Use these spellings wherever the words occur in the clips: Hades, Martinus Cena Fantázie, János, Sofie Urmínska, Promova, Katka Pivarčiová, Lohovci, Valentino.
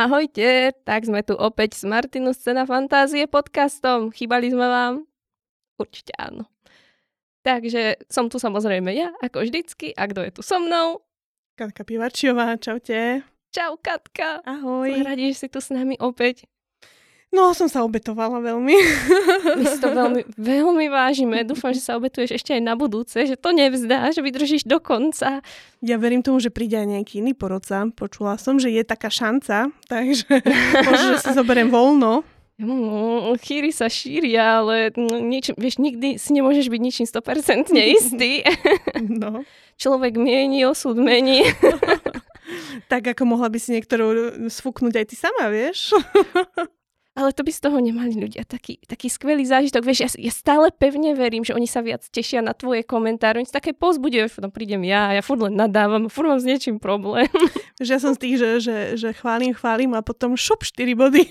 Ahojte, tak sme tu opäť s Martinus Ceny Fantázie podcastom. Chýbali sme vám? Určite áno. Takže som tu samozrejme ja, ako vždycky, a kto je tu so mnou? Katka Pivarčiová, čaute. Čau Katka. Ahoj. Radi, že si tu s nami opäť. No, som sa obetovala veľmi. My si to veľmi vážime. Dúfam, že sa obetuješ ešte aj na budúce, že to nevzdáš, že vydržíš do konca. Ja verím tomu, že príde aj nejaký iný porodca. Počula som, že je taká šanca, takže možno, že si zoberiem voľno. Chýry sa šíria, ale nikdy si nemôžeš byť ničím 100% istý. No. Človek mení, osud mení. Tak ako mohla by si niektorú sfúknuť aj ty sama, vieš? Ale to by z toho nemali ľudia. Taký skvelý zážitok. Vieš, ja stále pevne verím, že oni sa viac tešia na tvoje komentáre. Oni sa také povzbudujú, že prídem ja furt len nadávam, furt mám s niečím problém. Že ja som z tých, že chválim a potom šup 4 body.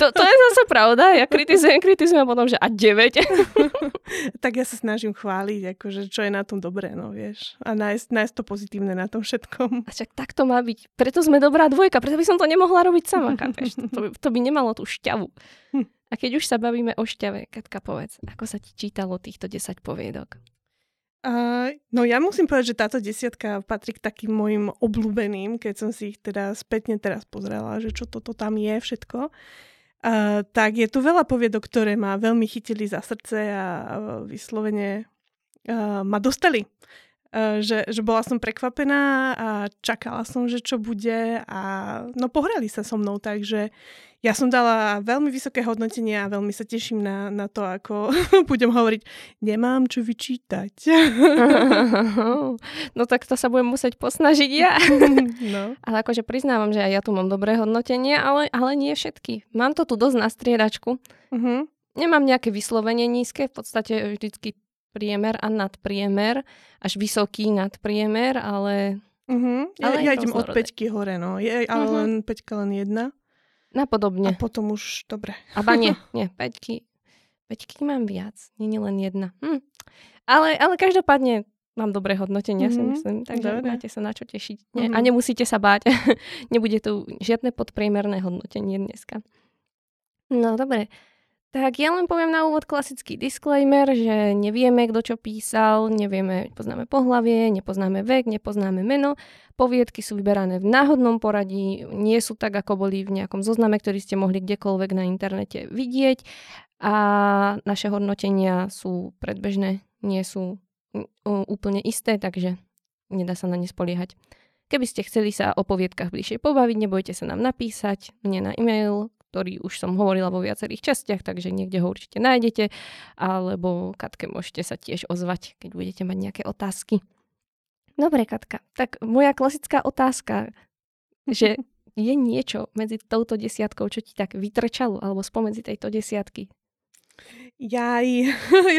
to je zase pravda. Ja kritizujem a potom, že a 9. Tak ja sa snažím chváliť, akože čo je na tom dobré, no vieš. A nájsť to pozitívne na tom všetkom. A však tak to má byť. Preto sme dobrá dvojka, preto by som to nemohla robiť sama, chápeš? To by nemalo tú šťavu. A keď už sa bavíme o šťave, Katka, povedz, ako sa ti čítalo týchto 10 poviedok? No ja musím povedať, že táto 10 patrí k takým mojim obľúbeným, keď som si ich teda spätne teraz pozrela, že čo toto tam je všetko. Tak je tu veľa poviedok, ktoré ma veľmi chytili za srdce a vyslovene ma dostali. Že bola som prekvapená a čakala som, že čo bude a no pohrali sa so mnou, takže ja som dala veľmi vysoké hodnotenie a veľmi sa teším na to, ako budem hovoriť, nemám čo vyčítať. No tak to sa budem musieť posnažiť ja. No. Ale akože priznávam, že aj ja tu mám dobré hodnotenie, ale nie všetky. Mám to tu dosť na striedačku. Uh-huh. Nemám nejaké vyslovenie nízke, v podstate vždycky priemer a nadpriemer, až vysoký nadpriemer, ale... Uh-huh. Ale ja idem od 5 hore, no. Ale uh-huh. Len 5 len 1. Napodobne. A potom už, dobre. Aba nie, 5 mám viac, nie len 1. Ale každopádne mám dobré hodnotenia, si myslím, takže máte sa na čo tešiť. Nie? Uh-huh. A nemusíte sa báť. Nebude tu žiadne podpriemerné hodnotenie dneska. No, dobre. Tak ja len poviem na úvod klasický disclaimer, že nevieme, kto čo písal, nepoznáme pohlavie, nepoznáme vek, nepoznáme meno. Poviedky sú vyberané v náhodnom poradí, nie sú tak, ako boli v nejakom zozname, ktorý ste mohli kdekoľvek na internete vidieť. A naše hodnotenia sú predbežné, nie sú úplne isté, takže nedá sa na ne spoliehať. Keby ste chceli sa o poviedkach bližšie pobaviť, nebojte sa nám napísať, mne na e-mail, ktorý už som hovorila vo viacerých častiach, takže niekde ho určite nájdete, alebo Katke môžete sa tiež ozvať, keď budete mať nejaké otázky. Dobre, Katka, tak moja klasická otázka, že je niečo medzi touto 10, čo ti tak vytrčalo, alebo spomedzi tejto 10? Ja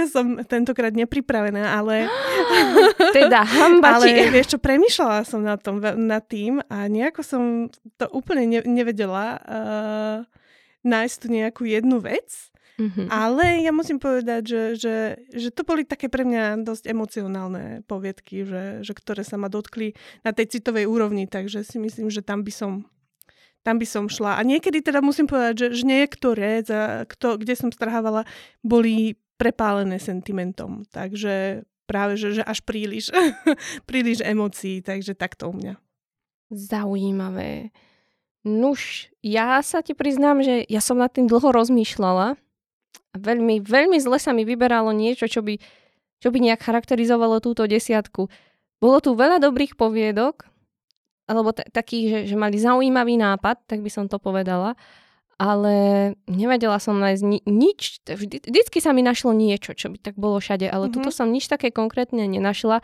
som tentokrát nepripravená, ale... Teda, hamba ti. Ale vieš čo, premýšľala som nad tým a nejako som to úplne nevedela nájsť tu nejakú jednu vec, ale ja musím povedať, že to boli také pre mňa dosť emocionálne poviedky, že ktoré sa ma dotkli na tej citovej úrovni, takže si myslím, že tam by som šla. A niekedy teda musím povedať, že niektoré, kde som strhávala, boli prepálené sentimentom. Takže práve, že až príliš emócií. Takže takto u mňa. Zaujímavé. Nuž, ja sa ti priznám, že ja som nad tým dlho rozmýšľala. Veľmi, veľmi zle sa mi vyberalo niečo, čo by nejak charakterizovalo túto 10. Bolo tu veľa dobrých poviedok, alebo takých, že mali zaujímavý nápad, tak by som to povedala, ale nevedela som nájsť nič, vždycky sa mi našlo niečo, čo by tak bolo všade, ale tuto som nič také konkrétne nenašla.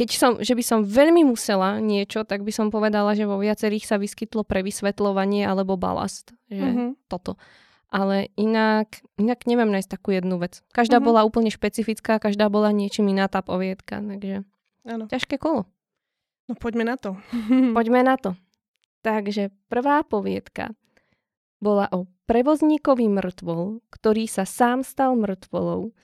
Že by som veľmi musela niečo, tak by som povedala, že vo viacerých sa vyskytlo prevysvetľovanie alebo balast, že toto. Ale inak neviem nájsť takú jednu vec. Každá bola úplne špecifická, každá bola niečím iná tá poviedka, takže ano. Ťažké kolo. No poďme na to. Poďme na to. Takže prvá poviedka bola o prevozníkovi mŕtvol, ktorý sa sám stal mŕtvolou,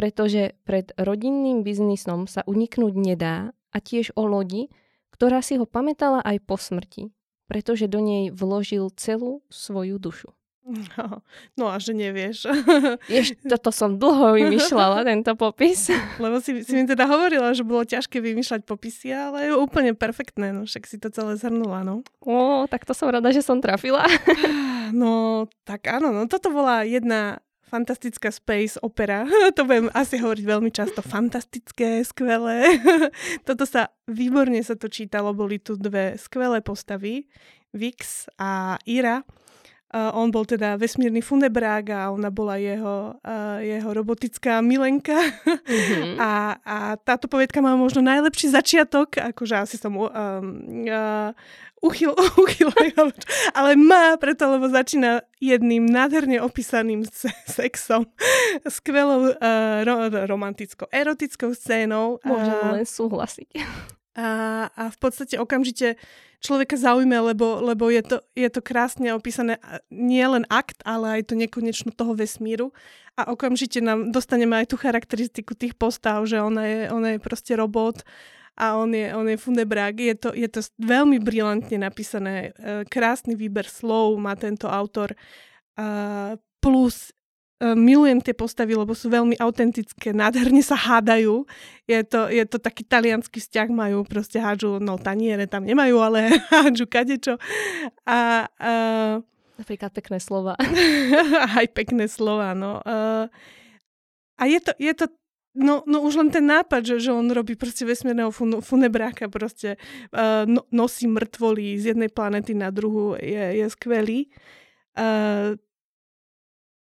pretože pred rodinným biznisom sa uniknúť nedá, a tiež o lodi, ktorá si ho pamätala aj po smrti. pretože do nej vložil celú svoju dušu. No a že nevieš. Toto som dlho vymýšľala, tento popis. Lebo si mi teda hovorila, že bolo ťažké vymýšľať popisy, ale je úplne perfektné, no však si to celé zhrnula, no. Ó, tak to som rada, že som trafila. No, tak áno, no toto bola jedna fantastická space opera. To budem asi hovoriť veľmi často. Fantastické, skvelé. Toto výborne sa to čítalo, boli tu dve skvelé postavy, Vix a Ira. On bol teda vesmírny funebrák a ona bola jeho robotická milenka. Mm-hmm. A táto poviedka má možno najlepší začiatok, akože asi som uchyla, ale má preto, lebo začína jedným nádherne opísaným sexom. Skvelou romanticko-erotickou scénou. Môžem len súhlasiť. A v podstate okamžite človeka zaujme, lebo je to krásne opísané nie len akt, ale aj to nekonečno toho vesmíru. A okamžite dostaneme aj tú charakteristiku tých postav, že ona je proste robot a on je fundebrák. Je to veľmi brilantne napísané. Krásny výber slov má tento autor. Plus milujem tie postavy, lebo sú veľmi autentické, nádherne sa hádajú. Je to taký taliansky vzťah, majú proste hádžu, no taniere tam nemajú, ale hádžu kadečo. A napríklad pekné slova. Aj pekné slova, no. A je to No už len ten nápad, že on robí proste vesmierneho funebráka, proste nosí mŕtvoly z jednej planety na druhú, je skvelý.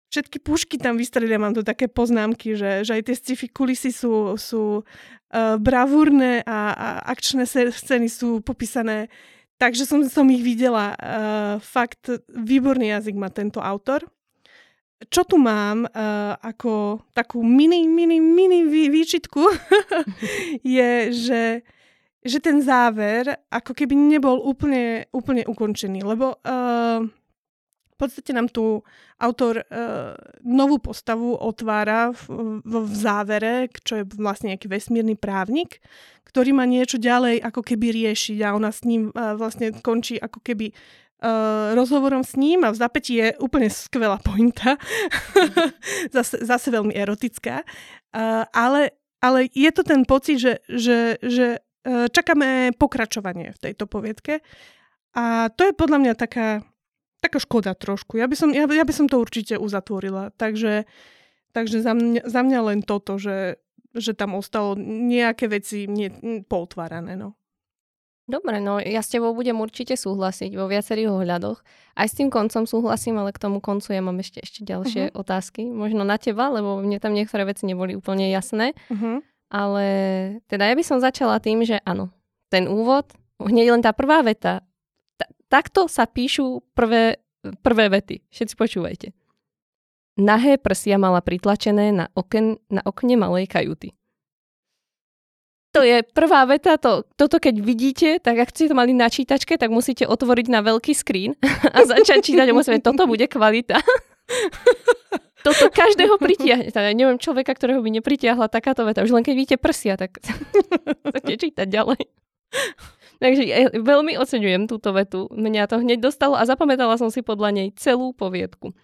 Všetky pušky tam vystrelia, mám tu také poznámky, že aj tie sci-fi kulisy sú bravúrne a akčné scény sú popísané. Takže som ich videla. Fakt výborný jazyk má tento autor. Čo tu mám ako takú mini výčitku je, že ten záver ako keby nebol úplne ukončený, lebo... V podstate nám tu autor novú postavu otvára v závere, čo je vlastne nejaký vesmírny právnik, ktorý má niečo ďalej ako keby riešiť a ona s ním vlastne končí ako keby rozhovorom s ním a v zapätí je úplne skvelá pointa. zase veľmi erotická. Ale je to ten pocit, že čakáme pokračovanie v tejto poviedke a to je podľa mňa taká škoda trošku. Ja by som to určite uzatvorila. Takže za mňa len toto, že tam ostalo nejaké veci pootvárané. No. Dobre, no ja s tebou budem určite súhlasiť vo viacerých ohľadoch. Aj s tým koncom súhlasím, ale k tomu koncu ja mám ešte ďalšie otázky. Možno na teba, lebo mne tam niektoré veci neboli úplne jasné. Uh-huh. Ale teda ja by som začala tým, že áno, ten úvod, hneď len tá prvá veta, takto sa píšu prvé vety. Všetci počúvajte. Nahé prsia mala pritlačené na okne malej kajuty. To je prvá veta. Toto keď vidíte, tak ak ste to mali na čítačke, tak musíte otvoriť na veľký screen a začať čítať. Musíme, toto bude kvalita. Toto každého pritiahne. Teda neviem človeka, ktorého by nepritiahla takáto veta. Už len keď vidíte prsia, tak chcete čítať ďalej. Takže ja veľmi oceňujem túto vetu. Mňa to hneď dostalo a zapamätala som si podľa nej celú poviedku.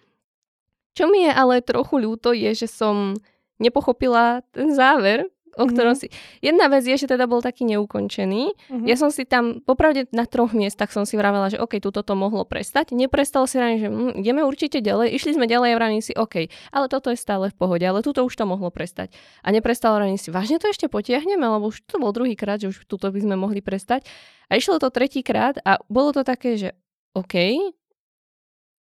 Čo mi je ale trochu ľúto je, že som nepochopila ten záver, o ktorom si... Jedna vec je, že teda bol taký neukončený. Ja som si tam, popravde na 3 miestach som si vravela, že okej, tuto to mohlo prestať. Neprestalo si ráne, že ideme určite ďalej. Išli sme ďalej a vravím si okej, ale toto je stále v pohode, ale tuto už to mohlo prestať. A neprestalo ráne si, vážne to ešte potiahneme, alebo už to bol druhýkrát, že už tuto by sme mohli prestať. A išlo to tretíkrát a bolo to také, že okej,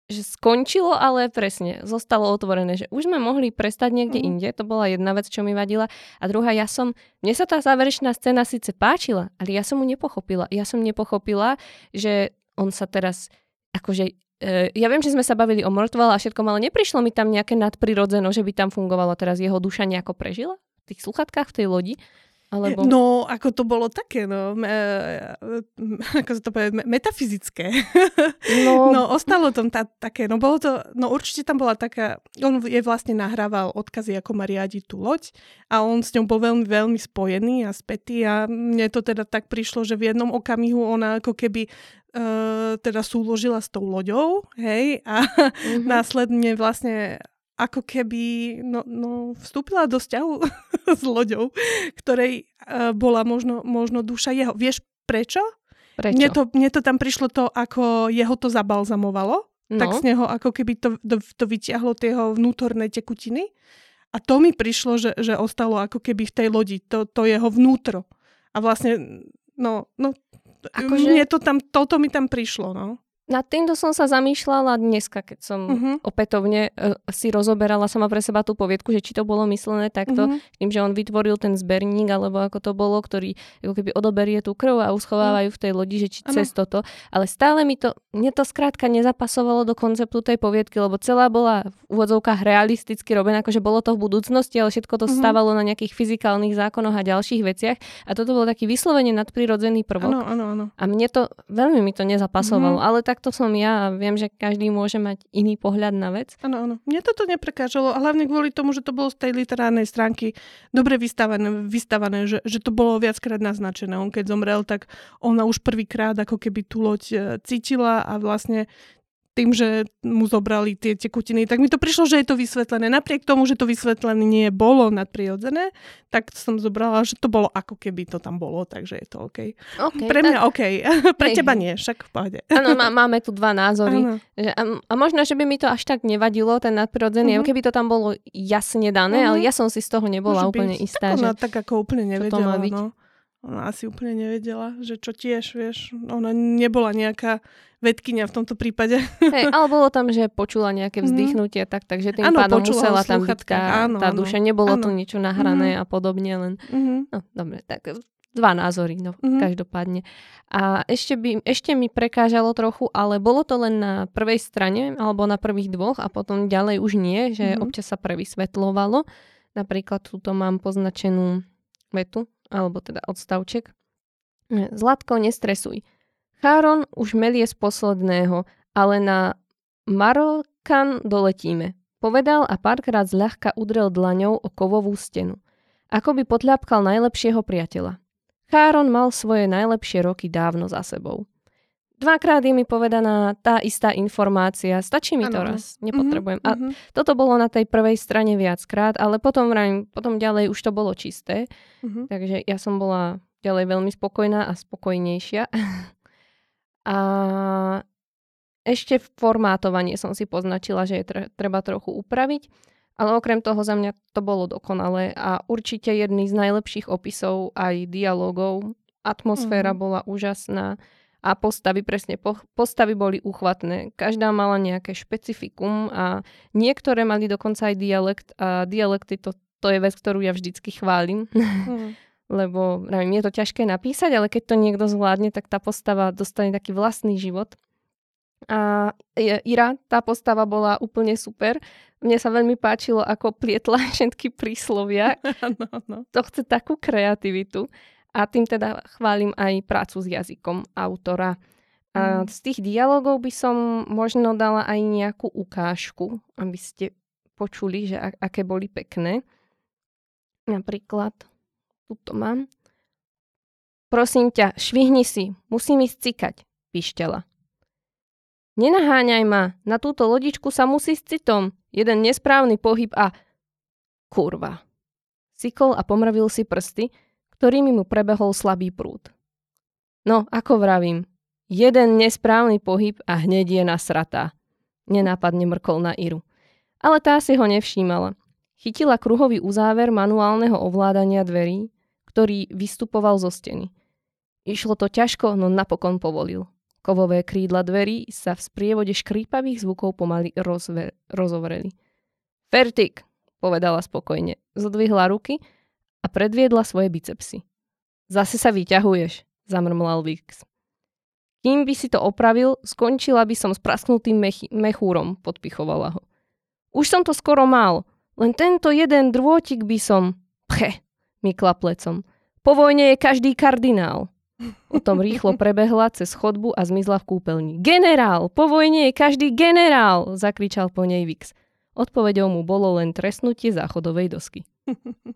že skončilo, ale presne, zostalo otvorené, že už sme mohli prestať niekde inde, to bola jedna vec, čo mi vadila. A druhá, mne sa tá záverečná scéna síce páčila, ale ja som ju nepochopila. Ja som nepochopila, že on sa teraz, ja viem, že sme sa bavili o mŕtvole a všetkom, ale neprišlo mi tam nejaké nadprirodzeno, že by tam fungovalo teraz jeho duša nejako prežila v tých sluchatkách, v tej lodi. A Alebo... No, ako to bolo také, no, ako sa to povedať, metafyzické. No, ostalo tam také, no bolo to, no určite tam bola taká, on jej vlastne nahrával odkazy, ako má riadiť tú loď a on s ňou bol veľmi, veľmi spojený a spätý a mne to teda tak prišlo, že v jednom okamihu ona ako keby teda súložila s tou loďou, hej, a následne vlastne ako keby vstúpila do vzťahu s loďou, ktorej bola možno duša jeho. Vieš prečo? Mne to tam prišlo to, ako jeho to zabalzamovalo, tak z neho ako keby to vyťahlo tie jeho vnútorné tekutiny. A to mi prišlo, že ostalo ako keby v tej lodi, to jeho vnútro. A vlastne, toto mi tam prišlo, no. Nad týmto som sa zamýšľala dneska, keď som opätovne si rozoberala sama pre seba tú poviedku, že či to bolo myslené takto, tým, že on vytvoril ten zberník, alebo ako to bolo, ktorý ako keby odoberie tú krv a uschovávajú v tej lodi, že či cez toto. Ale stále mne to skrátka nezapasovalo do konceptu tej poviedky, lebo celá bola v úvodzovkách realisticky robená, akože bolo to v budúcnosti, ale všetko to stávalo na nejakých fyzikálnych zákonoch a ďalších veciach. A toto bol taký vyslovene nadprirodzený prvok. Ano. A veľmi mi to nezapasovalo, ale takto som ja a viem, že každý môže mať iný pohľad na vec. Áno. Mne toto neprekážalo, hlavne kvôli tomu, že to bolo z tej literárnej stránky dobre vystavané že to bolo viackrát naznačené. On keď zomrel, tak ona už prvýkrát ako keby tú loď cítila a vlastne tým, že mu zobrali tie tekutiny, tak mi to prišlo, že je to vysvetlené. Napriek tomu, že to vysvetlené nie bolo nadprirodzené, tak som zobrala, že to bolo ako keby to tam bolo, takže je to OK. Pre mňa OK. Pre teba nie, však v pohode. Áno, máme tu dva názory. A možno, že by mi to až tak nevadilo, ten nadprirodzený, keby to tam bolo jasne dané, ale ja som si z toho nebola úplne istá. Ona tak ako úplne nevedela. Ona asi úplne nevedela, že čo tiež, vieš, ona nebola nejaká vedkynia v tomto prípade. Hej, ale bolo tam, že počula nejaké vzdychnutie, takže tým pádom musela tam byť tá duša, nebolo to niečo nahrané a podobne, len no dobre, tak dva názory, každopádne. A ešte mi prekážalo trochu, ale bolo to len na prvej strane, alebo na prvých dvoch a potom ďalej už nie, že občas sa prevysvetľovalo. Napríklad túto mám poznačenú vetu, alebo teda odstavček. Zlatko, nestresuj. Charon už melie z posledného, ale na Marokan doletíme. Povedal a párkrát zľahka udrel dlaňou o kovovú stenu. Ako by potľapkal najlepšieho priateľa. Charon mal svoje najlepšie roky dávno za sebou. Dvakrát je mi povedaná tá istá informácia. Stačí mi to raz. Nepotrebujem. A toto bolo na tej prvej strane viackrát, ale potom ďalej už to bolo čisté. Takže ja som bola ďalej veľmi spokojná a spokojnejšia. A ešte formátovanie som si poznačila, že je treba trochu upraviť. Ale okrem toho za mňa to bolo dokonalé a určite jedný z najlepších opisov aj dialogov. Atmosféra bola úžasná. A postavy boli uchvatné. Každá mala nejaké špecifikum a niektoré mali dokonca aj dialekt. A dialekty to je vec, ktorú ja vždycky chválim. Lebo je to ťažké napísať, ale keď to niekto zvládne, tak tá postava dostane taký vlastný život. A Ira, tá postava bola úplne super. Mne sa veľmi páčilo, ako plietla všetky príslovia. To chce takú kreativitu. A tým teda chválim aj prácu s jazykom autora. A z tých dialogov by som možno dala aj nejakú ukážku, aby ste počuli, že aké boli pekné. Napríklad, tu to mám. Prosím ťa, švihni si, musím ísť cikať, pišťala. Nenaháňaj ma, na túto lodičku sa musí s citom. Jeden nesprávny pohyb a... Kurva. Sykol a pomrvil si prsty, ktorými mu prebehol slabý prúd. No, ako vravím, jeden nesprávny pohyb a hneď je nasratá. Nenápadne mrkol na Iru. Ale tá si ho nevšímala. Chytila kruhový uzáver manuálneho ovládania dverí, ktorý vystupoval zo steny. Išlo to ťažko, no napokon povolil. Kovové krídla dverí sa v sprievode škrípavých zvukov pomaly rozovreli. Fertik, povedala spokojne. Zdvihla ruky a predviedla svoje bicepsy. Zase sa vyťahuješ, zamrmlal Vix. Kým by si to opravil, skončila by som s prasknutým mechúrom, podpichovala ho. Už som to skoro mal, len tento jeden drôtik by som... Pche, mykla plecom. Po vojne je každý kardinál. Potom rýchlo prebehla cez chodbu a zmizla v kúpeľni. Generál! Po vojne je každý generál! Zakričal po nej Vix. Odpoveďou mu bolo len tresnutie záchodovej dosky.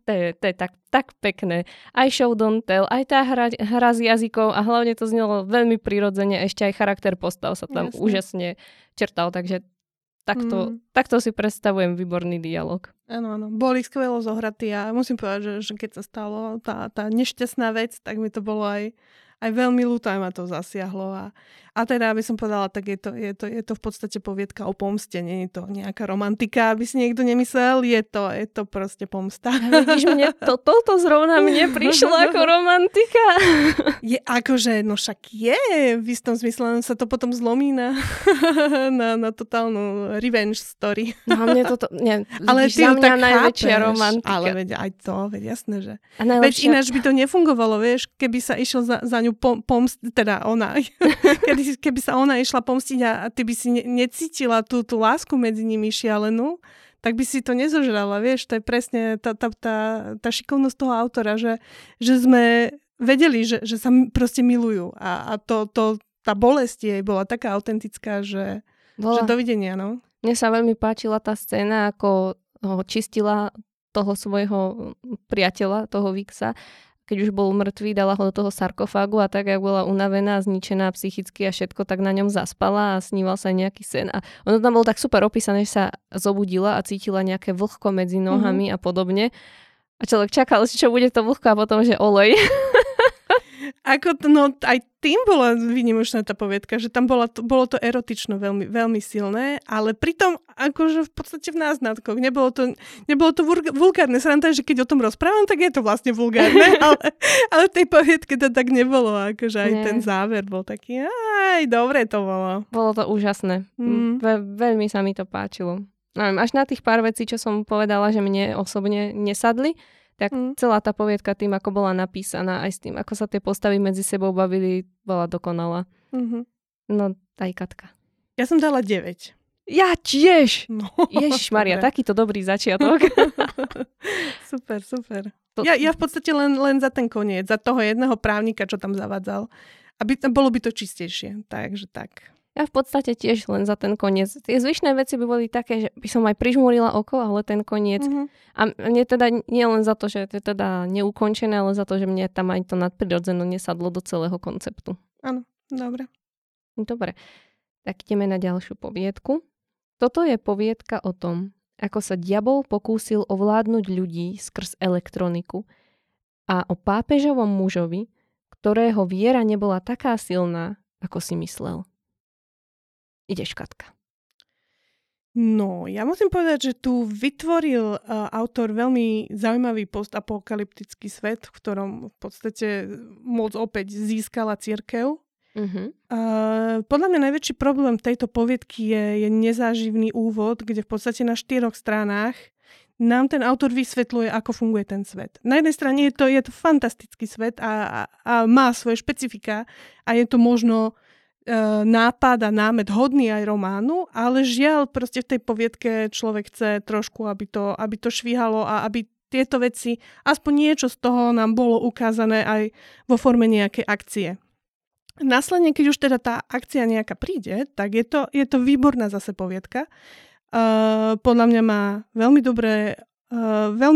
To je tak pekné. Aj show don't tell, aj tá hra s jazykom a hlavne to znelo veľmi prirodzene, ešte aj charakter postav sa tam úžasne čertal, takže takto si predstavujem výborný dialog. Áno, boli skvelo zohratí a musím povedať, že keď sa stalo tá nešťastná vec, tak mi to bolo aj veľmi ľúto, aj ma to zasiahlo. A teda, aby som povedala, tak je to v podstate poviedka o pomste. Nie je to nejaká romantika, aby si niekto nemyslel. Je to proste pomsta. A vidíš, toto zrovna mne prišlo ako romantika. Je akože, no však je. V istom zmysle sa to potom zlomí na totálnu revenge story. No a mne toto... Nie, ale ty ju tak najväčšia romantika. Ale veď jasné, že... Veď ináč by to nefungovalo, vieš, keby sa išiel za ňu pomstiť, teda ona... Keby sa ona išla pomstiť a ty by si necítila tú lásku medzi nimi šialenú, tak by si to nezožrala, vieš. To je presne tá šikovnosť toho autora, že sme vedeli, že sa proste milujú. A tá bolesť jej bola taká autentická, že dovidenia, no. Mne sa veľmi páčila tá scéna, ako ho čistila toho svojho priateľa, toho Vixa, keď už bol mŕtvý, dala ho do toho sarkofágu a tak, jak bola unavená, zničená psychicky a všetko, tak na ňom zaspala a sníval sa nejaký sen. A ono tam bolo tak super opísané, že sa zobudila a cítila nejaké vlhko medzi nohami a podobne. A človek čakal, čo bude to vlhko a potom, že olej. Aj tým bola výnimočná tá poviedka, že tam bolo to erotično veľmi, veľmi silné, ale pritom akože v podstate v náznatkoch. Nebolo to vulgárne. Sranda, že keď o tom rozprávam, tak je to vlastne vulgárne, ale v tej poviedke to tak nebolo. Akože aj ten záver bol taký, aj dobre to bolo. Bolo to úžasné. Veľmi sa mi to páčilo. Až na tých pár vecí, čo som povedala, že mne osobne nesadli, tak celá tá poviedka tým, ako bola napísaná, aj s tým, ako sa tie postavy medzi sebou bavili, bola dokonalá. Mm-hmm. No, aj Katka. Ja som dala 9. Ja tiež! No. Ježišmaria, takýto dobrý začiatok. Super. Ja v podstate len za ten koniec, za toho jedného právnika, čo tam zavádzal. Bolo by to čistejšie, takže tak. Ja v podstate tiež len za ten koniec. Tie zvyšné veci by boli také, že by som aj prižmurila oko, ale ten koniec. Mm-hmm. A mne teda nie len za to, že to je teda neukončené, ale za to, že mne tam aj to nadprirodzeno nesadlo do celého konceptu. Áno, dobre. Dobre, tak ideme na ďalšiu poviedku. Toto je poviedka o tom, ako sa diabol pokúsil ovládnuť ľudí skrz elektroniku a o pápežovom mužovi, ktorého viera nebola taká silná, ako si myslel. Ideš, Katka. No, ja musím povedať, že tu vytvoril autor veľmi zaujímavý postapokalyptický svet, v ktorom v podstate moc opäť získala cirkev. Uh-huh. Podľa mňa najväčší problém tejto poviedky je nezáživný úvod, kde v podstate na 4 stranách nám ten autor vysvetľuje, ako funguje ten svet. Na jednej strane je to fantastický svet a má svoje špecifika a je to možno nápad a námet hodný aj románu, ale žiaľ proste v tej poviedke človek chce trošku, aby to švíhalo a aby tieto veci, aspoň niečo z toho nám bolo ukázané aj vo forme nejakej akcie. Následne, keď už teda tá akcia nejaká príde, tak je to výborná zase poviedka. Podľa mňa má veľmi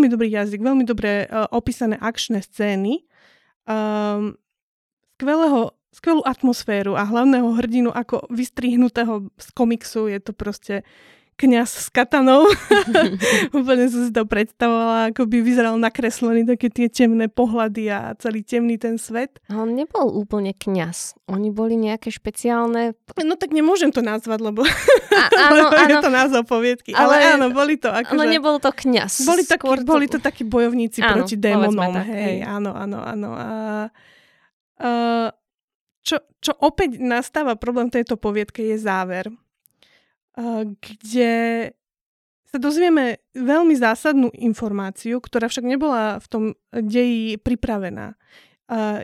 dobrý jazyk, veľmi dobre opísané akčné scény. Skvelú atmosféru a hlavného hrdinu ako vystrihnutého z komiksu. Je to proste kňaz s katanou. Úplne som si to predstavovala, ako by vyzeral nakreslený, také tie temné pohľady a celý temný ten svet. A on nebol úplne kňaz. Oni boli nejaké špeciálne... No tak nemôžem to nazvať, lebo je to názov poviedky. Ale áno, boli to akože... Ale nebol to kňaz. Boli to takí bojovníci proti démonom. Hej, áno. Čo opäť nastáva problém tejto poviedke je záver, kde sa dozvieme veľmi zásadnú informáciu, ktorá však nebola v tom deji pripravená.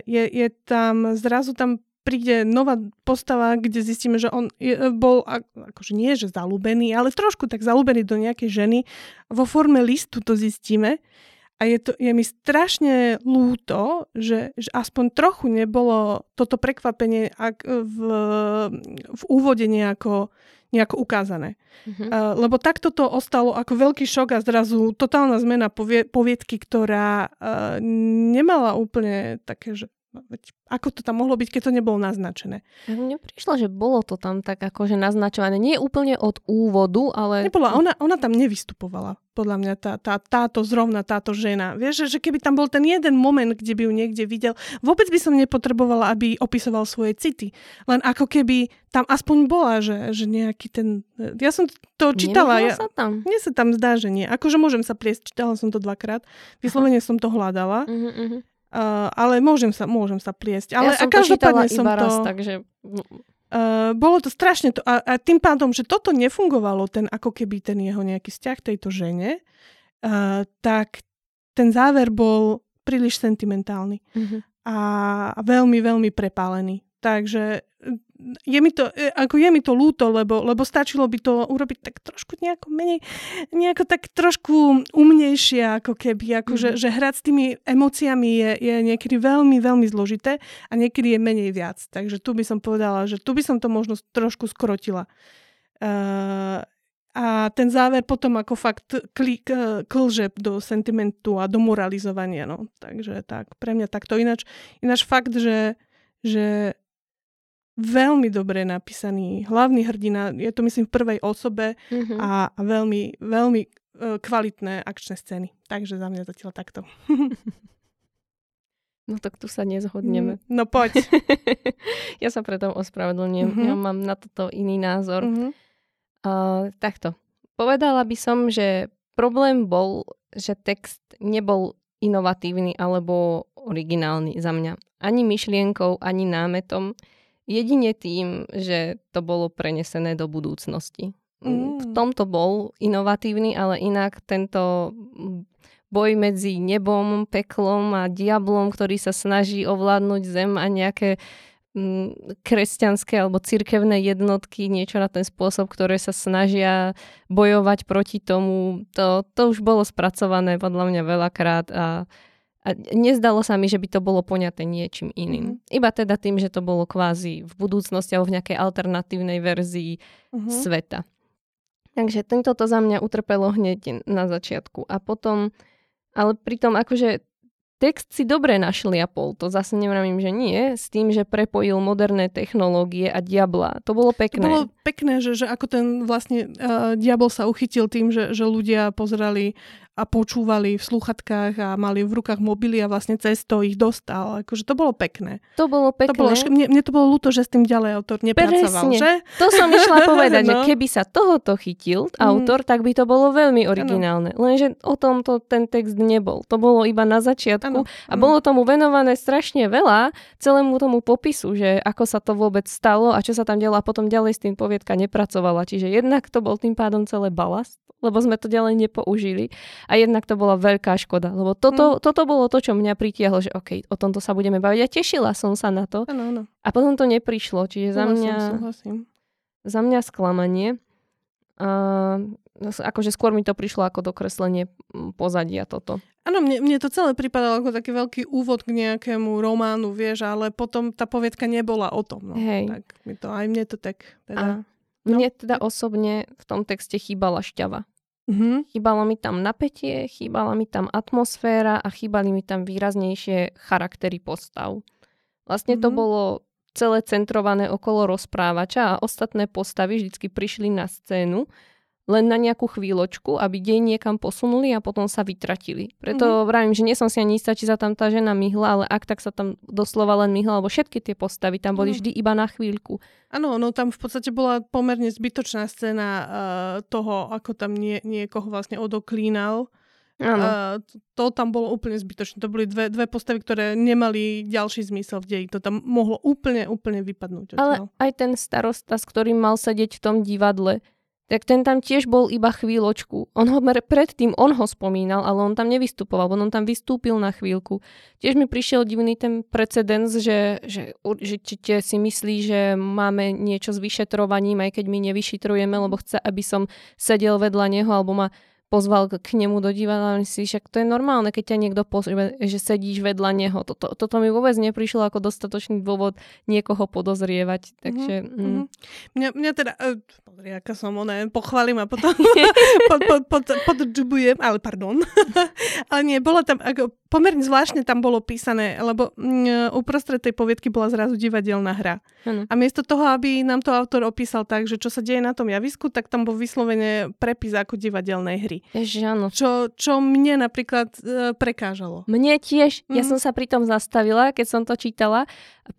Je tam, zrazu tam príde nová postava, kde zistíme, že on bol akože nie, že zalúbený, ale trošku tak zalúbený do nejakej ženy. Vo forme listu to zistíme. A je mi strašne ľúto, že aspoň trochu nebolo toto prekvapenie v úvode nejako ukázané. Mm-hmm. Lebo takto to ostalo ako veľký šok a zrazu totálna zmena poviedky, ktorá nemala úplne také, že ako to tam mohlo byť, keď to nebolo naznačené. Mne prišlo, že bolo to tam tak akože naznačované. Nie úplne od úvodu, ale... Nebola, ona tam nevystupovala. Podľa mňa táto žena. Vieš, že keby tam bol ten jeden moment, kde by ju niekde videl, vôbec by som nepotrebovala, aby opisoval svoje city. Len ako keby tam aspoň bola, že nejaký ten... Ja som to čítala. Sa tam. Mne sa tam zdá, že nie. Akože môžem sa pliesť. Čítala som to 2-krát. Vyslovene som to hľadala. Uh-huh. Ale môžem sa pliesť. Ale ja som to čítala iba raz, takže... bolo to strašne... A tým pádom, že toto nefungovalo, ten ako keby ten jeho nejaký vzťah tejto žene, tak ten záver bol príliš sentimentálny. Mm-hmm. A veľmi, veľmi prepálený. Takže je mi to ľúto, lebo stačilo by to urobiť tak trošku nejako menej, nejako tak trošku umnejšie ako keby, akože že hrať s tými emóciami je niekedy veľmi, veľmi zložité a niekedy je menej viac. Takže tu by som povedala, že tu by som to možno trošku skrotila. A ten záver potom ako fakt klže do sentimentu a do moralizovania. No. Takže tak, pre mňa takto. Ináč fakt, že veľmi dobre napísaný hlavný hrdina, je to myslím v prvej osobe a veľmi, veľmi kvalitné akčné scény. Takže za mňa zatiaľ takto. No tak tu sa nezhodneme. No poď. Ja sa preto ospravedlňujem. Ja mám na toto iný názor. Takto. Povedala by som, že problém bol, že text nebol inovatívny alebo originálny za mňa. Ani myšlienkou, ani námetom. Jedine tým, že to bolo prenesené do budúcnosti. V tomto bol inovatívny, ale inak tento boj medzi nebom, peklom a diablom, ktorý sa snaží ovládnuť zem a nejaké kresťanské alebo cirkevné jednotky, niečo na ten spôsob, ktoré sa snažia bojovať proti tomu, to už bolo spracované podľa mňa veľakrát a nezdalo sa mi, že by to bolo poňaté niečím iným. Iba teda tým, že to bolo kvázi v budúcnosti alebo v nejakej alternatívnej verzii sveta. Takže tento to za mňa utrpelo hneď na začiatku. A potom, ale pritom akože text si dobre našliapol. To zase nevravím, že nie. S tým, že prepojil moderné technológie a diabla. To bolo pekné. To bolo pekné, že ako ten vlastne diabol sa uchytil tým, že ľudia pozerali a počúvali v slúchatkách a mali v rukách mobily a vlastne cez to ich dostal. Akože to bolo pekné. Mne to bolo ľúto, že s tým ďalej autor nepracoval, že? To som išla povedať, že keby sa tohoto chytil autor, tak by to bolo veľmi originálne. Ano. Lenže o tomto ten text nebol. To bolo iba na začiatku a bolo tomu venované strašne veľa, celému tomu popisu, že ako sa to vôbec stalo a čo sa tam dialo a potom ďalej s tým poviedka nepracovala. Čiže jednak to bol tým pádom celé balast, lebo sme to ďalej nepoužili. A jednak to bola veľká škoda, lebo toto bolo to, čo mňa pritiahlo, že okej, o tomto sa budeme baviť. Ja tešila som sa na to. Ano. A potom to neprišlo, čiže za mňa sklamanie. Akože skôr mi to prišlo ako dokreslenie pozadia toto. Áno, mne to celé pripadalo ako taký veľký úvod k nejakému románu, vieš, ale potom tá poviedka nebola o tom. No. Hej. Tak mi to, aj mne to tak... Teda, mne teda osobne v tom texte chýbala šťava. Mm-hmm. Chýbalo mi tam napätie, chýbala mi tam atmosféra a chýbali mi tam výraznejšie charaktery postav. Vlastne to bolo celé centrované okolo rozprávača a ostatné postavy vždycky prišli na scénu len na nejakú chvíľočku, aby dej niekam posunuli a potom sa vytratili. Preto vravím, že nie som si ani istá, či sa tam tá žena myhla, ale ak tak sa tam doslova len myhla, lebo všetky tie postavy tam boli vždy iba na chvíľku. Áno, no tam v podstate bola pomerne zbytočná scéna toho, ako tam niekoho vlastne odoklínal. To tam bolo úplne zbytočné. To boli dve postavy, ktoré nemali ďalší zmysel v deji. To tam mohlo úplne, úplne vypadnúť. Ale aj ten starosta, s ktorým mal sedieť v tom divadle, tak ten tam tiež bol iba chvíľočku. Predtým on ho spomínal, ale on tam nevystupoval, bo on tam vystúpil na chvíľku. Tiež mi prišiel divný ten precedens, že určite si myslí, že máme niečo s vyšetrovaním, aj keď my nevyšetrujeme, lebo chce, aby som sedel vedľa neho, alebo ma pozval k nemu do divadla, si však to je normálne, keď ťa niekto pozrie, že sedíš vedľa neho. Toto mi vôbec neprišlo ako dostatočný dôvod niekoho podozrievať. Takže, Mňa teda, aká som pochválim a potom poddžubujem, ale pardon. Ale nie, bolo tam, ako, pomerne zvláštne tam bolo písané, lebo uprostred tej poviedky bola zrazu divadelná hra. Ano. A miesto toho, aby nám to autor opísal tak, že čo sa deje na tom javisku, tak tam bol vyslovene prepis ako divadelnej hry. Áno. Čo mne napríklad prekážalo. Mne tiež. Ja som sa pri tom zastavila, keď som to čítala.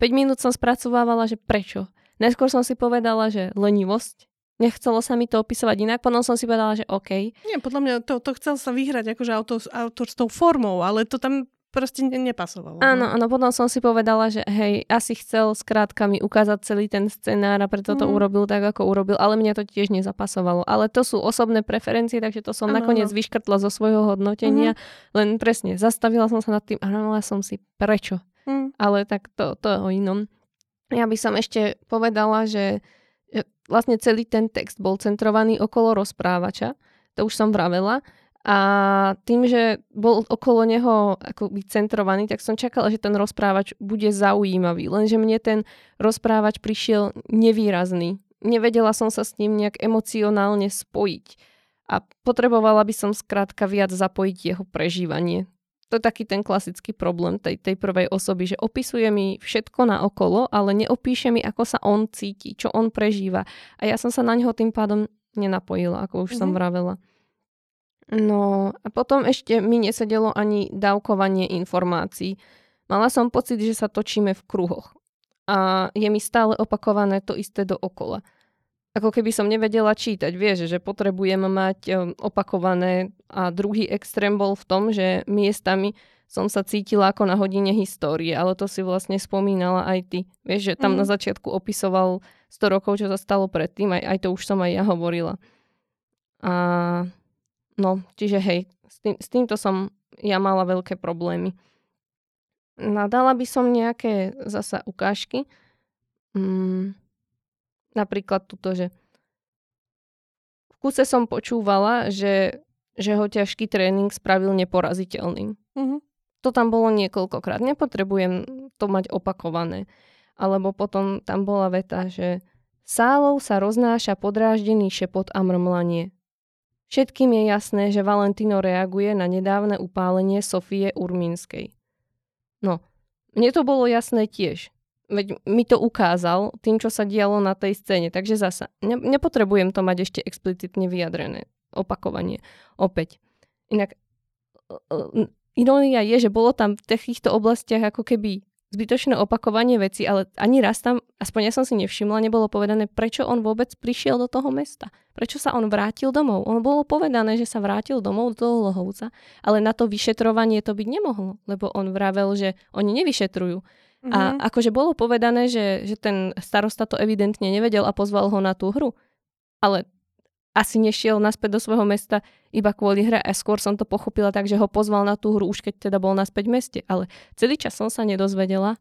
5 minút som spracovávala, že prečo. Neskôr som si povedala, že lenivosť. Nechcelo sa mi to opisovať inak, potom som si povedala, že OK. Nie, podľa mňa to chcel sa vyhrať akože autor s tou formou, ale to tam proste nepasovalo. Áno, potom som si povedala, že hej, asi chcel skrátka mi ukázať celý ten scenár a preto to urobil tak, ako urobil, ale mňa to tiež nezapasovalo. Ale to sú osobné preferencie, takže to som nakoniec vyškrtla zo svojho hodnotenia. Len presne, zastavila som sa nad tým a hľadala som si prečo. Ale tak to je o inom. Ja by som ešte povedala, že vlastne celý ten text bol centrovaný okolo rozprávača, to už som vravela, a tým, že bol okolo neho akoby centrovaný, tak som čakala, že ten rozprávač bude zaujímavý, lenže mne ten rozprávač prišiel nevýrazný. Nevedela som sa s ním nejak emocionálne spojiť a potrebovala by som skrátka viac zapojiť jeho prežívanie. To je taký ten klasický problém tej prvej osoby, že opisuje mi všetko naokolo, ale neopíše mi, ako sa on cíti, čo on prežíva. A ja som sa na ňoho tým pádom nenapojila, ako už som vravela. No a potom ešte mi nesedelo ani dávkovanie informácií. Mala som pocit, že sa točíme v kruhoch. A je mi stále opakované to isté dookola. Ako keby som nevedela čítať. Vieš, že potrebujem mať opakované a druhý extrém bol v tom, že miestami som sa cítila ako na hodine histórie, ale to si vlastne spomínala aj ty. Vieš, že tam na začiatku opisoval 100 rokov, čo sa stalo predtým, aj to už som aj ja hovorila. A no, čiže hej, s týmto som ja mala veľké problémy. Nadala by som nejaké zasa ukážky. Napríklad tuto, že v kuse som počúvala, že ho ťažký tréning spravil neporaziteľným. To tam bolo niekoľkokrát. Nepotrebujem to mať opakované. Alebo potom tam bola veta, že sálou sa roznáša podráždený šepot a mrmlanie. Všetkým je jasné, že Valentino reaguje na nedávne upálenie Sofie Urmínskej. No, mne to bolo jasné tiež. Veď mi to ukázal tým, čo sa dialo na tej scéne. Takže zasa, nepotrebujem to mať ešte explicitne vyjadrené. Opakovanie. Opäť. Inak, ironia je, že bolo tam v takýchto oblastiach ako keby zbytočné opakovanie veci, ale ani raz tam, aspoň ja som si nevšimla, nebolo povedané, prečo on vôbec prišiel do toho mesta. Prečo sa on vrátil domov. On bolo povedané, že sa vrátil domov do toho Lohovca, ale na to vyšetrovanie to byť nemohlo, lebo on vravel, že oni nevyšetrujú. A akože bolo povedané, že ten starosta to evidentne nevedel a pozval ho na tú hru. Ale asi nešiel naspäť do svojho mesta iba kvôli hre a skôr som to pochopila tak, že ho pozval na tú hru, už keď teda bol naspäť v meste. Ale celý čas som sa nedozvedela,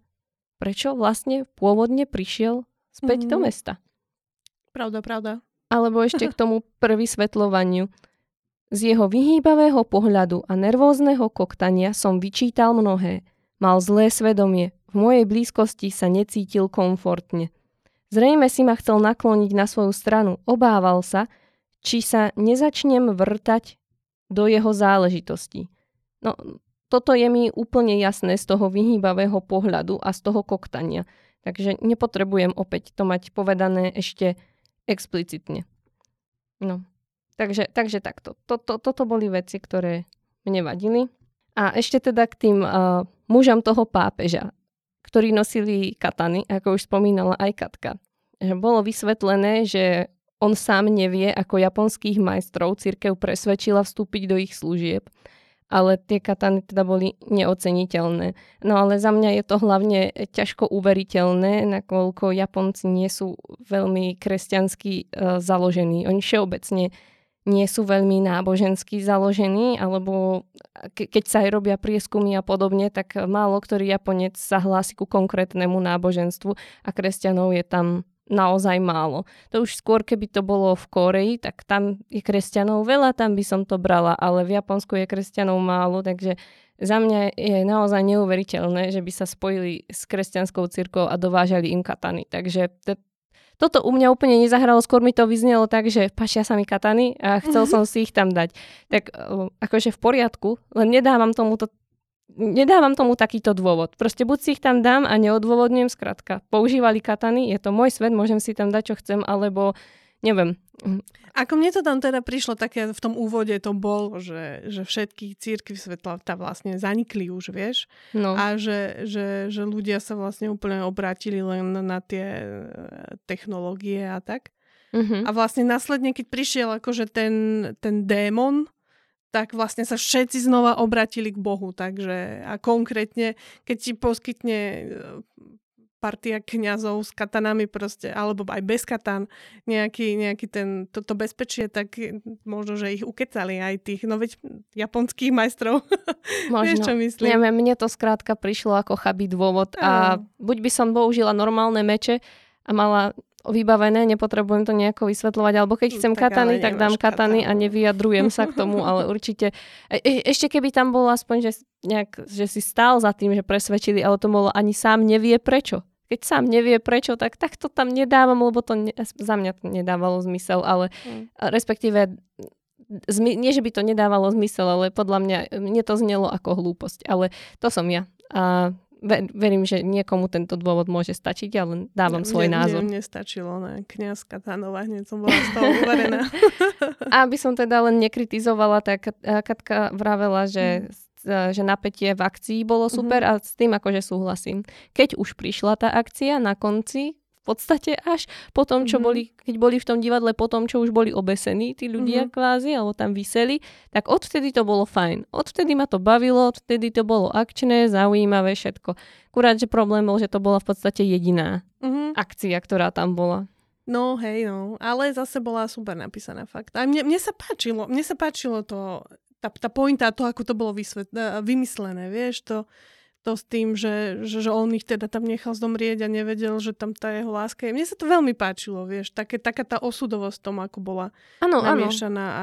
prečo vlastne pôvodne prišiel späť do mesta. Pravda. Alebo ešte k tomu prvysvetľovaniu. Z jeho vyhýbavého pohľadu a nervózneho koktania som vyčítal mnohé. Mal zlé svedomie. V mojej blízkosti sa necítil komfortne. Zrejme si ma chcel nakloniť na svoju stranu. Obával sa, či sa nezačnem vrtať do jeho záležitosti. No, toto je mi úplne jasné z toho vyhýbavého pohľadu a z toho koktania. Takže nepotrebujem opäť to mať povedané ešte explicitne. No, takže takto. Toto boli veci, ktoré mne vadili. A ešte teda k tým mužom toho pápeža, ktorí nosili katany, ako už spomínala aj Katka. Bolo vysvetlené, že on sám nevie, ako japonských majstrov cirkev presvedčila vstúpiť do ich služieb, ale tie katany teda boli neoceniteľné. No ale za mňa je to hlavne ťažko uveriteľné, nakoľko Japonci nie sú veľmi kresťansky založení. Oni všeobecne nie sú veľmi nábožensky založení, alebo keď sa aj robia prieskumy a podobne, tak málo ktorý Japonec sa hlási ku konkrétnemu náboženstvu a kresťanov je tam naozaj málo. To už skôr, keby to bolo v Koreji, tak tam je kresťanov veľa, tam by som to brala, ale v Japonsku je kresťanov málo, takže za mňa je naozaj neuveriteľné, že by sa spojili s kresťanskou cirkvou a dovážali im katany. Takže toto u mňa úplne nezahralo, skôr mi to vyznelo tak, že pašia sa mi katany a chcel som si ich tam dať. Tak akože v poriadku, len nedávam tomu takýto dôvod. Proste buď si ich tam dám a neodôvodňujem, skrátka. Používali katany, je to môj svet, môžem si tam dať, čo chcem, alebo neviem. Ako mne to tam teda prišlo, také v tom úvode to bolo, že všetky cirkvi svetla tá vlastne zanikli už, vieš. No. A že ľudia sa vlastne úplne obrátili len na tie technológie a tak. Uh-huh. A vlastne následne, keď prišiel akože ten démon, tak vlastne sa všetci znova obratili k Bohu. Takže a konkrétne, keď ti poskytne partia kňazov s katanami proste, alebo aj bez katan, nejaký toto bezpečie, tak možno, že ich ukecali aj tých, no veď japonských majstrov. Možno. Vieš, čo myslím? Neviem, mne to skrátka prišlo ako chabý dôvod a buď by som použila normálne meče a mala vybavené, nepotrebujem to nejako vysvetľovať, alebo keď chcem katany, tak dám katany a nevyjadrujem sa k tomu, ale určite ešte keby tam bolo aspoň, že si stál za tým, že presvedčili, ale to bolo ani sám nevie prečo. Keď sám nevie prečo, tak to tam nedávam, lebo to za mňa to nedávalo zmysel, ale respektíve nie, že by to nedávalo zmysel, ale podľa mne to znelo ako hlúposť, ale to som ja. A verím, že niekomu tento dôvod môže stačiť, ale dávam svoj názor. Mne nestačilo na kňaz Katanova, hneď som bola z toho uverená. Aby som teda len nekritizovala, tak Katka vravela, že napätie v akcii bolo super a s tým akože súhlasím. Keď už prišla tá akcia na konci, v podstate až po tom, čo boli, keď boli v tom divadle, po tom, čo už boli obesení tí ľudia kvázi, alebo tam viseli, tak odvtedy to bolo fajn. Odvtedy ma to bavilo, odvtedy to bolo akčné, zaujímavé, všetko. Akurát, že problém bol, že to bola v podstate jediná akcia, ktorá tam bola. No hej, no. Ale zase bola super napísaná fakt. A mne sa páčilo to, tá pointa, to, ako to bolo vymyslené, vieš, to s tým, že on ich teda tam nechal zomrieť a nevedel, že tam tá jeho láska je. Mne sa to veľmi páčilo, vieš, taká tá osudovosť tom, ako bola namiešaná.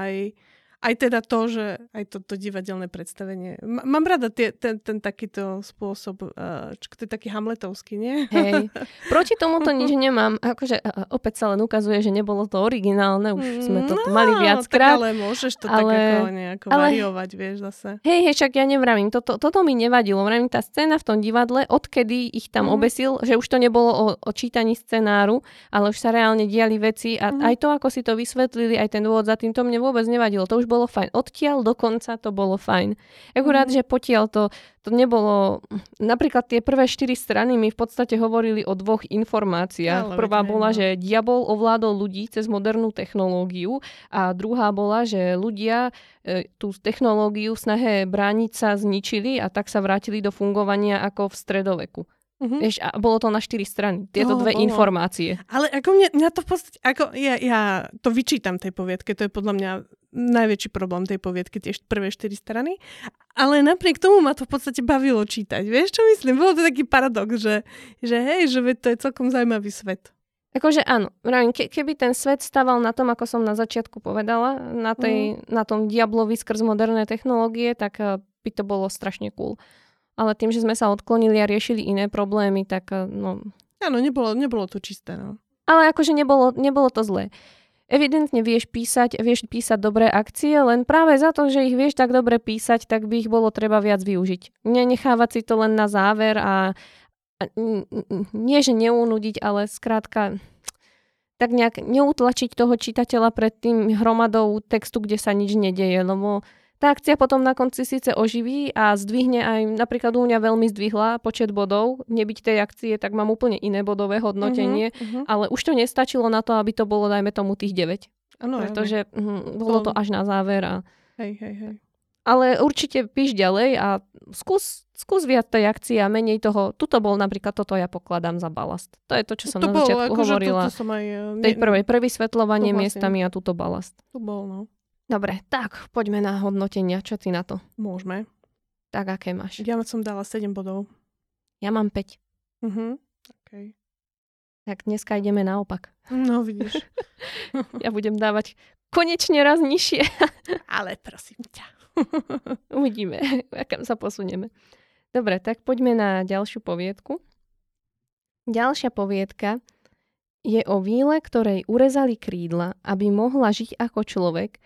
Aj teda to, že aj to divadelné predstavenie. Mám rada ten takýto spôsob, to je taký hamletovský, nie? Hej, proti tomuto nič nemám. Akože opäť sa len ukazuje, že nebolo to originálne, už sme to mali viackrát. Ale môžeš to tak ako nejako variovať, vieš zase. Hej, však ja nevravím, toto mi nevadilo. Vravím, tá scéna v tom divadle, odkedy ich tam obesil, že už to nebolo o čítaní scenáru, ale už sa reálne diali veci a aj to, ako si to vysvetlili, aj ten dôvod za tým, to mne vôbec nevadilo. To už bolo fajn. Odtiaľ do konca to bolo fajn. Akurát, že potiaľ to nebolo... Napríklad tie prvé 4 strany mi v podstate hovorili o 2 informáciách. No, prvá bola, že diabol ovládol ľudí cez modernú technológiu a druhá bola, že ľudia tú technológiu v snahe brániť sa zničili a tak sa vrátili do fungovania ako v stredoveku. Vieš, a bolo to na 4 strany. Tieto dve informácie. Ale ako mňa to v podstate... Ako ja to vyčítam tej poviedke. To je podľa mňa najväčší problém tej poviedky, tie prvé 4 strany. Ale napriek tomu ma to v podstate bavilo čítať. Vieš, čo myslím? Bolo to taký paradox, že hej, že to je celkom zaujímavý svet. Akože áno. Keby ten svet stával na tom, ako som na začiatku povedala, na tom diablovi skrz moderné technológie, tak by to bolo strašne cool. Ale tým, že sme sa odklonili a riešili iné problémy, tak no... Áno, nebolo to čisté, no. Ale akože nebolo to zlé. Evidentne vieš písať dobré akcie, len práve za to, že ich vieš tak dobre písať, tak by ich bolo treba viac využiť. Nenechávať si to len na záver a nie, že neunúdiť, ale skrátka... tak nejak neutlačiť toho čitateľa pred tým hromadou textu, kde sa nič nedeje, lebo... Tá akcia potom na konci síce oživí a zdvihne aj, napríklad u mňa veľmi zdvihla počet bodov, nebyť tej akcie, tak mám úplne iné bodové hodnotenie, ale už to nestačilo na to, aby to bolo, dajme tomu, tých 9. Ano, pretože bolo to až na záver. A... Hej. Ale určite píš ďalej a skús viac tej akcie a menej toho. Tuto bol napríklad, toto ja pokladám za balast. To je to, čo som na začiatku hovorila. To som aj... Tej prvej, vysvetľovanie miestami a tuto balast. To bol, no. Dobre, tak poďme na hodnotenia. Čo ty na to? Môžeme. Tak, aké máš? Ja som dala 7 bodov. Ja mám 5. OK. Tak dneska ideme naopak. No, vidíš. Ja budem dávať konečne raz nižšie. Ale prosím ťa. Uvidíme, kam sa posunieme. Dobre, tak poďme na ďalšiu poviedku. Ďalšia poviedka je o víle, ktorej urezali krídla, aby mohla žiť ako človek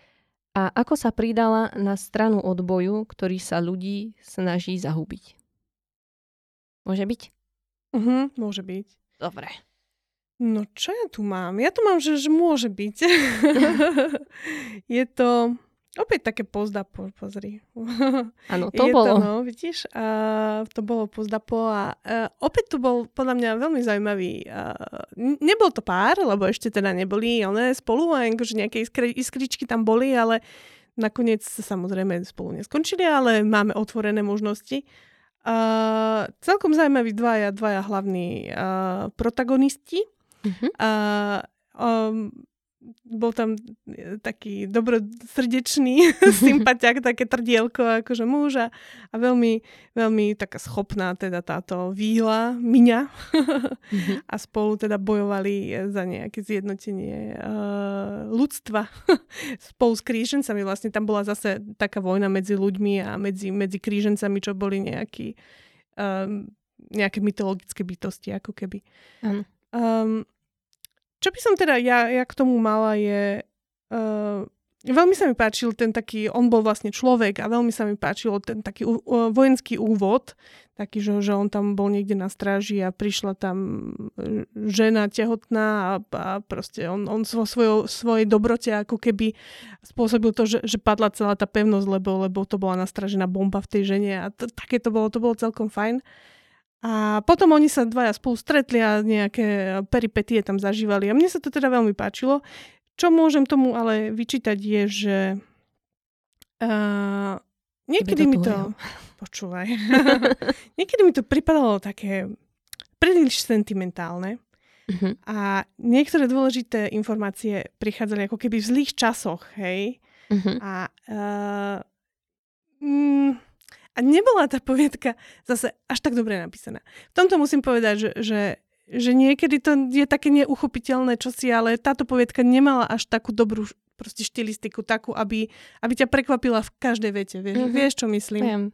a ako sa pridala na stranu odboju, ktorý sa ľudí snaží zahubiť. Môže byť? Môže byť. Dobre. No čo ja tu mám? Ja tu mám, že môže byť. Je to opäť také pozdapo, pozri. Áno, to je bolo. To, no, vidíš, to bolo pozdapo a opäť tu bol podľa mňa veľmi zaujímavý. Nebol to pár, lebo ešte teda neboli spolu, akože nejaké iskričky tam boli, ale nakoniec samozrejme spolu neskončili, ale máme otvorené možnosti. Celkom zaujímaví dvaja hlavní protagonisti. Bol tam taký dobrosrdečný sympatiak, také trdielko akože muža a veľmi, veľmi taká schopná teda táto víla, Miňa. A spolu teda bojovali za nejaké zjednotenie ľudstva. Spolu s krížencami vlastne tam bola zase taká vojna medzi ľuďmi a medzi krížencami, čo boli nejaké mytologické bytosti ako keby. Čo by som teda ja k tomu mala je... veľmi sa mi páčil ten taký... On bol vlastne človek a veľmi sa mi páčil ten taký vojenský úvod. Taký, že on tam bol niekde na stráži a prišla tam žena tehotná a proste on svojej dobrote ako keby spôsobil to, že padla celá tá pevnosť, lebo to bola nastražená bomba v tej žene a také to bolo celkom fajn. A potom oni sa dvaja spolu stretli a nejaké peripetie tam zažívali. A mne sa to teda veľmi páčilo. Čo môžem tomu ale vyčítať je, že niekedy mi to... Počúvaj. Niekedy mi to pripadalo také príliš sentimentálne. A niektoré dôležité informácie prichádzali ako keby v zlých časoch, hej? A... A nebola tá poviedka zase až tak dobre napísaná. V tomto musím povedať, že niekedy to je také neuchopiteľné čosi, ale táto poviedka nemala až takú dobrú proste štilistiku, takú, aby ťa prekvapila v každej vete. Vieš, čo myslím? Viem.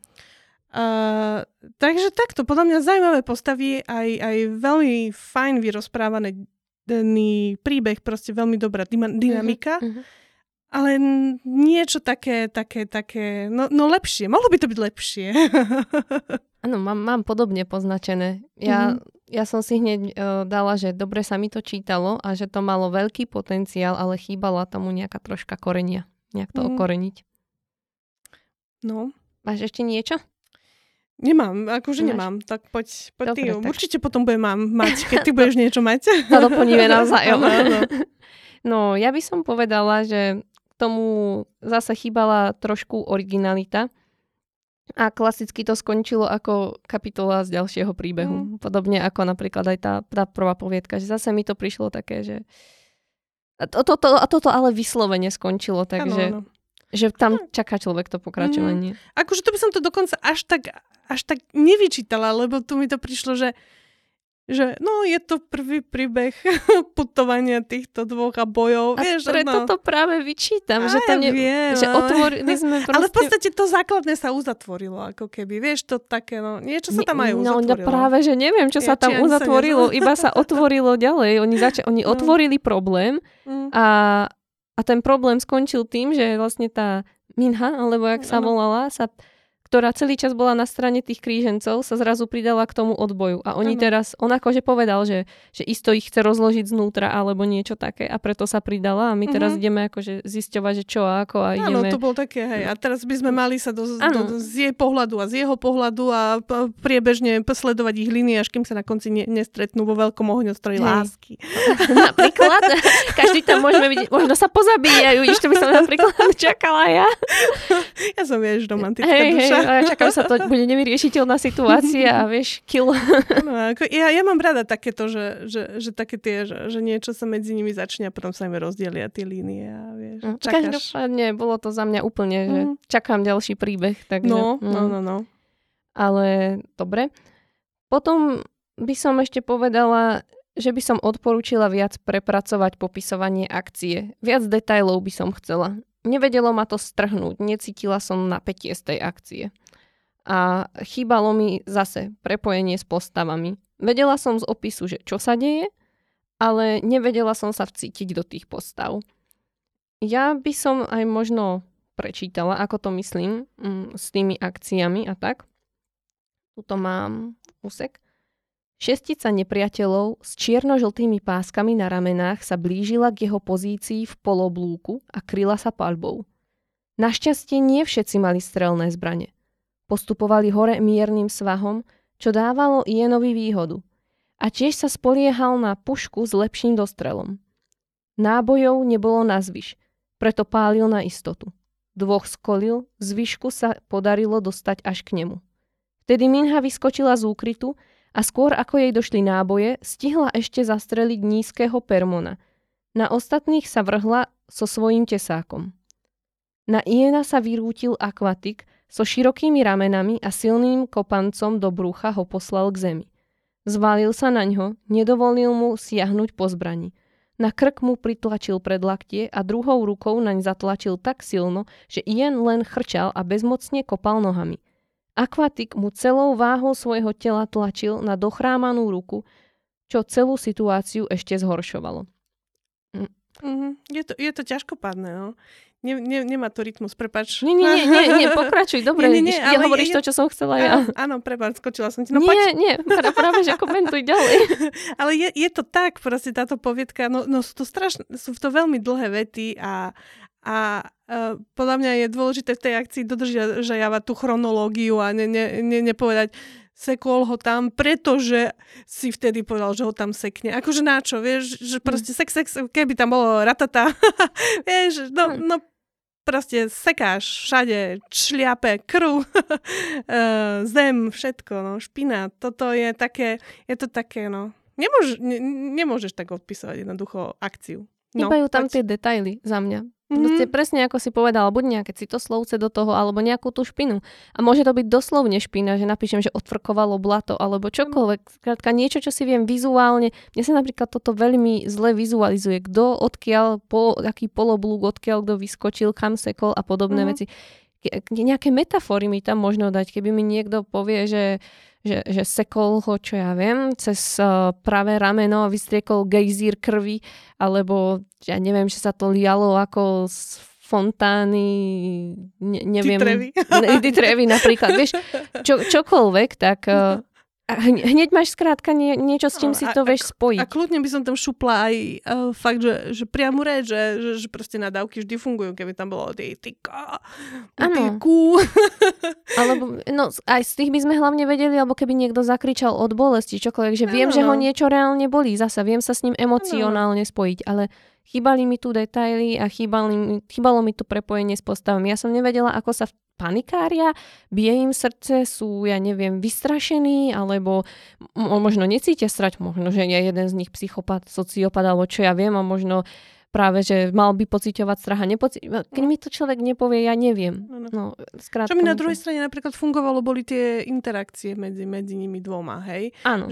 Takže takto, podľa mňa zaujímavé postavy, aj veľmi fajn vyrozprávaný príbeh, proste veľmi dobrá dynamika. Ale niečo také, no lepšie. Mohlo by to byť lepšie. Áno, mám podobne poznačené. Ja som si hneď dala, že dobre sa mi to čítalo a že to malo veľký potenciál, ale chýbala tomu nejaká troška korenia. Nejak to okoreniť. No. Máš ešte niečo? Nemám, tak poď dobre, ty. Tak. Určite potom mať, keď ty budeš niečo mať. To doplníme navzájom. No, ja by som povedala, že tomu zase chýbala trošku originalita a klasicky to skončilo ako kapitola z ďalšieho príbehu. Podobne ako napríklad aj tá prvá poviedka, že zase mi to prišlo také, že toto ale vyslovene skončilo, takže že tam čaká človek to pokračovanie. Akože to by som to dokonca až tak nevyčítala, lebo tu mi to prišlo, že no je to prvý príbeh putovania týchto dvoch a bojov. A vieš, preto to práve vyčítam, že tam otvorili sme proste... Ale v podstate to základné sa uzatvorilo, ako keby. Vieš, to také, no niečo sa tam aj uzatvorilo. No práve, že neviem, čo sa tam uzatvorilo, iba sa otvorilo ďalej. Oni otvorili problém a ten problém skončil tým, že vlastne tá Minha, alebo jak sa volala, ktorá celý čas bola na strane tých krížencov, sa zrazu pridala k tomu odboju. A oni teraz, on akože povedal, že isto ich chce rozložiť znútra alebo niečo také a preto sa pridala a my teraz ideme akože zisťovať, že čo a ako a ideme. Áno, to bolo také, hej. A teraz by sme mali sa z jej pohľadu a z jeho pohľadu a priebežne sledovať ich línie, až kým sa na konci nestretnú vo veľkom ohňostroji lásky. Napríklad, každý tam môžeme vidieť, možno sa pozabíjajú, ešte by som napríklad čakala ja. Ja som vieš romantická duša. Čakám sa, to bude nevyriešiteľná situácia a vieš, kill. No, ja mám rada takéto, že také tie, že niečo sa medzi nimi začne a potom sa im rozdielia tie línie a vieš, čakáš. Každopádne bolo to za mňa úplne, že čakám ďalší príbeh. Takže, no. Ale dobre. Potom by som ešte povedala, že by som odporúčila viac prepracovať popisovanie akcie. Viac detailov by som chcela. Nevedelo ma to strhnúť, necítila som napätie z tej akcie. A chýbalo mi zase prepojenie s postavami. Vedela som z opisu, že čo sa deje, ale nevedela som sa vcítiť do tých postav. Ja by som aj možno prečítala, ako to myslím, s tými akciami a tak. Tuto mám úsek. Šestica nepriateľov s čierno-žltými páskami na ramenách sa blížila k jeho pozícii v poloblúku a kryla sa paľbou. Našťastie nie všetci mali strelné zbrane. Postupovali hore miernym svahom, čo dávalo Ienovi výhodu. A tiež sa spoliehal na pušku s lepším dostrelom. Nábojov nebolo nazvyš, preto pálil na istotu. Dvoch skolil, zvyšku sa podarilo dostať až k nemu. Vtedy Minha vyskočila z úkrytu a skôr ako jej došli náboje, stihla ešte zastreliť nízkeho Permona. Na ostatných sa vrhla so svojím tesákom. Na Iena sa vyrútil akvatik, so širokými ramenami a silným kopancom do brucha ho poslal k zemi. Zvalil sa na ňo, nedovolil mu siahnuť po zbrani. Na krk mu pritlačil predlaktie a druhou rukou naň zatlačil tak silno, že Ien len chrčal a bezmocne kopal nohami. Akvatik mu celou váhou svojho tela tlačil na dochrámanú ruku, čo celú situáciu ešte zhoršovalo. Je to ťažkopádne, no? Nemá to rytmus, prepáč. Nie, pokračuj, dobre. Ja hovoríš to, čo som chcela ja. Áno, prepáč, skočila som ti. No, práve, že komentuj ďalej. Ale je to tak, proste táto poviedka, no sú to strašné, sú to veľmi dlhé vety a podľa mňa je dôležité v tej akcii dodržiavať tú chronológiu a nepovedať, sekol ho tam, pretože si vtedy povedal, že ho tam sekne. Akože načo, vieš, že proste sex, keby tam bolo ratata, vieš, no proste sekáš všade, šliape, krv, zem, všetko, no, špina. Toto je také, no. Nemôžeš tak odpisovať jednoducho akciu. Chýbajú tam tie detaily za mňa. Mm-hmm. Presne ako si povedala, buď nejaké citoslovce do toho, alebo nejakú tú špinu. A môže to byť doslovne špina, že napíšem, že odfrkovalo blato, alebo čokoľvek. Skrátka niečo, čo si viem vizuálne. Mne sa napríklad toto veľmi zle vizualizuje. Kto, odkiaľ, aký poloblúk, odkiaľ kto vyskočil, kam sekol a podobné veci. Nejaké metafory mi tam možno dať. Keby mi niekto povie, že sekol ho, čo ja viem, cez pravé rameno a vystriekol gejzír krvi, alebo ja neviem, že sa to lialo ako z fontány, neviem. Dytrevy napríklad, vieš, čokoľvek, tak hneď máš skrátka niečo, s čím si to vieš spojiť. A kľudne by som tam šupla aj fakt, že priamu reč, že proste nadávky vždy fungujú, keby tam bolo ty ku. Alebo, no, aj z tých by sme hlavne vedeli, alebo keby niekto zakričal od bolesti, čokoľvek, že viem, že ho niečo reálne bolí, zasa viem sa s ním emocionálne spojiť, ale chýbali mi tu detaily a chýbalo mi tu prepojenie s postavami. Ja som nevedela, ako sa panikária, bije im srdce, sú, ja neviem, vystrašení, alebo možno necítia strať, možno, že je jeden z nich psychopat, sociopat, alebo čo ja viem, a možno práve, že mal by pociťovať strach a nepociťovať. Keď mi to človek nepovie, ja neviem. No, skrátka, čo mi na druhej strane napríklad fungovalo, boli tie interakcie medzi nimi dvoma, hej? Áno.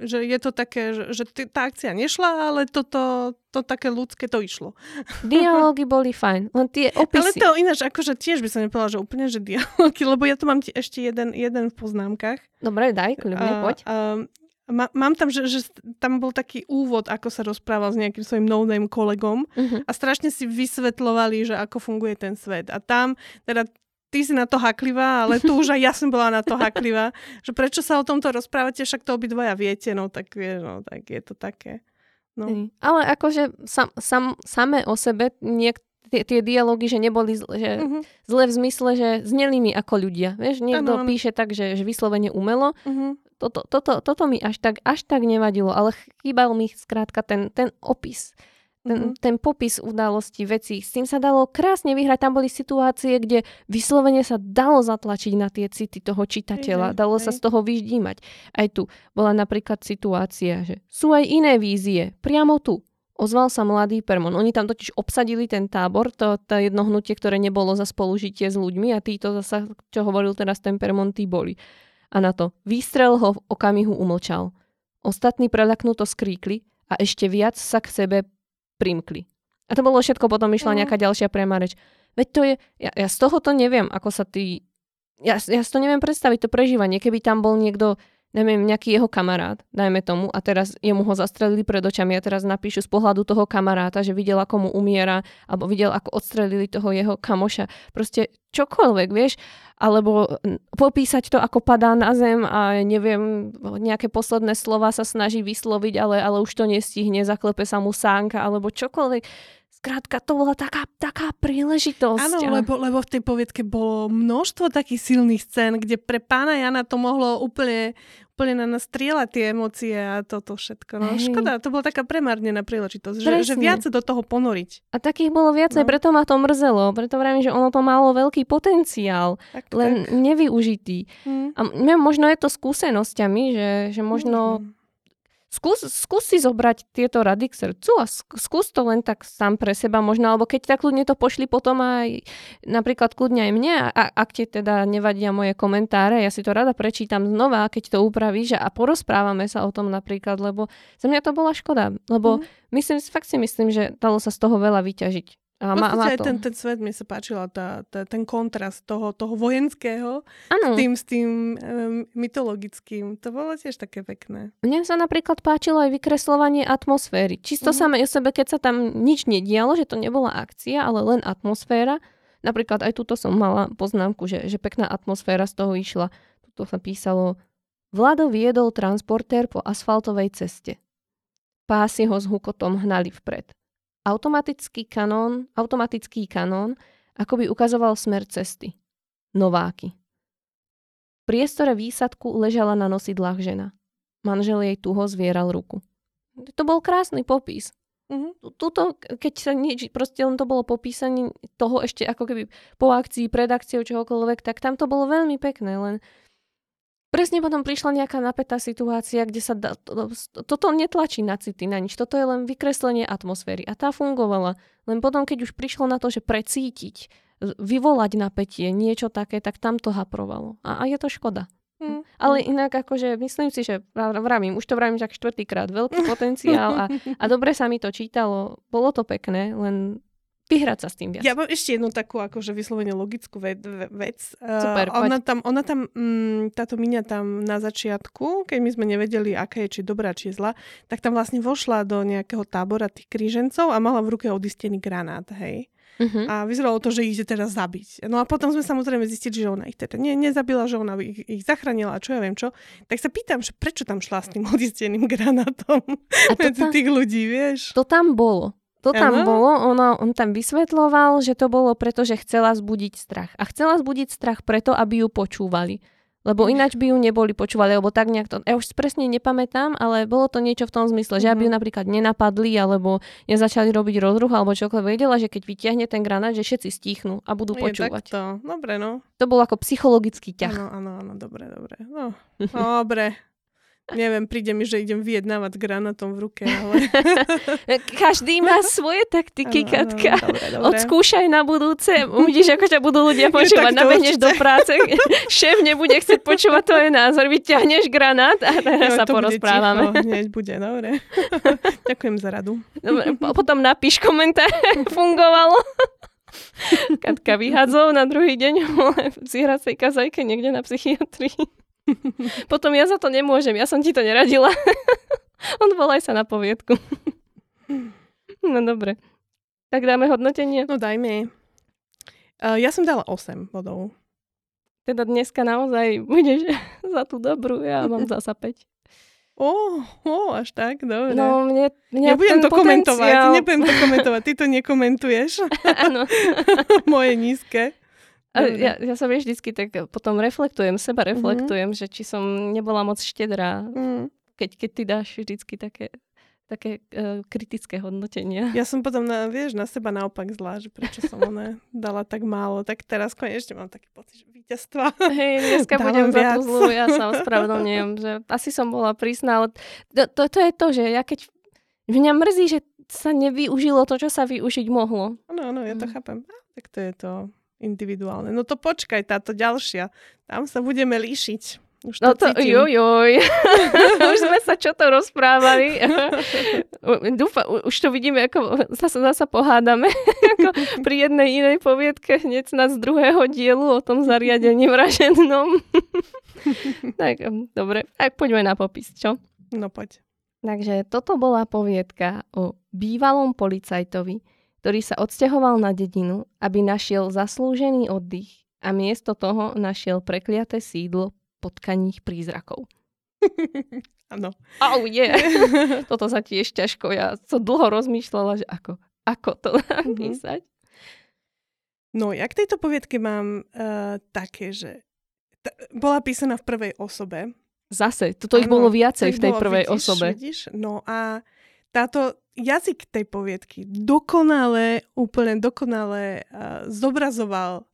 Že je to také, že tá akcia nešla, ale to také ľudské to išlo. Dialógy boli fajn, len tie opisy. Ale to ináč, akože tiež by som nepovedala, že úplne, že dialógy, lebo ja tu mám ešte jeden v poznámkach. Dobre, daj, kľudne, poď. Mám tam, že tam bol taký úvod, ako sa rozprával s nejakým svojim no-name kolegom a strašne si vysvetľovali, že ako funguje ten svet. A tam teda ty si na to haklivá, ale tu už aj ja som bola na to haklivá. Že prečo sa o tomto rozprávate, však to obidvoja viete, no tak vieš, no tak je to také. No. Ale akože samé o sebe tie dialógy, že neboli zle v zmysle, že zneli mi ako ľudia. Vieš, niekto píše tak, že vyslovene umelo. Toto mi až tak nevadilo, ale chýbal mi skrátka ten opis. Ten popis udalostí, vecí. S tým sa dalo krásne vyhrať. Tam boli situácie, kde vyslovene sa dalo zatlačiť na tie city toho čitateľa. Dalo sa z toho vyždímať. Aj tu bola napríklad situácia, že sú aj iné vízie. Priamo tu. Ozval sa mladý Permon. Oni tam totiž obsadili ten tábor, to jedno hnutie, ktoré nebolo za spolužitie s ľuďmi a títo zasa, čo hovoril teraz ten Permon, tí boli. A na to výstrel ho v okamihu umlčal. Ostatní preľaknuto skríkli a ešte viac sa k sebe primkli. A to bolo všetko, potom išla nejaká ďalšia premareč. Veď to je, ja z toho to neviem, ako sa ty... Ja si to neviem predstaviť, to prežívanie. Keby tam bol niekto, neviem, nejaký jeho kamarát, dajme tomu, a teraz jemu ho zastrelili pred očami a teraz napíšu z pohľadu toho kamaráta, že videl, ako mu umiera, alebo videl, ako odstrelili toho jeho kamoša. Proste čokoľvek, vieš, alebo popísať to, ako padá na zem a neviem, nejaké posledné slova sa snaží vysloviť, ale už to nestihne, zaklepe sa mu sánka, alebo čokoľvek. Skrátka, to bola taká príležitosť. Áno, lebo v tej poviedke bolo množstvo takých silných scén, kde pre pána Jana to mohlo úplne na nás strieľať tie emócie a toto všetko. No, škoda, to bola taká premárnená príležitosť, že viac do toho ponoriť. A takých bolo viacej, preto ma to mrzelo. Preto vravím, že ono to malo veľký potenciál, tak. Nevyužitý. A možno je to skúsenosťami, že možno... Skús si zobrať tieto rady k srdcu a skús to len tak sám pre seba možno, alebo keď tak kľudne to pošli potom aj napríklad kľudne aj mne a ak ti teda nevadia moje komentáre, ja si to rada prečítam znova, keď to upravíš a porozprávame sa o tom napríklad, lebo za mňa to bola škoda, lebo myslím, že dalo sa z toho veľa vyťažiť. A má to. Ten svet mi sa páčila, ten kontrast toho vojenského s tým mytologickým. To bolo tiež také pekné. Mne sa napríklad páčilo aj vykreslovanie atmosféry. Čisto samé o sebe, keď sa tam nič nedialo, že to nebola akcia, ale len atmosféra. Napríklad aj túto som mala poznámku, že pekná atmosféra z toho išla. Tuto sa písalo: Vlado viedol transportér po asfaltovej ceste. Pásy ho s hukotom hnali vpred. Automatický kanón akoby ukazoval smer cesty. Nováky. V priestore výsadku ležala na nosidlách žena. Manžel jej tuho zvieral ruku. To bol krásny popis. Tuto, keď sa nič, proste len to bolo popísanie toho ešte ako keby po akcii, pred akciou, čohokoľvek, tak tam to bolo veľmi pekné, len presne potom prišla nejaká napätá situácia, kde sa toto netlačí na city, na nič. Toto je len vykreslenie atmosféry. A tá fungovala. Len potom, keď už prišlo na to, že precítiť, vyvolať napätie, niečo také, tak tam to haprovalo. A je to škoda. Ale inak akože myslím si, že už to vravím tak 4. krát. Veľký potenciál a dobre sa mi to čítalo. Bolo to pekné, len... vyhrať sa s tým viac. Ja mám ešte jednu takú akože vyslovene logickú vec. Super, táto Miňa tam na začiatku, keď my sme nevedeli, aká je, či dobrá, či zlá, tak tam vlastne vošla do nejakého tábora tých krížencov a mala v ruke odistený granát, hej. A vyzeralo to, že ich ide teraz zabiť. No a potom sme samozrejme zistili, že ona ich teda nezabila, že ona ich zachránila a čo ja viem čo. Tak sa pýtam, že prečo tam šla s tým odisteným granátom medzi tých ľudí, vieš? To tam bolo. To tam bolo, on tam vysvetľoval, že to bolo preto, že chcela vzbudiť strach. A chcela vzbudiť strach preto, aby ju počúvali. Lebo ináč by ju neboli počúvali, lebo tak nejak to... Ja už presne nepamätám, ale bolo to niečo v tom zmysle, že aby ju napríklad nenapadli, alebo nezačali robiť rozruch, alebo čokoľvek. Vedela, že keď vyťahne ten granát, že všetci stíchnú a budú počúvať. Takto. Dobre, no. To bol ako psychologický ťah. Áno, dobre. No, dobre. Neviem, príde mi, že idem vyjednávať s granátom v ruke, ale... Každý má svoje taktiky, Katka. Dobre. Odskúšaj na budúce. Uvidíš, ako ťa budú ľudia počúvať. Nabehneš do práce, šéf nebude chcieť počúvať tvoj názor, vyťahneš granát a teraz sa porozprávame. Bude, dobre. Ďakujem za radu. Dobre, potom napíš komentár. Fungovalo. Katka vyhádzol na druhý deň v zihracej kazajke niekde na psychiatrii. Potom ja za to nemôžem, ja som ti to neradila. Odvolaj sa na poviedku. No dobre. Tak dáme hodnotenie? No dajme. Ja som dala 8 bodov. Teda dneska naozaj budeš za tú dobrú, ja mám zasa 5. Až tak, dobre. No, mne nebudem to komentovať, ty to nekomentuješ. Áno. Moje nízke. Ja sa vždycky tak potom reflektujem, že či som nebola moc štedrá, keď ty dáš vždycky také kritické hodnotenia. Ja som potom, na seba naopak zlá, že prečo som ona dala tak málo, tak teraz konečne mám taký pocit víťazstva. Hej, dneska budem za tú zlú, ja sa ospravedlňujem, že asi som bola prísna, ale to je to, že ja keď mňa mrzí, že sa nevyužilo to, čo sa využiť mohlo. Áno, ja to chápem. Tak to je to individuálne. No to počkaj, táto ďalšia. Tam sa budeme líšiť. Už to cítim. Už sme sa čo to rozprávali. Dúfam, už to vidíme, ako zasa pohádame. Ako pri jednej inej poviedke hneď z druhého dielu o tom zariadení vražednom. Tak, dobre. Tak poďme na popis, čo? No poď. Takže toto bola poviedka o bývalom policajtovi, ktorý sa odsťahoval na dedinu, aby našiel zaslúžený oddych a miesto toho našiel prekliaté sídlo potkaných prízrakov. Áno. Au, je. Toto sa tiež ťažko. Ja som dlho rozmýšľala, že ako to napísať. No, ja k tejto poviedke mám také, že bola písaná v prvej osobe. Zase, toto ich bolo viacej v tej prvej osobe. Vidíš? No a táto jazyk tej poviedky úplne dokonale zobrazoval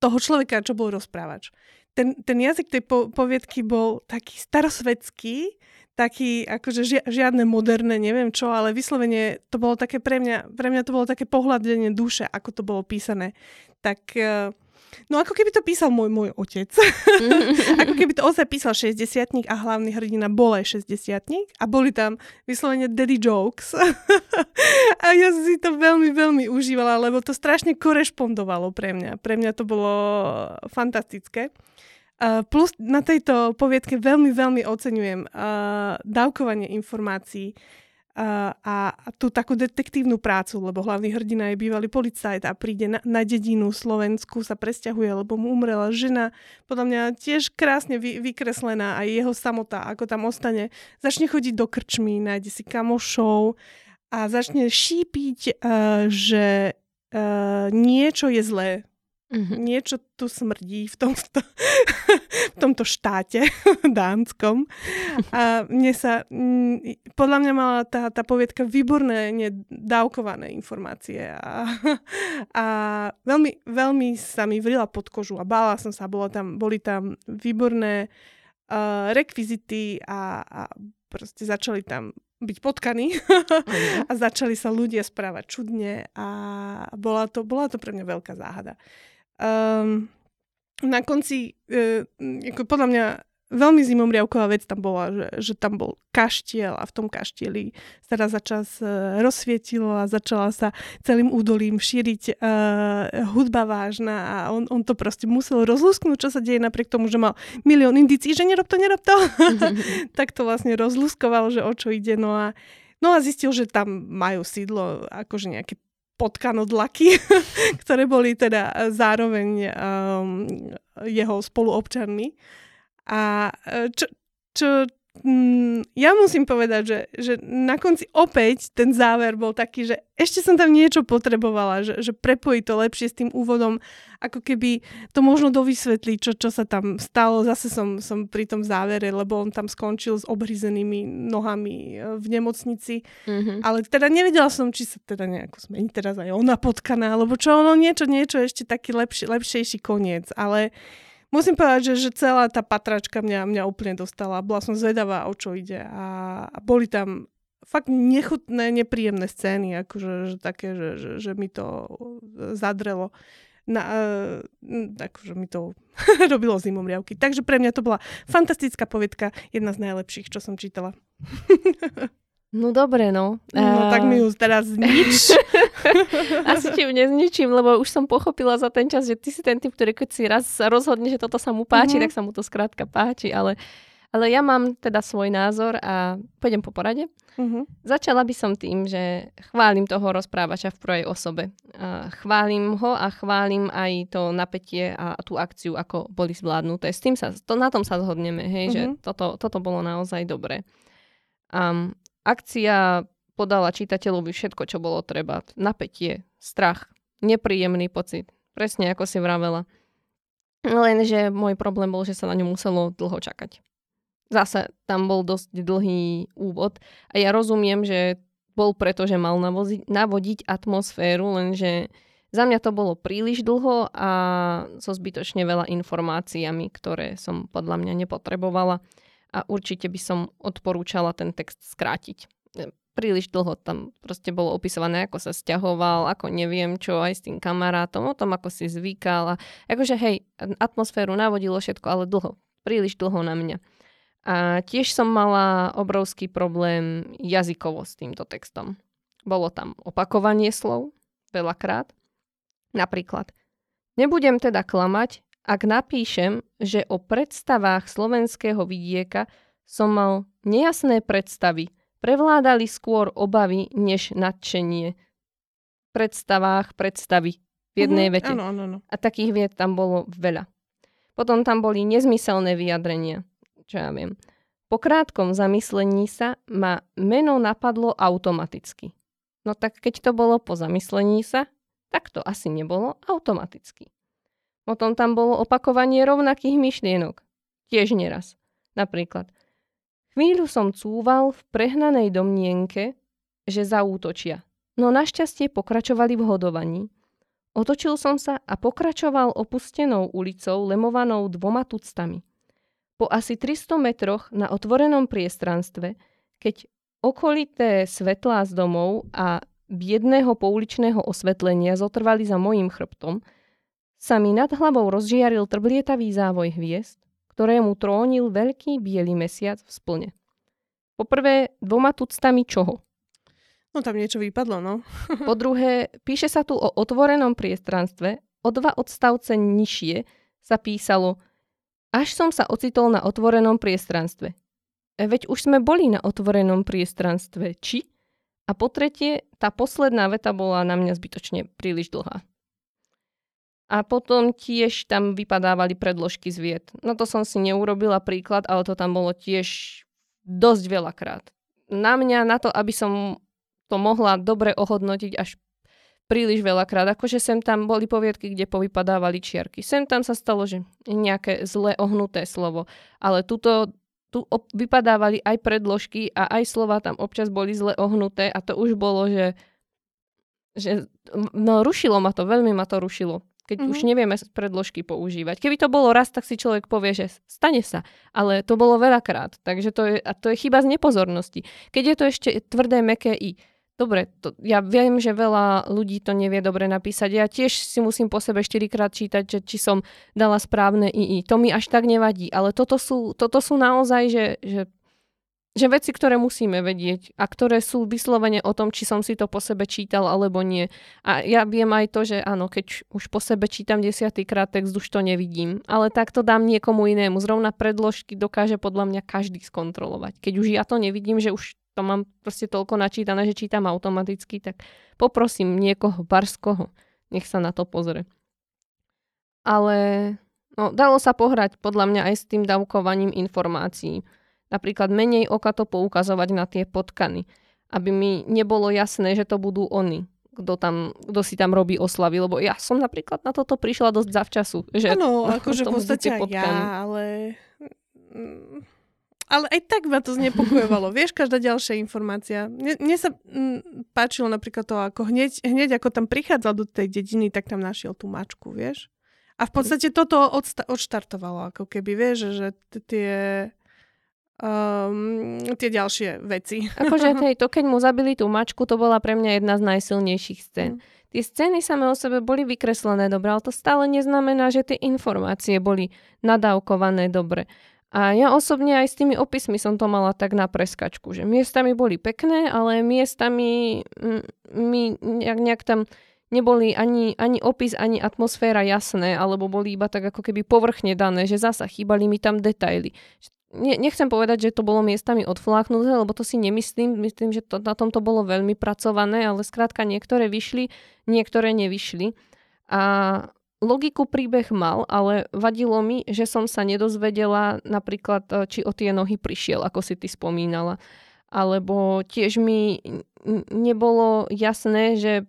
toho človeka, čo bol rozprávač. Ten jazyk tej poviedky bol taký starosvedský, taký akože žiadne moderné, neviem čo, ale vyslovene to bolo také pre mňa to bolo také pohľadenie duše, ako to bolo písané. Tak, no ako keby to písal môj otec. Ako keby to ozaj písal 60-tník a hlavný hrdina bol aj 60-tník a boli tam vyslovene daddy jokes. A ja si to veľmi, veľmi užívala, lebo to strašne korešpondovalo pre mňa. Pre mňa to bolo fantastické. Plus na tejto poviedke veľmi, veľmi oceňujem dávkovanie informácií a tú takú detektívnu prácu, lebo hlavný hrdina je bývalý policajt a príde na dedinu Slovensku, sa presťahuje, lebo mu umrela žena. Podľa mňa tiež krásne vykreslená aj jeho samota, ako tam ostane. Začne chodiť do krčmy, nájde si kamošov a začne šípiť, že niečo je zlé. Mm-hmm. Niečo tu smrdí v tomto štáte dánskom. A podľa mňa mala tá poviedka výborné dávkované informácie a veľmi, veľmi sa mi vrila pod kožu a bála som sa, boli tam výborné rekvizity a proste začali tam byť potkaní a začali sa ľudia správať čudne a bola to pre mňa veľká záhada. Na konci, podľa mňa veľmi zimomriavková vec tam bola, že tam bol kaštiel a v tom kaštieli sa raz za čas rozsvietilo a začala sa celým údolím šíriť hudba vážna a on to proste musel rozlúsknúť, čo sa deje napriek tomu, že mal milión indícií, že nerob to. Tak to vlastne rozlúskoval, že o čo ide. No a zistil, že tam majú sídlo akože nejaké potkanodlaky, ktoré boli teda zároveň jeho spoluobčanmi. A ja musím povedať, že na konci opäť ten záver bol taký, že ešte som tam niečo potrebovala, že prepojiť to lepšie s tým úvodom, ako keby to možno dovysvetliť, čo sa tam stalo. Zase som pri tom závere, lebo on tam skončil s obhryzenými nohami v nemocnici. Mm-hmm. Ale teda nevedela som, či sa teda nejako zmení teraz aj ona potkaná, lebo čo ono niečo ešte taký lepšejší koniec, ale... Musím povedať, že celá tá patračka mňa úplne dostala. Bola som zvedavá, o čo ide. A boli tam fakt nechutné, nepríjemné scény, akože také, že mi to zadrelo. Akože mi to robilo zimomriavky. Takže pre mňa to bola fantastická poviedka, jedna z najlepších, čo som čítala. No dobre, no. No tak mi ju teraz znič. Asi ti ju nezničím, lebo už som pochopila za ten čas, že ty si ten typ, ktorý keď si raz rozhodne, že toto sa mu páči, tak sa mu to skrátka páči. Ale ja mám teda svoj názor a pôjdem po porade. Začala by som tým, že chválim toho rozprávača v prvej osobe. Chválim ho a chválim aj to napätie a tú akciu, ako boli zvládnuté. Na tom sa zhodneme, hej, že toto bolo naozaj dobré. Akcia podala čitateľovi všetko, čo bolo treba. Napätie, strach, nepríjemný pocit. Presne ako si vravela. Lenže môj problém bol, že sa na ňu muselo dlho čakať. Zase tam bol dosť dlhý úvod. A ja rozumiem, že bol preto, že mal navodiť atmosféru, lenže za mňa to bolo príliš dlho a so zbytočne veľa informáciami, ktoré som podľa mňa nepotrebovala. A určite by som odporúčala ten text skrátiť. Príliš dlho tam proste bolo opisované, ako sa sťahoval, ako neviem čo, aj s tým kamarátom, o tom, ako si zvykal. Akože hej, atmosféru navodilo všetko, ale dlho. príliš dlho na mňa. A tiež som mala obrovský problém jazykovo s týmto textom. Bolo tam opakovanie slov, veľakrát. Napríklad, nebudem teda klamať, ak napíšem, že o predstavách slovenského vidieka som mal nejasné predstavy. Prevládali skôr obavy, než nadšenie. Predstavách predstavy v jednej vete. Áno. A takých viet tam bolo veľa. Potom tam boli nezmyselné vyjadrenia. Čo ja viem. Po krátkom zamyslení sa ma meno napadlo automaticky. No tak keď to bolo po zamyslení sa, tak to asi nebolo automaticky. Potom tam bolo opakovanie rovnakých myšlienok. Tiež neraz. Napríklad, chvíľu som cúval v prehnanej domnienke, že zaútočia. No našťastie pokračovali v hodovaní. Otočil som sa a pokračoval opustenou ulicou lemovanou 2 tuctami. Po asi 300 metroch na otvorenom priestranstve, keď okolité svetlá z domov a biedného pouličného osvetlenia zotrvali za mojím chrbtom, sa mi nad hlavou rozžiaril trblietavý závoj hviezd, ktorému trónil veľký biely mesiac v splne. Poprvé, 2 tuctami čoho? No tam niečo vypadlo, no. Po druhé, píše sa tu o otvorenom priestranstve, o 2 odstavce nižšie sa písalo, až som sa ocitol na otvorenom priestranstve. Veď už sme boli na otvorenom priestranstve, či? A po tretie, tá posledná veta bola na mňa zbytočne príliš dlhá. A potom tiež tam vypadávali predložky z viet. No to som si neurobila príklad, ale to tam bolo tiež dosť veľakrát. Na mňa, na to, aby som to mohla dobre ohodnotiť, až príliš veľakrát. Akože sem tam boli poviedky, kde povypadávali čiarky. Sem tam sa stalo, že nejaké zlé ohnuté slovo. Ale tu vypadávali aj predložky a aj slova tam občas boli zle ohnuté a to už bolo, že no rušilo ma to, veľmi ma to rušilo. Keď už nevieme predložky používať. Keby to bolo raz, tak si človek povie, že stane sa. Ale to bolo veľakrát. Takže to je chyba z nepozornosti. Keď je to ešte tvrdé, mäkké i. Dobre, ja viem, že veľa ľudí to nevie dobre napísať. Ja tiež si musím po sebe 4-krát čítať, že či som dala správne i. To mi až tak nevadí. Ale toto sú naozaj, že veci, ktoré musíme vedieť a ktoré sú vyslovene o tom, či som si to po sebe čítal alebo nie. A ja viem aj to, že áno, keď už po sebe čítam 10. krát text, už to nevidím. Ale tak to dám niekomu inému. Zrovna predložky dokáže podľa mňa každý skontrolovať. Keď už ja to nevidím, že už to mám proste toľko načítané, že čítam automaticky, tak poprosím niekoho barskoho, nech sa na to pozrie. Ale no, dalo sa pohrať podľa mňa aj s tým dávkovaním informácií. Napríklad menej okato poukazovať na tie potkany, aby mi nebolo jasné, že to budú oni, kto si tam robí oslavy, lebo ja som napríklad na toto prišla dosť zavčasu. Áno, akože v podstate ja, ale aj tak ma to znepokojovalo. Vieš, každá ďalšia informácia. Mne sa páčilo napríklad to, ako hneď ako tam prichádzal do tej dediny, tak tam našiel tú mačku, vieš. A v podstate toto odštartovalo, ako keby, vieš, že tie ďalšie veci. Akože to, keď mu zabili tú mačku, to bola pre mňa jedna z najsilnejších scén. Tie scény same o sebe boli vykreslené dobre, ale to stále neznamená, že tie informácie boli nadávkované dobre. A ja osobne aj s tými opismi som to mala tak na preskačku, že miestami boli pekné, ale miestami mi nejak tam neboli ani opis, ani atmosféra jasné, alebo boli iba tak ako keby povrchne dané, že zasa chýbali mi tam detaily. Nechcem povedať, že to bolo miestami odfláknuté, lebo to si nemyslím. Myslím, že na tom to bolo veľmi pracované, ale skrátka niektoré vyšli, niektoré nevyšli. A logiku príbeh mal, ale vadilo mi, že som sa nedozvedela napríklad, či o tie nohy prišiel, ako si ty spomínala. Alebo tiež mi nebolo jasné, že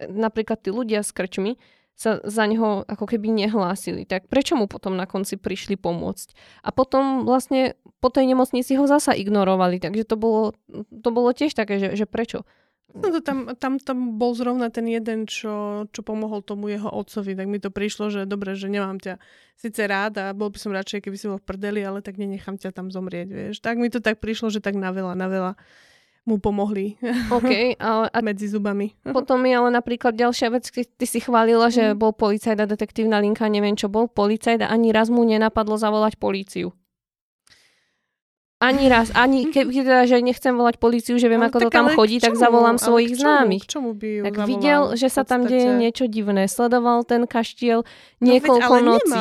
napríklad tí ľudia s krčmi sa za neho ako keby nehlásili. Tak prečo mu potom na konci prišli pomôcť? A potom vlastne po tej nemocnici ho zasa ignorovali. Takže to bolo tiež také, že prečo? No to tam bol zrovna ten jeden, čo pomohol tomu jeho otcovi. Tak mi to prišlo, že dobre, že nemám ťa síce rád a bol by som radšej, keby si bol v prdeli, ale tak nenechám ťa tam zomrieť, vieš. Tak mi to tak prišlo, že tak na veľa. mu pomohli medzi zubami. Potom je ale napríklad ďalšia vec, ty si chválila, že bol policajt a detektívna linka, neviem čo bol, policajt a ani raz mu nenapadlo zavolať políciu. Ani raz, ani keď že nechcem volať políciu, že viem, ale ako to tam chodí, tak zavolám svojich známych. Tak videl, že sa tam deje niečo divné. Sledoval ten kaštiel niekoľko nocí.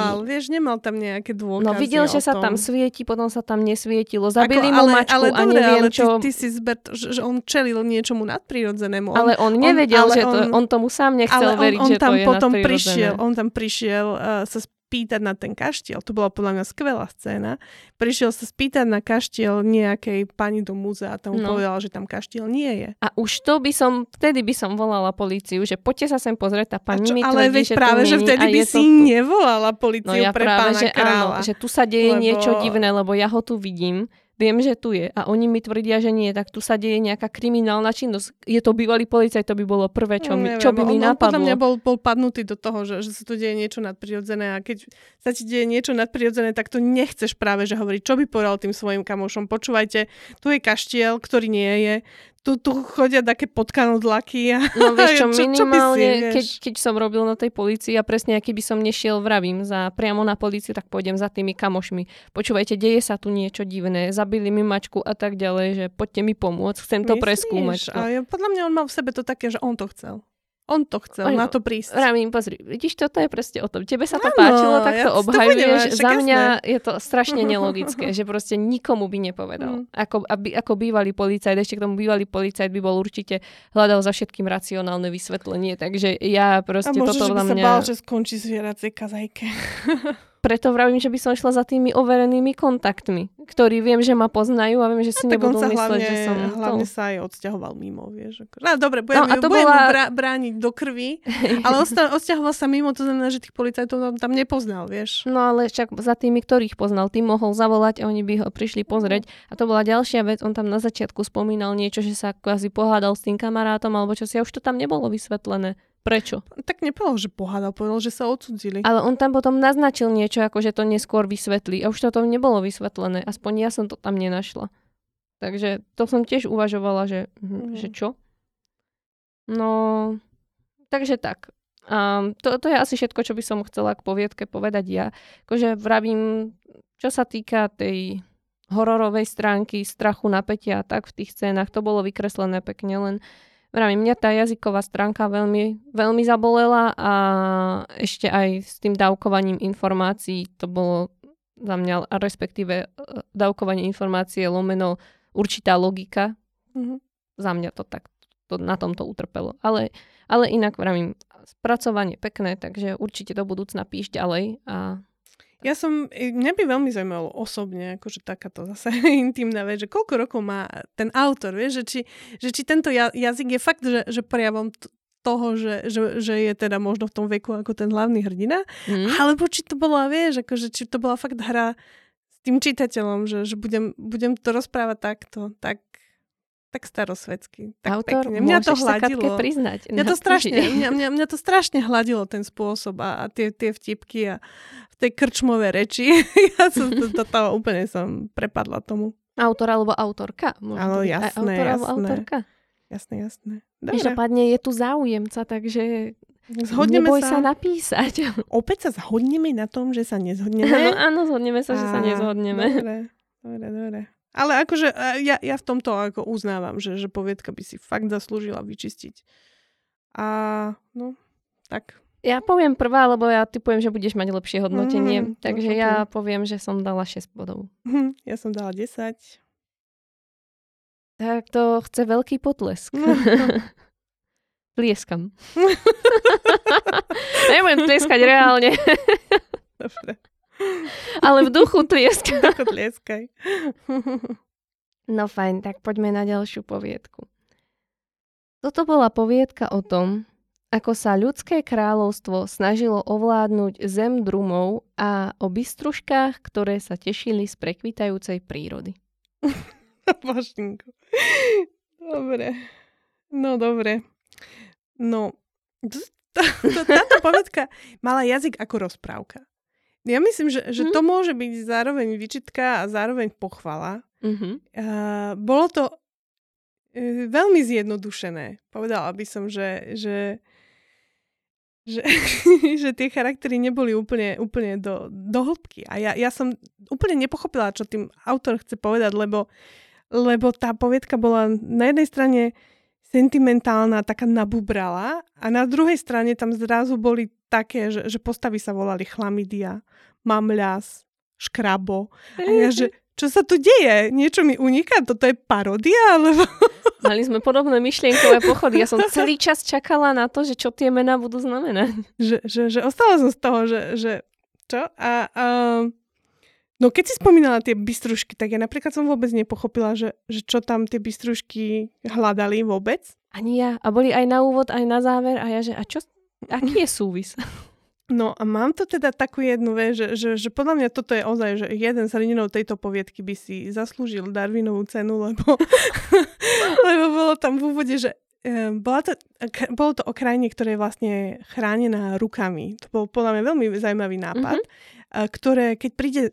Nemal tam nejaké dôkazy. No videl, že sa tam svieti, potom sa tam nesvietilo. Zabili mu mačku a neviem čo. Ale ty si zbert, že on čelil niečomu nadprirodzenému. Ale on nevedel, že on tomu sám nechcel veriť, že to je nadprirodzené. On tam prišiel sa spýtať na ten kaštiel. To bola podľa mňa skvelá scéna. Prišiel sa spýtať na kaštiel nejakej pani do múzea a tam povedala, že tam kaštiel nie je. A už to by som, vtedy by som volala políciu, že poďte sa sem pozrieť, tá pani mi tvrdí, že tu není. Ale veď práve, že vtedy by si nevolala políciu pre pána kráľa. Áno, že tu sa deje niečo divné, lebo ja ho tu vidím. Viem, že tu je. A oni mi tvrdia, že nie. Tak tu sa deje nejaká kriminálna činnosť. Je to bývalý policajt, to by bolo prvé, čo by mi napadlo. On podľa mňa bol padnutý do toho, že sa tu deje niečo nadprirodzené. A keď sa ti deje niečo nadprirodzené, tak to nechceš práve, že hovoriť. Čo by povedal tým svojim kamošom? Počúvajte, tu je kaštiel, ktorý nie je. Tu chodia také potkanodlaky. No vieš čo, minimálne, keď som robil na tej polícii a presne, aký by som nešiel, vravím, priamo na políciu, tak pôjdem za tými kamošmi. Počúvajte, deje sa tu niečo divné, zabili mi mačku a tak ďalej, že poďte mi pomôcť, chcem to preskúmať. To. A podľa mňa on mal v sebe to také, že on to chcel. On to chcel, na to prísť. Ramín, pozri, vidíš, toto je proste o tom. Tebe sa to páčilo, tak to obhajuješ. Za mňa je to strašne nelogické, že proste nikomu by nepovedal. Ako bývalý policajt, ešte k tomu bývalý policajt by bol určite hľadal za všetkým racionálne vysvetlenie, takže ja proste toto na mňa... A možno, že by sa bál, že skončí zvieracej kazajke. Preto vravím, že by som išla za tými overenými kontaktmi, ktorí viem, že ma poznajú a viem, že si nebudú mysleť, že som... Hlavne sa aj odsťahoval mimo, vieš. No dobre, budem brániť do krvi, ale odsťahoval sa mimo, to znamená, že tých policajtov tam nepoznal, vieš. No ale však za tými, ktorých poznal, tým mohol zavolať a oni by ho prišli pozrieť. A to bola ďalšia vec, on tam na začiatku spomínal niečo, že sa kvázi pohádal s tým kamarátom alebo čo si, a už to tam nebolo vysvetlené. Prečo? Tak nepovedal, že pohádal, povedal, že sa odsudzili. Ale on tam potom naznačil niečo, ako že to neskôr vysvetlí. A už to tam nebolo vysvetlené. Aspoň ja som to tam nenašla. Takže to som tiež uvažovala, že čo? No, takže tak. To je asi všetko, čo by som chcela k poviedke povedať ja. Akože vravím, čo sa týka tej hororovej stránky, strachu, napätia a tak v tých scénach, to bolo vykreslené pekne, len mňa tá jazyková stránka veľmi, veľmi zabolela a ešte aj s tým dávkovaním informácií to bolo za mňa, respektíve dávkovanie informácie lomeno určitá logika. Mm-hmm. Za mňa to tak na tomto utrpelo. Ale inak spracovanie pekné, takže určite do budúcna píš ďalej a... Mňa by veľmi zaujímalo osobne, akože takáto zase intimná vec, že koľko rokov má ten autor, vieš, že či tento jazyk je fakt, že prejavom toho, že je teda možno v tom veku ako ten hlavný hrdina, alebo či to bola, vieš, akože či to bola fakt hra s tým čitateľom, že budem to rozprávať takto, tak starosvedsky, tak autor, pekne. Mňa to hladilo. Priznať. Mňa to strašne hladilo ten spôsob a tie vtipky a v tej krčmovej reči. Ja som to úplne som prepadla tomu. Autor alebo autorka. Áno, jasné, Jasné. Každopádne je tu záujemca, takže neboj sa napísať. Opäť sa zhodneme na tom, že sa nezhodneme. Áno, zhodneme sa, že sa nezhodneme. Dobre. Ale akože ja v tomto ako uznávam, že poviedka by si fakt zaslúžila vyčistiť. A no, tak. Ja poviem prvá, lebo ja typujem, že budeš mať lepšie hodnotenie. Takže ja poviem, že som dala 6 bodov. Ja som dala 10. Tak to chce veľký potlesk. Tlieskam. Nebudem tlieskať reálne. Dobre. Ale v duchu tlieskaj. No fajn, tak poďme na ďalšiu poviedku. Toto bola poviedka o tom, ako sa ľudské kráľovstvo snažilo ovládnuť zem drumov a o bystruškách, ktoré sa tešili z prekvitajúcej prírody. Božinko. Dobre. Dobre. Táto poviedka mala jazyk ako rozprávka. Ja myslím, že to môže byť zároveň výčitka a zároveň pochvala. Bolo to veľmi zjednodušené. Povedala by som, že tie charaktery neboli úplne do hĺbky. A ja som úplne nepochopila, čo tým autor chce povedať, lebo tá poviedka bola na jednej strane sentimentálna, taká nabubrala, a na druhej strane tam zrazu boli také, že postavy sa volali Chlamydia, Mamľas, Škrabo. A ja, že čo sa tu deje? Niečo mi uniká? Toto je paródia? Alebo... Mali sme podobné myšlienkové pochody. Ja som celý čas čakala na to, že čo tie mená budú znamenať. Že ostala som z toho, že čo? A no keď si spomínala tie bystrušky, tak ja napríklad som vôbec nepochopila, že čo tam tie bystrušky hľadali vôbec. Ani ja. A boli aj na úvod, aj na záver. A ja, že a čo? Aký je súvis? No a mám tu teda takú jednu vec, že podľa mňa toto je ozaj, že jeden z hrdinov tejto poviedky by si zaslúžil Darwinovú cenu, lebo bolo tam v úvode, že bolo to o krajine, ktorá je vlastne chránená rukami. To bol podľa mňa veľmi zaujímavý nápad, ktoré keď príde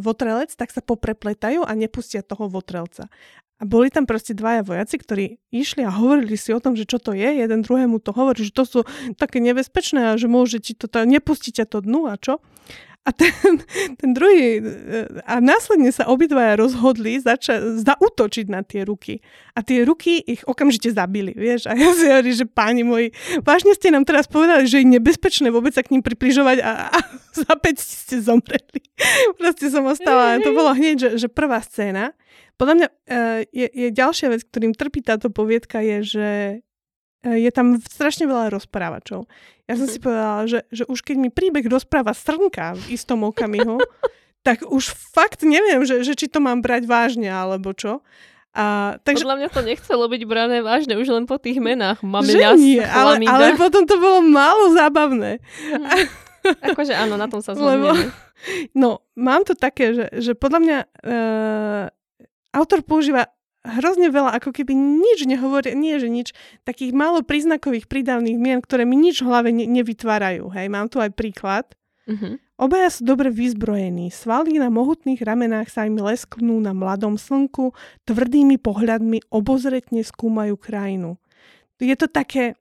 votrelec, tak sa poprepletajú a nepustia toho votrelca. A boli tam proste dvaja vojaci, ktorí išli a hovorili si o tom, že čo to je. Jeden druhému to hovorí, že to sú také nebezpečné a že môže ti to, nepustí ťa to dnu a čo. A ten druhý, a následne sa obidvaja rozhodli zaútočiť na tie ruky. A tie ruky ich okamžite zabili, vieš. A ja si hovorím, že páni moji, vážne ste nám teraz povedali, že je nebezpečné vôbec sa k ním približovať a za 5 ste zomreli. Proste som ostala. To bolo hneď, že prvá scéna. Podľa mňa je ďalšia vec, ktorým trpí táto poviedka, je, že je tam strašne veľa rozprávačov. Ja som si povedala, že už keď mi príbeh rozpráva srnka v istom okamihu, tak už fakt neviem, že či to mám brať vážne, alebo čo. Takže... Podľa mňa to nechcelo byť brané vážne, už len po tých menách. Mamľas, Chlamydia. Ale potom to bolo málo zábavné. Akože áno, na tom sa zhodneme. No, mám to také, že podľa mňa... Autor používa hrozne veľa, ako keby nič nehovorí, nie že nič, takých málo príznakových prídavných mien, ktoré mi nič v hlave nevytvárajú. Hej, mám tu aj príklad. Obaja sú dobre vyzbrojení. Svaly na mohutných ramenách sa im lesknú na mladom slnku, tvrdými pohľadmi obozretne skúmajú krajinu. Je to také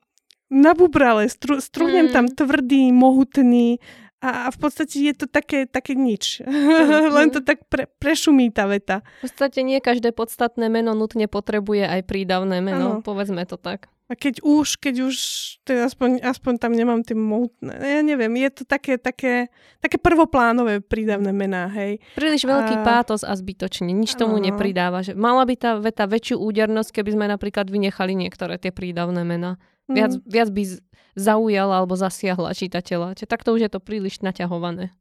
nabubralé, strúhnem tam tvrdý, mohutný, a v podstate je to také nič. Len to tak prešumí tá veta. V podstate nie každé podstatné meno nutne potrebuje aj prídavné meno. Ano. Povedzme to tak. A keď už aspoň tam nemám tie mohutné. Ja neviem, je to také prvoplánové prídavné mená, hej. Príliš veľký pátos a zbytočne. Nič tomu nepridáva. Že mala by tá veta väčšiu údernosť, keby sme napríklad vynechali niektoré tie prídavné mená. Viac by zaujala alebo zasiahla čitateľa. Čiže takto už je to príliš naťahované.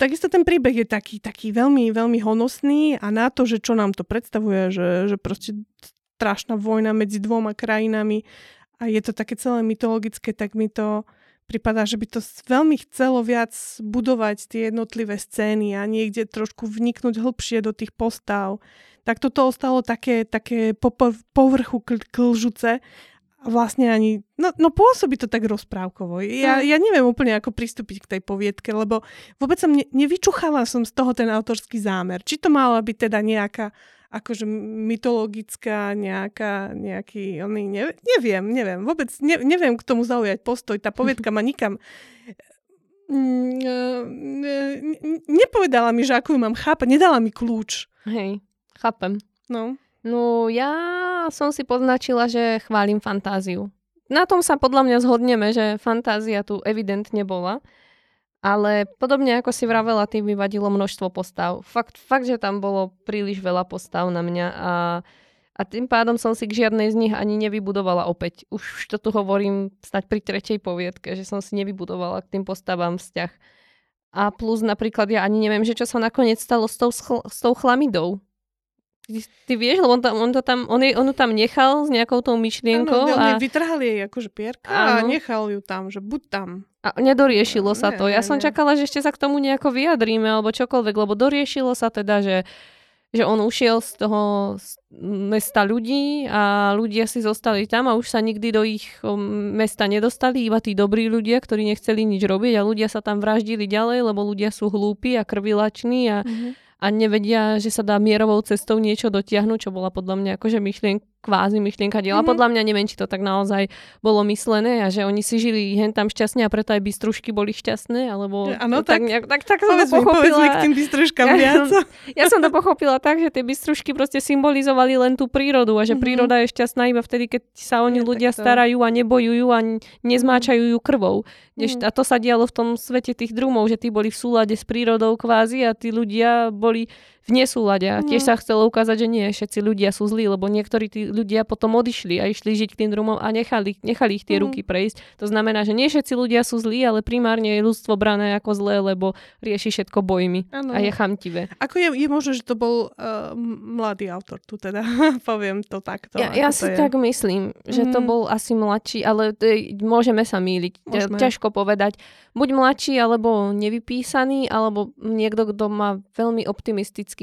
Takisto ten príbeh je taký veľmi, veľmi honosný a na to, že čo nám to predstavuje, že proste strašná vojna medzi dvoma krajinami a je to také celé mytologické, tak mi to pripadá, že by to veľmi chcelo viac budovať tie jednotlivé scény a niekde trošku vniknúť hlbšie do tých postav. Tak toto ostalo také po povrchu klžúce. Vlastne ani... No pôsobí to tak rozprávkovo. Ja neviem úplne, ako pristúpiť k tej poviedke, lebo vôbec som nevyčuchala som z toho ten autorský zámer. Či to mala byť teda nejaká akože mytologická, nejaký... Neviem. Vôbec neviem k tomu zaujať postoj. Tá poviedka ma nikam... Nepovedala mi, že ako ju mám chápať. Nedala mi kľúč. Hej, chápem. No ja som si poznačila, že chválim fantáziu. Na tom sa podľa mňa zhodneme, že fantázia tu evidentne bola, ale podobne ako si vravela, tým mi vadilo množstvo postav. Fakt, že tam bolo príliš veľa postav na mňa a tým pádom som si k žiadnej z nich ani nevybudovala opäť. Už to tu hovorím snáď pri tretej poviedke, že som si nevybudovala k tým postavám vzťah. A plus napríklad ja ani neviem, že čo sa nakoniec stalo s tou chlamydou. Ty vieš, lebo on ju tam nechal s nejakou tou myšlienkou. Áno, vytrhal jej akože pierka a nechal ju tam, že buď tam. A nedoriešilo sa to. Ja som čakala, že ešte sa k tomu nejako vyjadríme alebo čokoľvek, lebo doriešilo sa teda, že on ušiel z toho mesta ľudí a ľudia si zostali tam a už sa nikdy do ich mesta nedostali, iba tí dobrí ľudia, ktorí nechceli nič robiť a ľudia sa tam vraždili ďalej, lebo ľudia sú hlúpi a krvilační a nevedia, že sa dá mierovou cestou niečo dotiahnuť, čo bola podľa mňa akože myšlienka kvázi myšlienka diela. Podľa mňa neviem, či to tak naozaj bolo myslené a že oni si žili hen tam šťastne a preto aj Bystrušky boli šťastné, alebo ano, tak som to pochopila. K tým Bystruškám viac. Ja som to pochopila tak, že tie Bystrušky proste symbolizovali len tú prírodu a že príroda je šťastná iba vtedy, keď sa oni ľudia starajú a nebojujú a nezmáčajú ju krvou. A to sa dialo v tom svete tých drumov, že tí boli v súlade s prírodou kvázi a tí ľudia boli v nesúlade. A tiež sa chcelo ukázať, že nie všetci ľudia sú zlí, lebo niektorí tí ľudia potom odišli a išli žiť k tým drumom a nechali ich tie ruky prejsť. To znamená, že nie všetci ľudia sú zlí, ale primárne je ľudstvo brané ako zlé, lebo rieši všetko bojmi a je chamtivé. Ako je možné, že to bol mladý autor, tu teda poviem to takto. Ja si tak myslím, že to bol asi mladší, ale môžeme sa mýliť. Ťažko povedať. Buď mladší, alebo nevypísaný, alebo niekto, kto má veľmi optimistický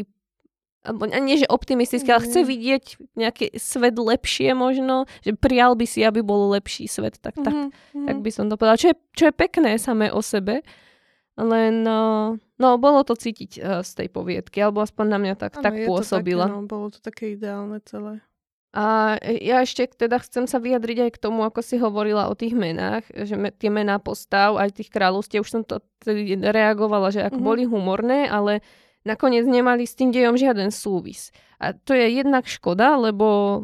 nie, že optimisticky, ale chce vidieť nejaký svet lepšie možno, že prial by si, aby bol lepší svet. Tak by som to povedala. Čo je pekné samé o sebe, len bolo to cítiť z tej poviedky, alebo aspoň na mňa tak pôsobila. To také, bolo to také ideálne celé. A ja ešte teda chcem sa vyjadriť aj k tomu, ako si hovorila o tých menách, že tie mená postav, aj tých kráľovstiev, už som to reagovala, že ako boli humorné, ale nakoniec nemali s tým dejom žiaden súvis. A to je jednak škoda, lebo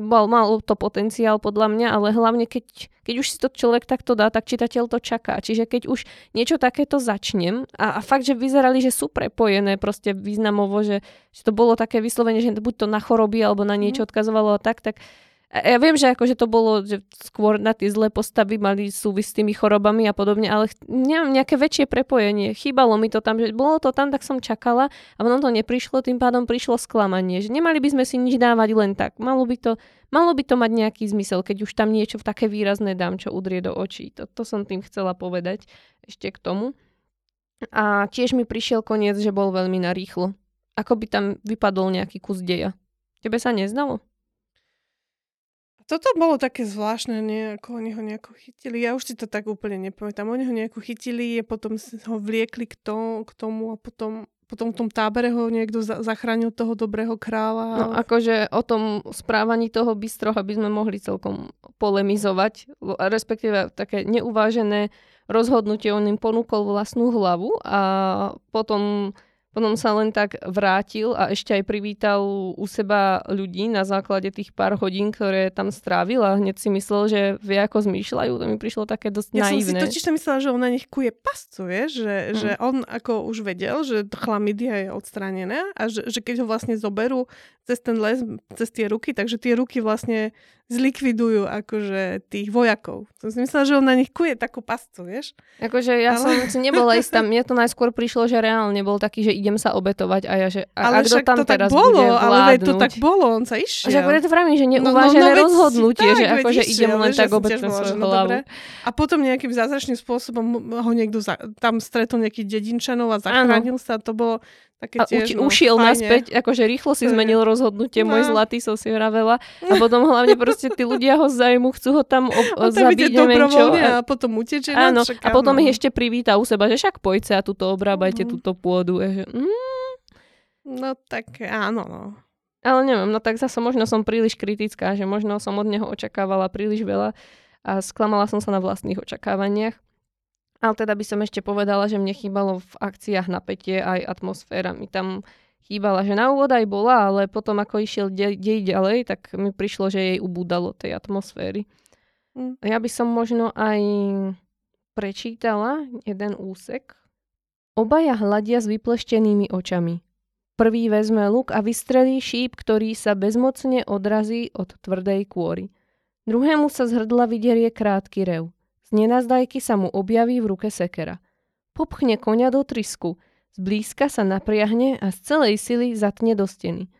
mal to potenciál podľa mňa, ale hlavne keď už si to človek takto dá, tak čitateľ to čaká. Čiže keď už niečo takéto začnem a fakt, že vyzerali, že sú prepojené proste významovo, že to bolo také vyslovene, že buď to na choroby alebo na niečo odkazovalo a tak. A ja viem, že akože to bolo, že skôr na tie zlé postavy mali súvis s tými chorobami a podobne, ale neviem, nejaké väčšie prepojenie. Chýbalo mi to tam, že bolo to tam, tak som čakala a ono to neprišlo, tým pádom prišlo sklamanie, že nemali by sme si nič dávať len tak. Malo by to mať nejaký zmysel, keď už tam niečo v také výrazné dám, čo udrie do očí. To som tým chcela povedať ešte k tomu. A tiež mi prišiel koniec, že bol veľmi narýchlo. Ako by tam vypadol nejaký kus deja. Tebe sa neznalo? Toto bolo také zvláštne, ako oni ho nejako chytili. Ja už si to tak úplne nepamätám. Oni ho nejako chytili a potom ho vliekli k tomu a potom v tom tábere ho niekto zachránil toho dobrého kráľa. No akože o tom správaní toho Bystrocha by sme mohli celkom polemizovať. Respektíve také neuvážené rozhodnutie. On im ponúkol vlastnú hlavu a potom sa len tak vrátil a ešte aj privítal u seba ľudí na základe tých pár hodín, ktoré tam strávil a hneď si myslel, že vie, ako zmýšľajú. To mi prišlo také dosť naivné. Ja som si totiž myslela, že on na nich kuje pascu, že on ako už vedel, že chlamydia je odstránená a že keď ho vlastne zoberú cez ten les, cez tie ruky, takže tie ruky vlastne zlikvidujú akože tých vojakov. Som si myslela, že on na nich kuje takú pascu, vieš? Akože som si nebola istá. Mne to najskôr prišlo, že reálne bol taký, že idem sa obetovať a ja, že a kto tam teraz bolo, bude vládnuť. Ale to tak bolo, on sa išiel. A že akože to vravím, že neuvážené rozhodnutie, že akože idem len tak obetovať svoju hlavu. A potom nejakým zázračným spôsobom ho niekto tam stretol nejaký dedinčanov a zachránil sa. To bolo také tiež, ušiel naspäť, akože rýchlo si zmenil rozhodnutie, môj zlatý, som si vravela. A potom hlavne proste tí ľudia ho zájmu, chcú ho tam zabiť nemenčo. A potom uteče. Áno, a potom ich ešte privíta u seba, že však pojďte a tuto obrábajte túto pôdu. Že, No tak áno, no. Ale neviem, no tak zase možno som príliš kritická, že možno som od neho očakávala príliš veľa a sklamala som sa na vlastných očakávaniach. Ale teda by som ešte povedala, že mne chýbalo v akciách napätie aj atmosféra. Mi tam chýbala, že na úvod aj bola, ale potom ako išiel dej ďalej, tak mi prišlo, že jej ubúdalo tej atmosféry. Ja by som možno aj prečítala jeden úsek. Obaja hľadia s vypleštenými očami. Prvý vezme luk a vystrelí šíp, ktorý sa bezmocne odrazí od tvrdej kôry. Druhému sa z hrdla vyderie krátky rev. Z nenazdajky sa mu objaví v ruke sekera. Popchne koňa do trysku, zblízka sa napriahne a z celej sily zatne do steny.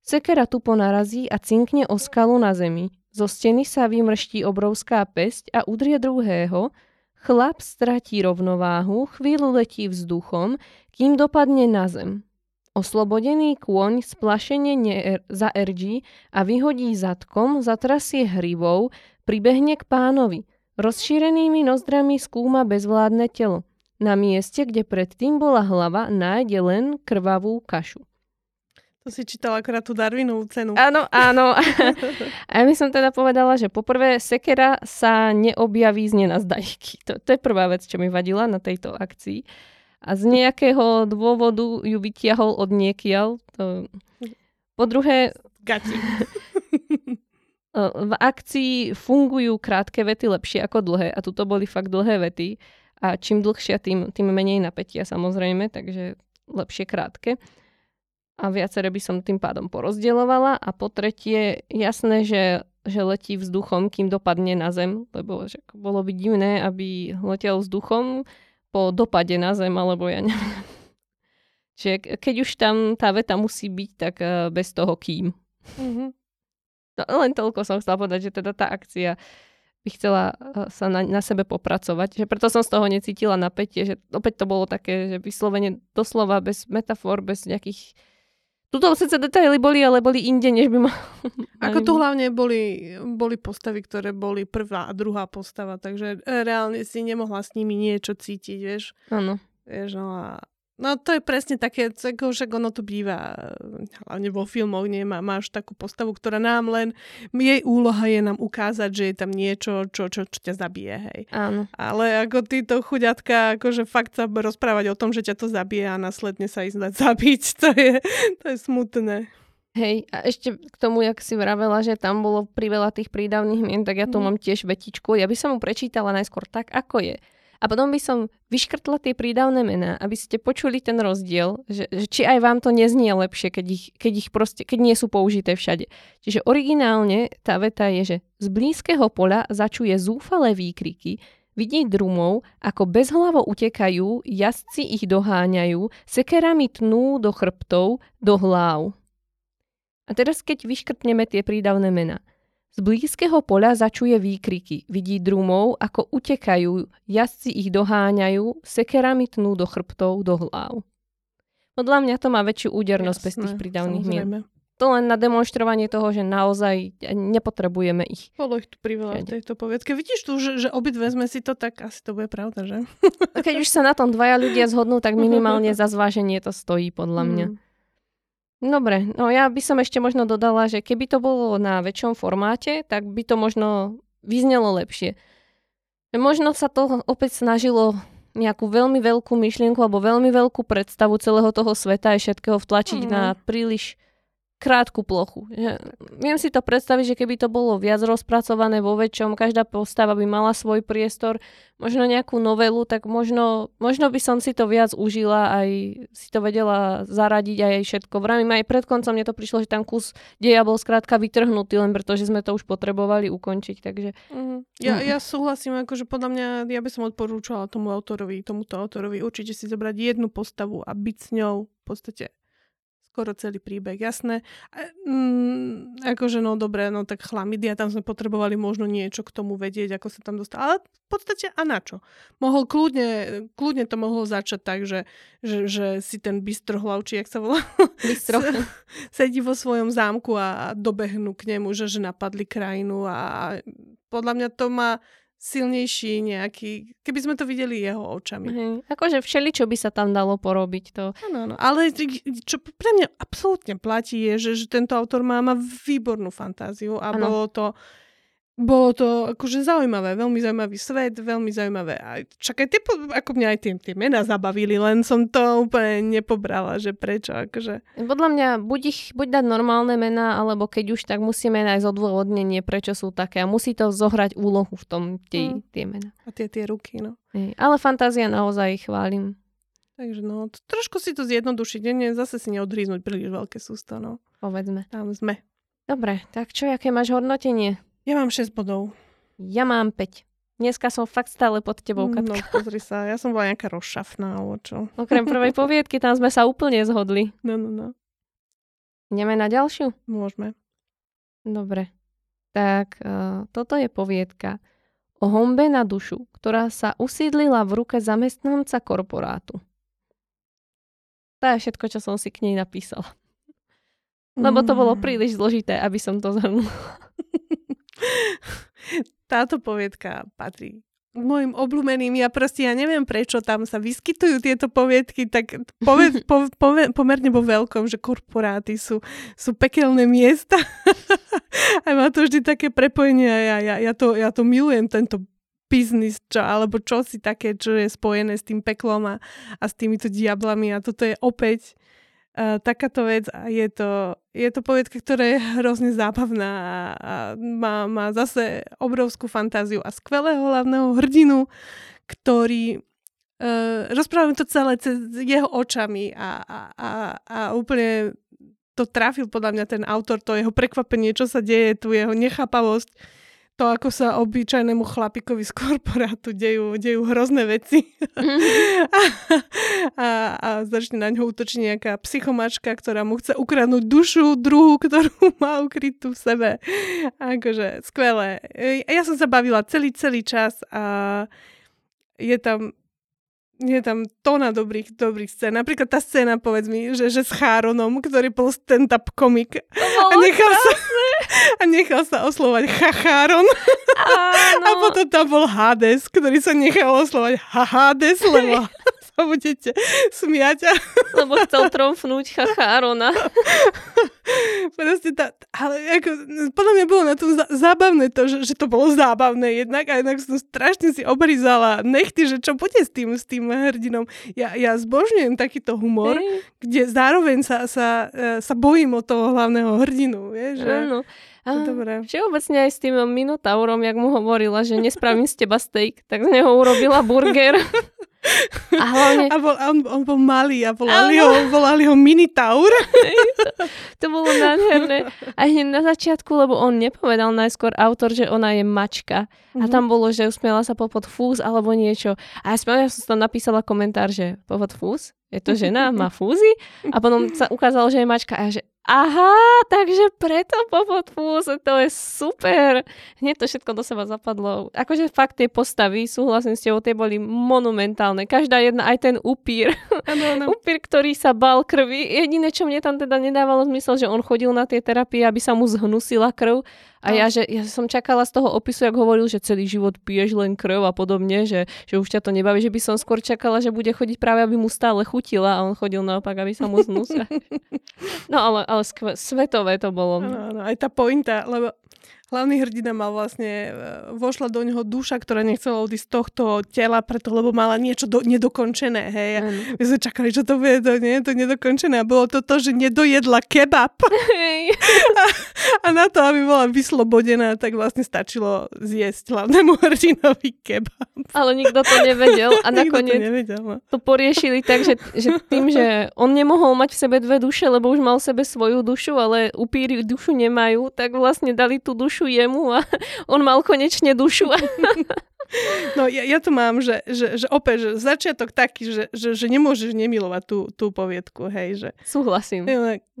Sekera tupo narazí a cinkne o skalu na zemi. Zo steny sa vymrští obrovská pesť a udrie druhého. Chlap stratí rovnováhu, chvíľu letí vzduchom, kým dopadne na zem. Oslobodený kôň splašene zaerdí a vyhodí zadkom, zatrasie hrivou, pribehne k pánovi. Rozšírenými nozdrami skúma bezvládne telo. Na mieste, kde predtým bola hlava, nájde len krvavú kašu. To si čítala akorát tú Darwinovú cenu. Áno, áno. A ja by som teda povedala, že poprvé sekera sa neobjaví z nenazdajky. To je prvá vec, čo mi vadila na tejto akcii. A z nejakého dôvodu ju vytiahol od niekiaľ. Po druhé... Gati. V akcii fungujú krátke vety lepšie ako dlhé. A tuto boli fakt dlhé vety. A čím dlhšia, tým menej napätia samozrejme. Takže lepšie krátke. A viacere by som tým pádom porozdeľovala. A po tretie, jasné, že letí vzduchom, kým dopadne na zem, lebo že bolo by divné, aby letel vzduchom po dopade na zem, alebo ja neviem. Čiže keď už tam tá veta musí byť, tak bez toho kým. Mm-hmm. No, len toľko som chcela povedať, že teda tá akcia by chcela sa na sebe popracovať. Že preto som z toho necítila napätie, že opäť to bolo také, že vyslovene doslova, bez metafor, bez nejakých... Tuto sice detaily boli, ale boli inde, než by mal. Ako tu hlavne boli postavy, ktoré boli prvá a druhá postava, takže reálne si nemohla s nimi niečo cítiť, vieš. Áno. Vieš, no to je presne také, však ono tu býva, hlavne vo filmoch, nie? Máš takú postavu, ktorá nám len, jej úloha je nám ukázať, že je tam niečo, čo ťa zabije, hej. Áno. Ale ako títo chuďatka, akože fakt sa rozprávať o tom, že ťa to zabije a následne sa ísť dať zabiť, to je smutné. Hej, a ešte k tomu, jak si vravela, že tam bolo priveľa tých prídavných mien, tak ja tu mám tiež vetičku. Ja by som mu prečítala najskôr tak, ako je. A potom by som vyškrtla tie prídavné mená, aby ste počuli ten rozdiel, že či aj vám to neznie lepšie, keď nie sú použité všade. Čiže originálne tá veta je, že z blízkeho pola začuje zúfalé výkriky, vidí drumov, ako bezhlavo utekajú, jazdci ich doháňajú, sekerami tnú do chrbtov, do hláv. A teraz keď vyškrtneme tie prídavné mená. Z blízkeho poľa začuje výkriky, vidí drumov, ako utekajú, jazdci ich doháňajú, sekerami tnú do chrbtov, do hláv. Podľa mňa to má väčšiu údernosť bez tých prídavných mien. To len na demonstrovanie toho, že naozaj nepotrebujeme ich. Bolo ich tu priveľa v tejto poviedke. Vidíš tu, že obidve sme si to tak, asi to bude pravda, že? Keď už sa na tom dvaja ľudia zhodnú, tak minimálne za zváženie to stojí podľa mňa. Dobre, no ja by som ešte možno dodala, že keby to bolo na väčšom formáte, tak by to možno vyznelo lepšie. Možno sa to opäť snažilo nejakú veľmi veľkú myšlienku alebo veľmi veľkú predstavu celého toho sveta a všetkého vtlačiť na príliš krátku plochu. Viem si to predstaviť, že keby to bolo viac rozpracované vo väčšom, každá postava by mala svoj priestor, možno nejakú novelu, tak možno by som si to viac užila, aj si to vedela zaradiť aj všetko. Vravím, aj pred koncom mne to prišlo, že tam kus deja bol skrátka vytrhnutý, len pretože sme to už potrebovali ukončiť, takže... Ja súhlasím, akože podľa mňa, ja by som odporúčala tomuto autorovi určite si zobrať jednu postavu a byť s ňou v podstate skoro celý príbeh, jasné. Tak chlamydia, tam sme potrebovali možno niečo k tomu vedieť, ako sa tam dostalo. Ale v podstate a na čo? Mohol kľudne to mohlo začať tak, že si ten bystrohlav, či jak sa volá, sedí vo svojom zámku a dobehnú k nemu, že napadli krajinu a podľa mňa to má silnejší nejaký, keby sme to videli jeho očami. Akože všeličo by sa tam dalo porobiť. To. Áno, ale čo pre mňa absolútne platí je, že tento autor má výbornú fantáziu a bolo to akože zaujímavé, veľmi zaujímavý svet, veľmi zaujímavé. A čakaj, ako mňa aj tie mená zabavili, len som to úplne nepobrala, že prečo. Akože. Podľa mňa buď dať normálne mená, alebo keď už, tak musíme nájsť odôvodnenie, prečo sú také. A musí to zohrať úlohu v tom tie mená. A tie ruky, no. Ale fantázia naozaj chválim. Takže no, trošku si to zjednodušiť, zase si neodhríznúť príliš veľké sústo, no. Povedzme. Tam sme. Dobre, tak čo, aké máš hodnotenie? Ja mám 6 bodov. Ja mám 5. Dneska som fakt stále pod tebou, Katka. No, pozri sa, ja som bola nejaká rozšafná, alebo čo. Okrem prvej poviedky, tam sme sa úplne zhodli. No. Ideme na ďalšiu? Môžeme. Dobre. Tak, toto je poviedka o honbe na dušu, ktorá sa usídlila v ruke zamestnanca korporátu. To je všetko, čo som si k nej napísala. Lebo to bolo príliš zložité, aby som to zhrnula. Táto poviedka patrí môjim obľúbeným, ja neviem prečo tam sa vyskytujú tieto poviedky, tak pomerne vo veľkom, že korporáty sú pekelné miesta. A má to vždy také prepojenie a ja to milujem, tento biznis, čo si také, čo je spojené s tým peklom a s týmito diablami. A toto je opäť takáto vec a je to poviedka, ktorá je hrozne zábavná a má zase obrovskú fantáziu a skvelého hlavného hrdinu, ktorý rozprávam to celé cez jeho očami a úplne to trafil podľa mňa ten autor, to jeho prekvapenie, čo sa deje, tu jeho nechápavosť, to, ako sa obyčajnému chlapikovi z korporátu dejú hrozné veci. A začne na ňo útočiť nejaká psychomačka, ktorá mu chce ukradnúť dušu druhú, ktorú má ukrytú v sebe. Akože, skvelé. Ja som sa bavila celý čas a je tam tóna dobrých scén. Napríklad tá scéna, povedz mi, že s Charonom, ktorý bol stand-up komik. A nechal sa oslovať Charon. Áno. A potom tam bol Hades, ktorý sa nechal oslovať Hades, lebo sa budete smiať. Lebo chcel tromfnúť Chárona. Proste ale podľa mňa bolo na tom zábavné to, že to bolo zábavné jednak a jednak som strašne si obrizala nechty, že čo bude s tým hrdinom. Ja zbožňujem takýto humor, kde zároveň sa bojím o toho hlavného hrdinu. Vieš, áno. Všeobecne aj s tým Minotaurom, jak mu hovorila, že nespravím z teba steak, tak z neho urobila burger. A hlavne... on bol malý a volali ho Minitaur. To bolo nádherné. A hneď na začiatku, lebo on nepovedal najskôr autor, že ona je mačka. A tam bolo, že usmiela sa popod fús alebo niečo. A ja som tam napísala komentár, že popod fús? Je to žena? Má fúzy? A potom sa ukázalo, že je mačka. A že aha, takže preto popod fús, to je super. Hneď to všetko do seba zapadlo. Akože fakt tie postavy, súhlasím s tebou, tie boli monumentálne. Každá jedna, aj ten upír. Ano. Upír, ktorý sa bal krvi. Jediné, čo mne tam teda nedávalo zmysel, že on chodil na tie terapie, aby sa mu zhnusila krv. A ja som čakala z toho opisu, jak hovoril, že celý život piješ len krv a podobne, že už ťa to nebaví, že by som skôr čakala, že bude chodiť práve, aby mu stále chutila a on chodil naopak, aby sa mu znúsal. No ale svetové to bolo. No, aj tá pointa, lebo hlavný hrdina mal vlastne, vošla do neho duša, ktorá nechcela odísť z tohto tela, preto lebo mala niečo nedokončené, hej. A my sme čakali, čo to bude, to nedokončené. A bolo to, že nedojedla kebab. Hey. A na to, aby bola vyslobodená, tak vlastne stačilo zjesť hlavnému hrdinovi kebab. Ale nikto to nevedel. A nakoniec to poriešili tak, že tým, že on nemohol mať v sebe dve duše, lebo už mal v sebe svoju dušu, ale upíri dušu nemajú, tak vlastne dali tú dušu jemu a on mal konečne dušu. No ja to mám, že opäť, že začiatok taký, že nemôžeš nemilovať tú poviedku, hej, že... Súhlasím. 200%.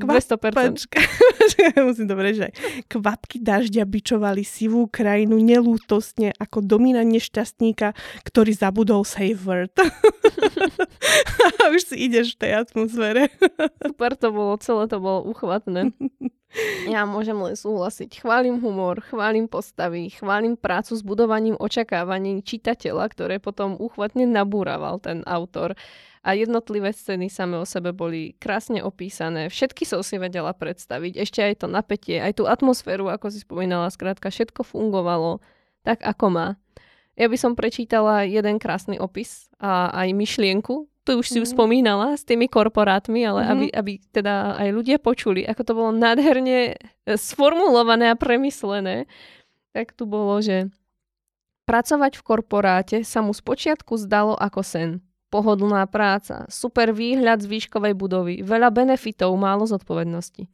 Musím to prežiť. Kvapky dažďa bičovali sivú krajinu nelútostne ako domina nešťastníka, ktorý zabudol save word. A už si ideš v tej atmosfére. Super to bolo, celé to bolo uchvatné. Ja môžem len súhlasiť. Chválim humor, chválim postavy, chválim prácu s budovaním očakávaní čitateľa, ktoré potom úchvatne nabúraval ten autor. A jednotlivé scény same o sebe boli krásne opísané. Všetky som si vedela predstaviť. Ešte aj to napätie, aj tú atmosféru, ako si spomínala, skrátka všetko fungovalo tak, ako má. Ja by som prečítala jeden krásny opis a aj myšlienku. Tu už si ju spomínala s tými korporátmi, ale aby teda aj ľudia počuli, ako to bolo nádherne sformulované a premyslené, tak tu bolo, že pracovať v korporáte sa mu spočiatku zdalo ako sen. Pohodlná práca, super výhľad z výškovej budovy, veľa benefitov, málo zodpovednosti.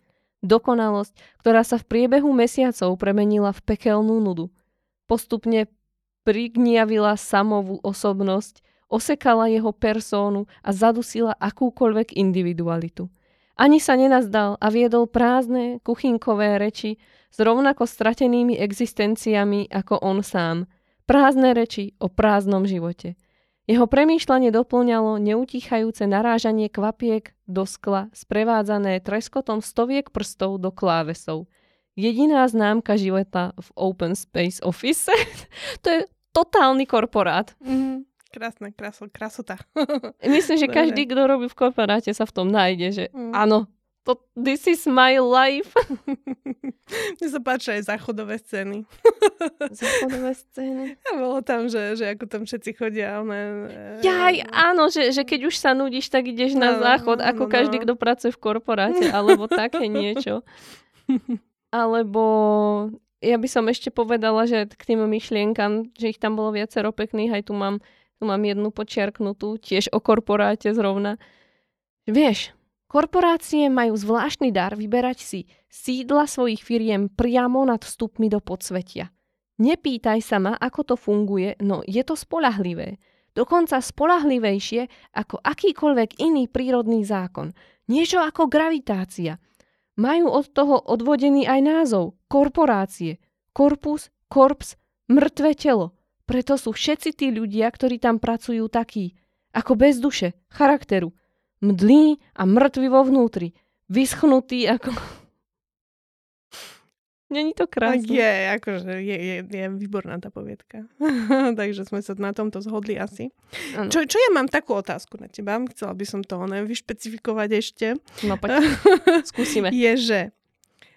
Dokonalosť, ktorá sa v priebehu mesiacov premenila v pekelnú nudu. Postupne prigniavila samovú osobnosť, osekala jeho persónu a zadusila akúkoľvek individualitu. Ani sa nenazdal a viedol prázdne, kuchynkové reči s rovnako stratenými existenciami ako on sám. Prázdne reči o prázdnom živote. Jeho premýšľanie doplňalo neutíchajúce narážanie kvapiek do skla, sprevádzané treskotom stoviek prstov do klávesov. Jediná známka života v Open Space Office. To je totálny korporát. Mhm. Krásne, krasota. Myslím, že každý, kto robí v korporáte, sa v tom nájde, že áno, to, this is my life. Mne sa páči aj záchodové scény. Záchodové scény? A bolo tam, že ako tam všetci chodia. Jaj, áno, že keď už sa nudíš, tak ideš na záchod, ako každý, kto pracuje v korporáte, alebo také niečo. Alebo... Ja by som ešte povedala, že k tým myšlienkam, že ich tam bolo viacero pekných, aj tu mám jednu počiarknutú, tiež o korporáte zrovna. Vieš, korporácie majú zvláštny dar vyberať si sídla svojich firiem priamo nad vstupmi do podsvetia. Nepýtaj sa ma, ako to funguje, no je to spoľahlivé. Dokonca spoľahlivejšie ako akýkoľvek iný prírodný zákon. Niečo ako gravitácia. Majú od toho odvodený aj názov korporácie. Korpus, korps, mŕtve telo. Preto sú všetci tí ľudia, ktorí tam pracujú, takí ako bez duše, charakteru. Mdlí a mŕtvi vo vnútri. Vyschnutí ako... Není to krásne. Je výborná tá poviedka. Takže sme sa na tomto zhodli asi. Čo ja mám takú otázku na teba, chcela by som to vyšpecifikovať ešte. No poď, skúsime. Je, že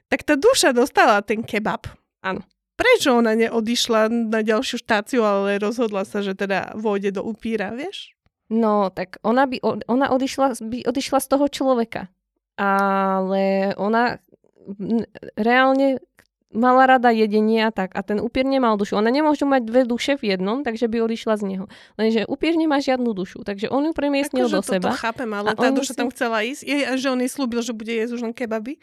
tak tá duša dostala ten kebab. Áno. Prečo ona neodišla na ďalšiu štáciu, ale rozhodla sa, že teda vôjde do upíra, vieš? No, tak ona odišla z toho človeka. Ale ona reálne mala rada jedenie a tak. A ten upír nemal dušu. Ona nemôže mať dve duše v jednom, takže by odišla z neho. Lenže upír nemá žiadnu dušu, takže on ju premiestnil do seba. Akože toto chápem, ale tá duša tam chcela ísť. Že on jej slúbil, že bude jesť už len kebaby.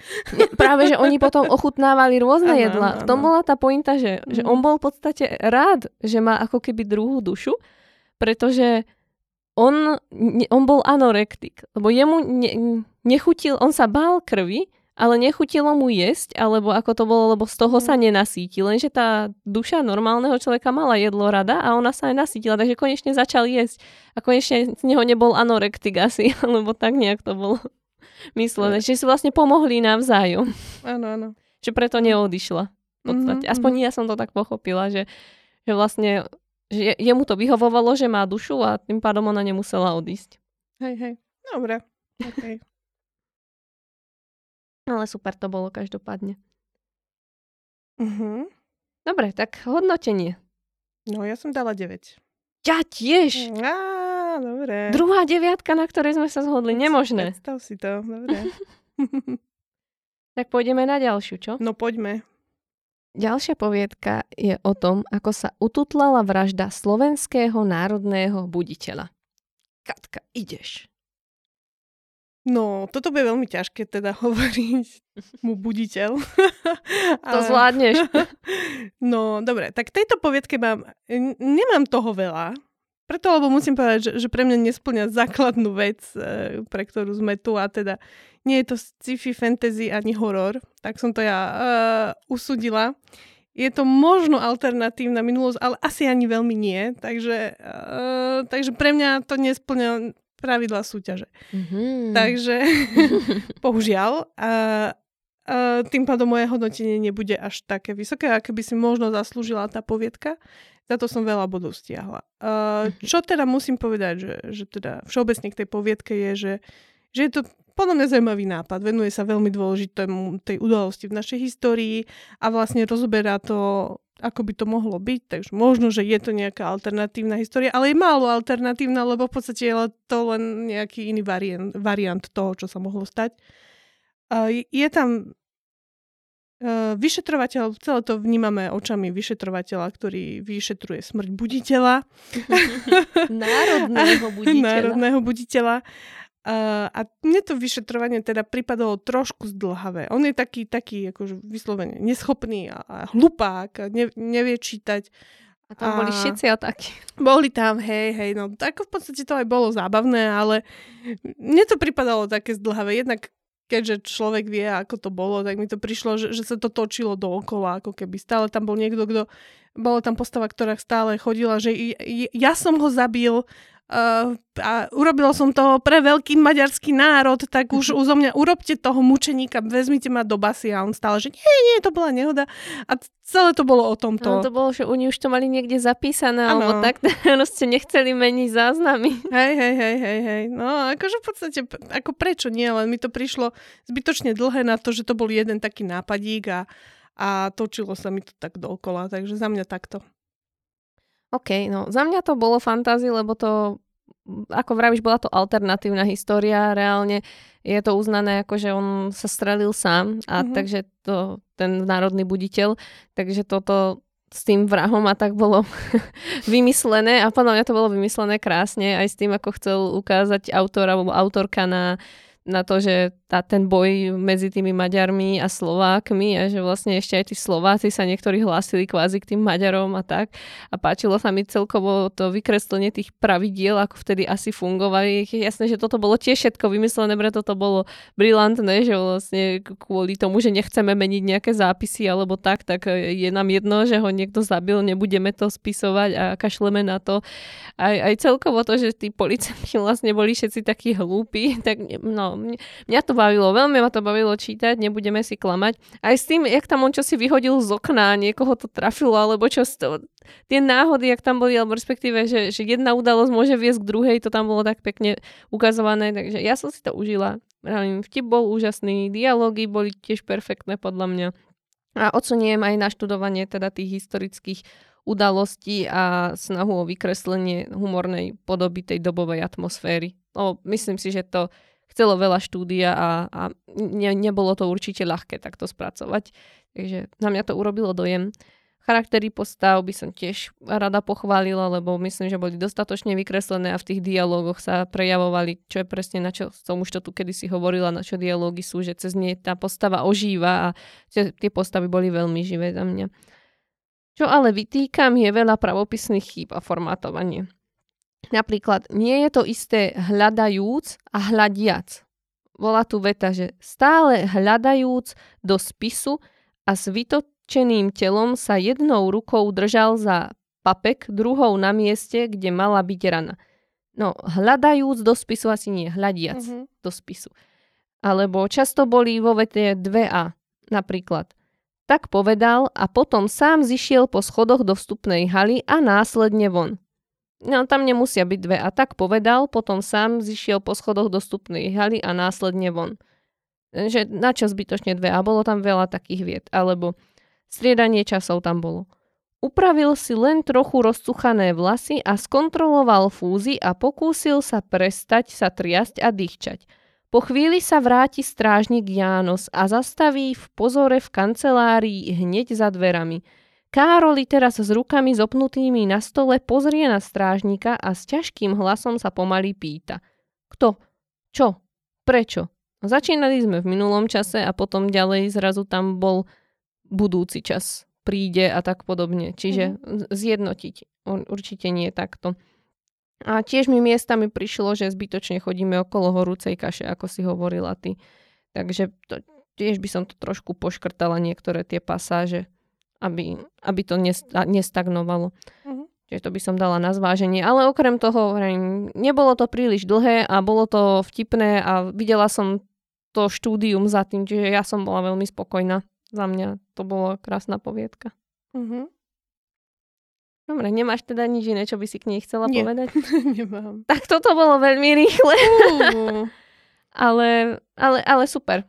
Práve, že oni potom ochutnávali rôzne jedlá. V tom bola tá pointa, že on bol v podstate rád, že má ako keby druhú dušu, pretože on bol anorektik. Lebo jemu nechutil, on sa bál krvi, ale nechutilo mu jesť, alebo ako to bolo, lebo z toho sa nenasíti. Lenže tá duša normálneho človeka mala jedlo rada a ona sa aj nasítila, takže konečne začal jesť. A konečne z neho nebol anorektik asi, alebo tak nejak to bolo myslené. Že si vlastne pomohli navzájom. Áno, áno. Že preto neodišla. V podstate. Aspoň ja som to tak pochopila, že vlastne že jemu to vyhovovalo, že má dušu a tým pádom ona nemusela odísť. Hej. Dobre. Okay. Ale super to bolo každopádne. Uh-huh. Dobre, tak hodnotenie. No, ja som dala 9. Ja tiež! Á, dobre. Druhá 9, na ktorej sme sa zhodli. Nemožné. Predstav si to, dobre. Tak pôjdeme na ďalšiu, čo? No, poďme. Ďalšia poviedka je o tom, ako sa ututlala vražda slovenského národného buditeľa. Katka, ideš. No, toto bude veľmi ťažké teda hovoriť mu buditeľ. To zvládneš. No, dobre, tak tejto poviedke nemám toho veľa, preto, lebo musím povedať, že pre mňa nespĺňa základnú vec, pre ktorú sme tu, a teda nie je to sci-fi, fantasy ani horor, tak som to ja usudila. Je to možno alternatívna minulosť, ale asi ani veľmi nie, takže pre mňa to nespĺňa pravidla súťaže. Mm-hmm. Takže, bohužiaľ, tým pádom moje hodnotenie nebude až také vysoké, aké by si možno zaslúžila tá poviedka. Za to som veľa bodov stiahla. Čo teda musím povedať, že teda všeobecne k tej poviedke je, že je to podľa mňa zaujímavý nápad. Venuje sa veľmi dôležitému tej udalosti v našej histórii a vlastne rozoberá to, ako by to mohlo byť. Takže možno, že je to nejaká alternatívna história, ale je málo alternatívna, lebo v podstate je to len nejaký iný variant toho, čo sa mohlo stať. Je tam vyšetrovateľ, celé to vnímame očami vyšetrovateľa, ktorý vyšetruje smrť buditeľa. Národného buditeľa. A mne to vyšetrovanie teda pripadalo trošku zdlhavé. On je taký akože vyslovene neschopný a hlupák, nevie čítať. A tam boli všetci ataky. Boli tam, hej. No tak v podstate to aj bolo zábavné, ale mne to pripadalo také zdlhavé. Jednak keďže človek vie, ako to bolo, tak mi to prišlo, že sa to točilo dookola, ako keby stále tam bol niekto, bola tam postava, ktorá stále chodila, že ja som ho zabil a urobilo som toho pre veľký maďarský národ, tak už zo mňa urobte toho mučeníka, vezmite ma do basy. A on stále, že nie, to bola nehoda. A celé to bolo o tomto. No, to bolo, že oni už to mali niekde zapísané, ano. Alebo tak, no ste nechceli meniť záznamy. Hej. No, akože v podstate, ako prečo nie, len mi to prišlo zbytočne dlhé na to, že to bol jeden taký nápadík a točilo sa mi to tak dookola, takže za mňa takto. OK, no za mňa to bolo fantasy, lebo to, ako vravíš, bola to alternatívna história, reálne je to uznané, ako že on sa strelil sám a takže to, ten národný buditeľ, takže toto s tým vrahom a tak bolo vymyslené a podľa mňa to bolo vymyslené krásne aj s tým, ako chcel ukázať autor alebo autorka na to, že ten boj medzi tými Maďarmi a Slovákmi a že vlastne ešte aj tí Slováci sa niektorí hlásili kvázi k tým Maďarom a tak. A páčilo sa mi celkovo to vykreslenie tých pravidiel, ako vtedy asi fungovali. Je jasné, že toto bolo tiež všetko vymyslené, preto to bolo brilantné, že vlastne kvôli tomu, že nechceme meniť nejaké zápisy alebo tak je nám jedno, že ho niekto zabil, nebudeme to spisovať a kašleme na to. Aj celkovo to, že tí policajti vlastne boli všetci takí hlúpi, tak no, mňa to bavilo, veľmi ma to bavilo čítať, nebudeme si klamať. Aj s tým, jak tam on čo si vyhodil z okna, niekoho to trafilo, alebo čo tie náhody, jak tam boli, alebo respektíve, že jedna udalosť môže viesť k druhej, to tam bolo tak pekne ukazované, takže ja som si to užila. Vtip bol úžasný, dialógy boli tiež perfektné podľa mňa. A oceniem aj naštudovanie teda tých historických udalostí a snahu o vykreslenie humornej podoby tej dobovej atmosféry. No, myslím si, že to chcelo veľa štúdia a nebolo to určite ľahké takto spracovať. Takže na mňa to urobilo dojem. Charaktery postav by som tiež rada pochválila, lebo myslím, že boli dostatočne vykreslené a v tých dialógoch sa prejavovali, čo je presne na čo som už to tu kedysi hovorila, na čo dialógy sú, že cez nie tá postava ožíva a tie postavy boli veľmi živé za mňa. Čo ale vytýkam je veľa pravopisných chýb a formátovanie. Napríklad, nie je to isté hľadajúc a hľadiac. Bola tu veta, že stále hľadajúc do spisu a s vytočeným telom sa jednou rukou držal za papek, druhou na mieste, kde mala byť rana. No, hľadajúc do spisu asi nie, hľadiac do spisu. Alebo často boli vo vete 2a, napríklad. Tak povedal a potom sám zišiel po schodoch do vstupnej haly a následne von. No, tam nemusia byť 2. A tak povedal, potom sám zišiel po schodoch do vstupnej haly a následne von. Že na čo zbytočne 2. A bolo tam veľa takých viet. Alebo striedanie časov tam bolo. Upravil si len trochu rozcuchané vlasy a skontroloval fúzy a pokúsil sa prestať sa triasť a dýchčať. Po chvíli sa vráti strážnik János a zastaví v pozore v kancelárii hneď za dverami. Károli teraz s rukami zopnutými na stole pozrie na strážnika a s ťažkým hlasom sa pomaly pýta. Kto? Čo? Prečo? Začínali sme v minulom čase a potom ďalej zrazu tam bol budúci čas. Príde a tak podobne. Čiže zjednotiť. Určite nie takto. A tiež mi miestami prišlo, že zbytočne chodíme okolo horúcej kaše, ako si hovorila ty. Takže tiež by som to trošku poškrtala niektoré tie pasáže. Aby to nestagnovalo. Čiže to by som dala na zváženie. Ale okrem toho, nebolo to príliš dlhé a bolo to vtipné a videla som to štúdium za tým, čiže ja som bola veľmi spokojná. Za mňa to bola krásna poviedka. Dobre, nemáš teda nič iné, čo by si k nej chcela povedať? Nemám. Tak toto bolo veľmi rýchle. Ale super.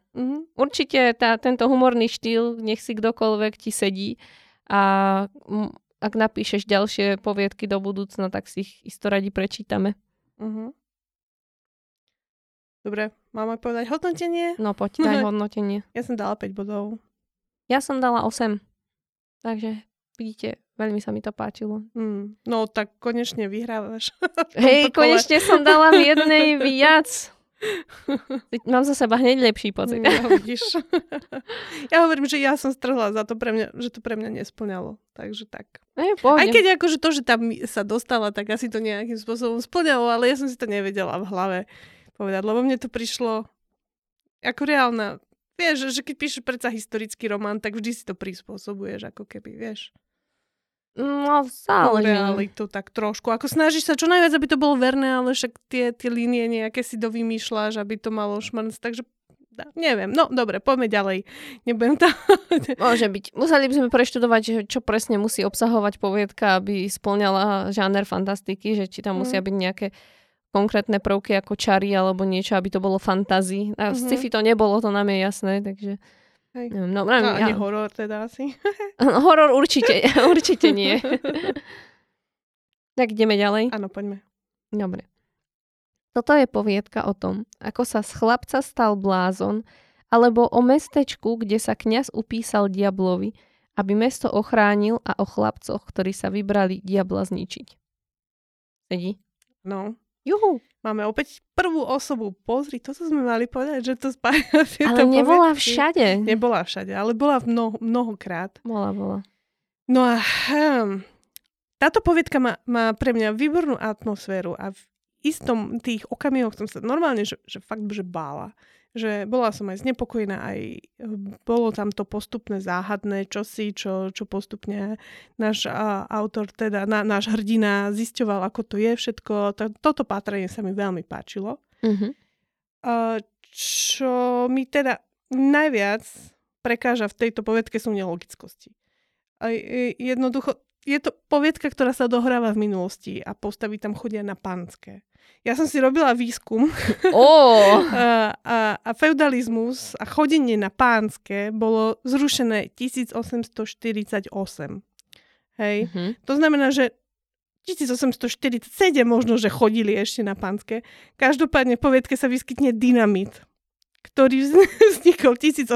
Určite tento humorný štýl, nech si kdokoľvek ti sedí a ak napíšeš ďalšie poviedky do budúcna, tak si ich isto radi prečítame. Dobre, máme povedať hodnotenie? No poď, daj hodnotenie. Ja som dala 5 bodov. Ja som dala 8. Takže vidíte, veľmi sa mi to páčilo. No tak konečne vyhrávaš. Hej, konečne som dala v jednej viac. Mám za seba hneď lepší pocit. Ja hovorím, že ja som strhla za to, že to pre mňa nesplňalo. Takže tak. Aj keď akože to, že tam sa dostala, tak asi to nejakým spôsobom splňalo, ale ja som si to nevedela v hlave povedať, lebo mne to prišlo ako reálna. Vieš, že keď píšeš predsa historický román, tak vždy si to prispôsobuješ, ako keby, vieš. No, záleží. Realitu tak trošku. Ako snažíš sa čo najviac, aby to bolo verné, ale však tie línie nejaké si dovymýšľaš, aby to malo šmrnc, takže neviem. No, dobre, poďme ďalej. Nebudem tam. Môže byť. Museli by sme preštudovať, čo presne musí obsahovať poviedka, aby spĺňala žáner fantastiky, že či tam musia byť nejaké konkrétne prvky ako čary alebo niečo, aby to bolo fantazii. A sci-fi to nebolo, to nám je jasné, takže... Neviem, no, ani horor teda asi. Horor určite nie. Tak ideme ďalej. Áno, poďme. Dobre. Toto je poviedka o tom, ako sa z chlapca stal blázon, alebo o mestečku, kde sa kňaz upísal diablovi, aby mesto ochránil, a o chlapcoch, ktorí sa vybrali diabla zničiť. Sedí? No. Juhu. Máme opäť prvú osobu. Pozri, toto sme mali povedať, že to spája. Ale nebola všade. Nebola všade, ale bola mnohokrát. Bola. No a táto poviedka má pre mňa výbornú atmosféru a istom tých okamihoch som sa normálne, že fakt, že bála. Že bola som aj znepokojená, aj bolo tam to postupné záhadné čosi, čo postupne náš autor, teda náš hrdina zisťoval, ako to je všetko. Toto pátranie sa mi veľmi páčilo. Mm-hmm. Čo mi teda najviac prekáža v tejto poviedke sú nelogickosti. Jednoducho, je to poviedka, ktorá sa dohráva v minulosti a postavy tam chodia na pánske. Ja som si robila výskum a feudalizmus a chodenie na pánske bolo zrušené 1848. Hej. Mm-hmm. To znamená, že 1847 možno, že chodili ešte na pánske. Každopádne v poviedke sa vyskytne dynamit, ktorý vznikol 1867,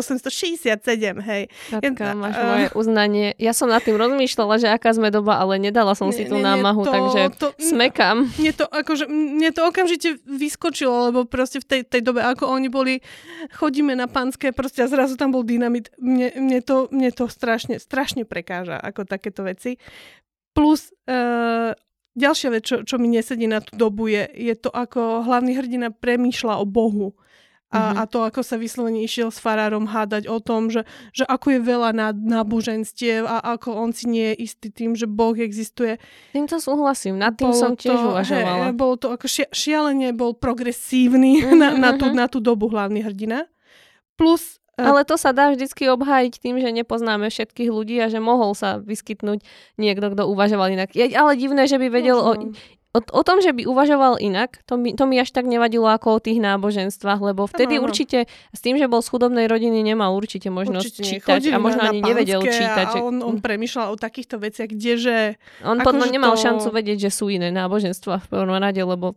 hej. Katka, máš moje uznanie. Ja som nad tým rozmýšľala, že aká sme doba, ale nedala som si tú námahu, takže smekám. Mne to okamžite vyskočilo, lebo proste v tej dobe, ako oni boli, chodíme na pánske, proste a zrazu tam bol dynamit. Mne to strašne prekáža, ako takéto veci. Plus... ďalšia vec, čo mi nesedí na tú dobu, je to, ako hlavný hrdina premýšľa o Bohu. A to, ako sa vyslovene išiel s farárom hádať o tom, že ako je veľa náboženstiev a ako on si nie je istý tým, že Boh existuje. Týmto súhlasím, nad tým som tiež uvažovala. Bolo to ako šialene, bol progresívny na tú dobu hlavný hrdina. Plus... Ale to sa dá vždycky obhájiť tým, že nepoznáme všetkých ľudí a že mohol sa vyskytnúť niekto, kto uvažoval inak. Je ale divné, že by vedel o tom, že by uvažoval inak, to mi až tak nevadilo ako o tých náboženstvách, lebo vtedy určite, s tým, že bol z chudobnej rodiny, nemal určite možnosť čítať a možno ani nevedel čítať. A on premýšľal o takýchto veciach, kdeže... On potom nemal šancu vedieť, že sú iné náboženstvá v prvom rade, lebo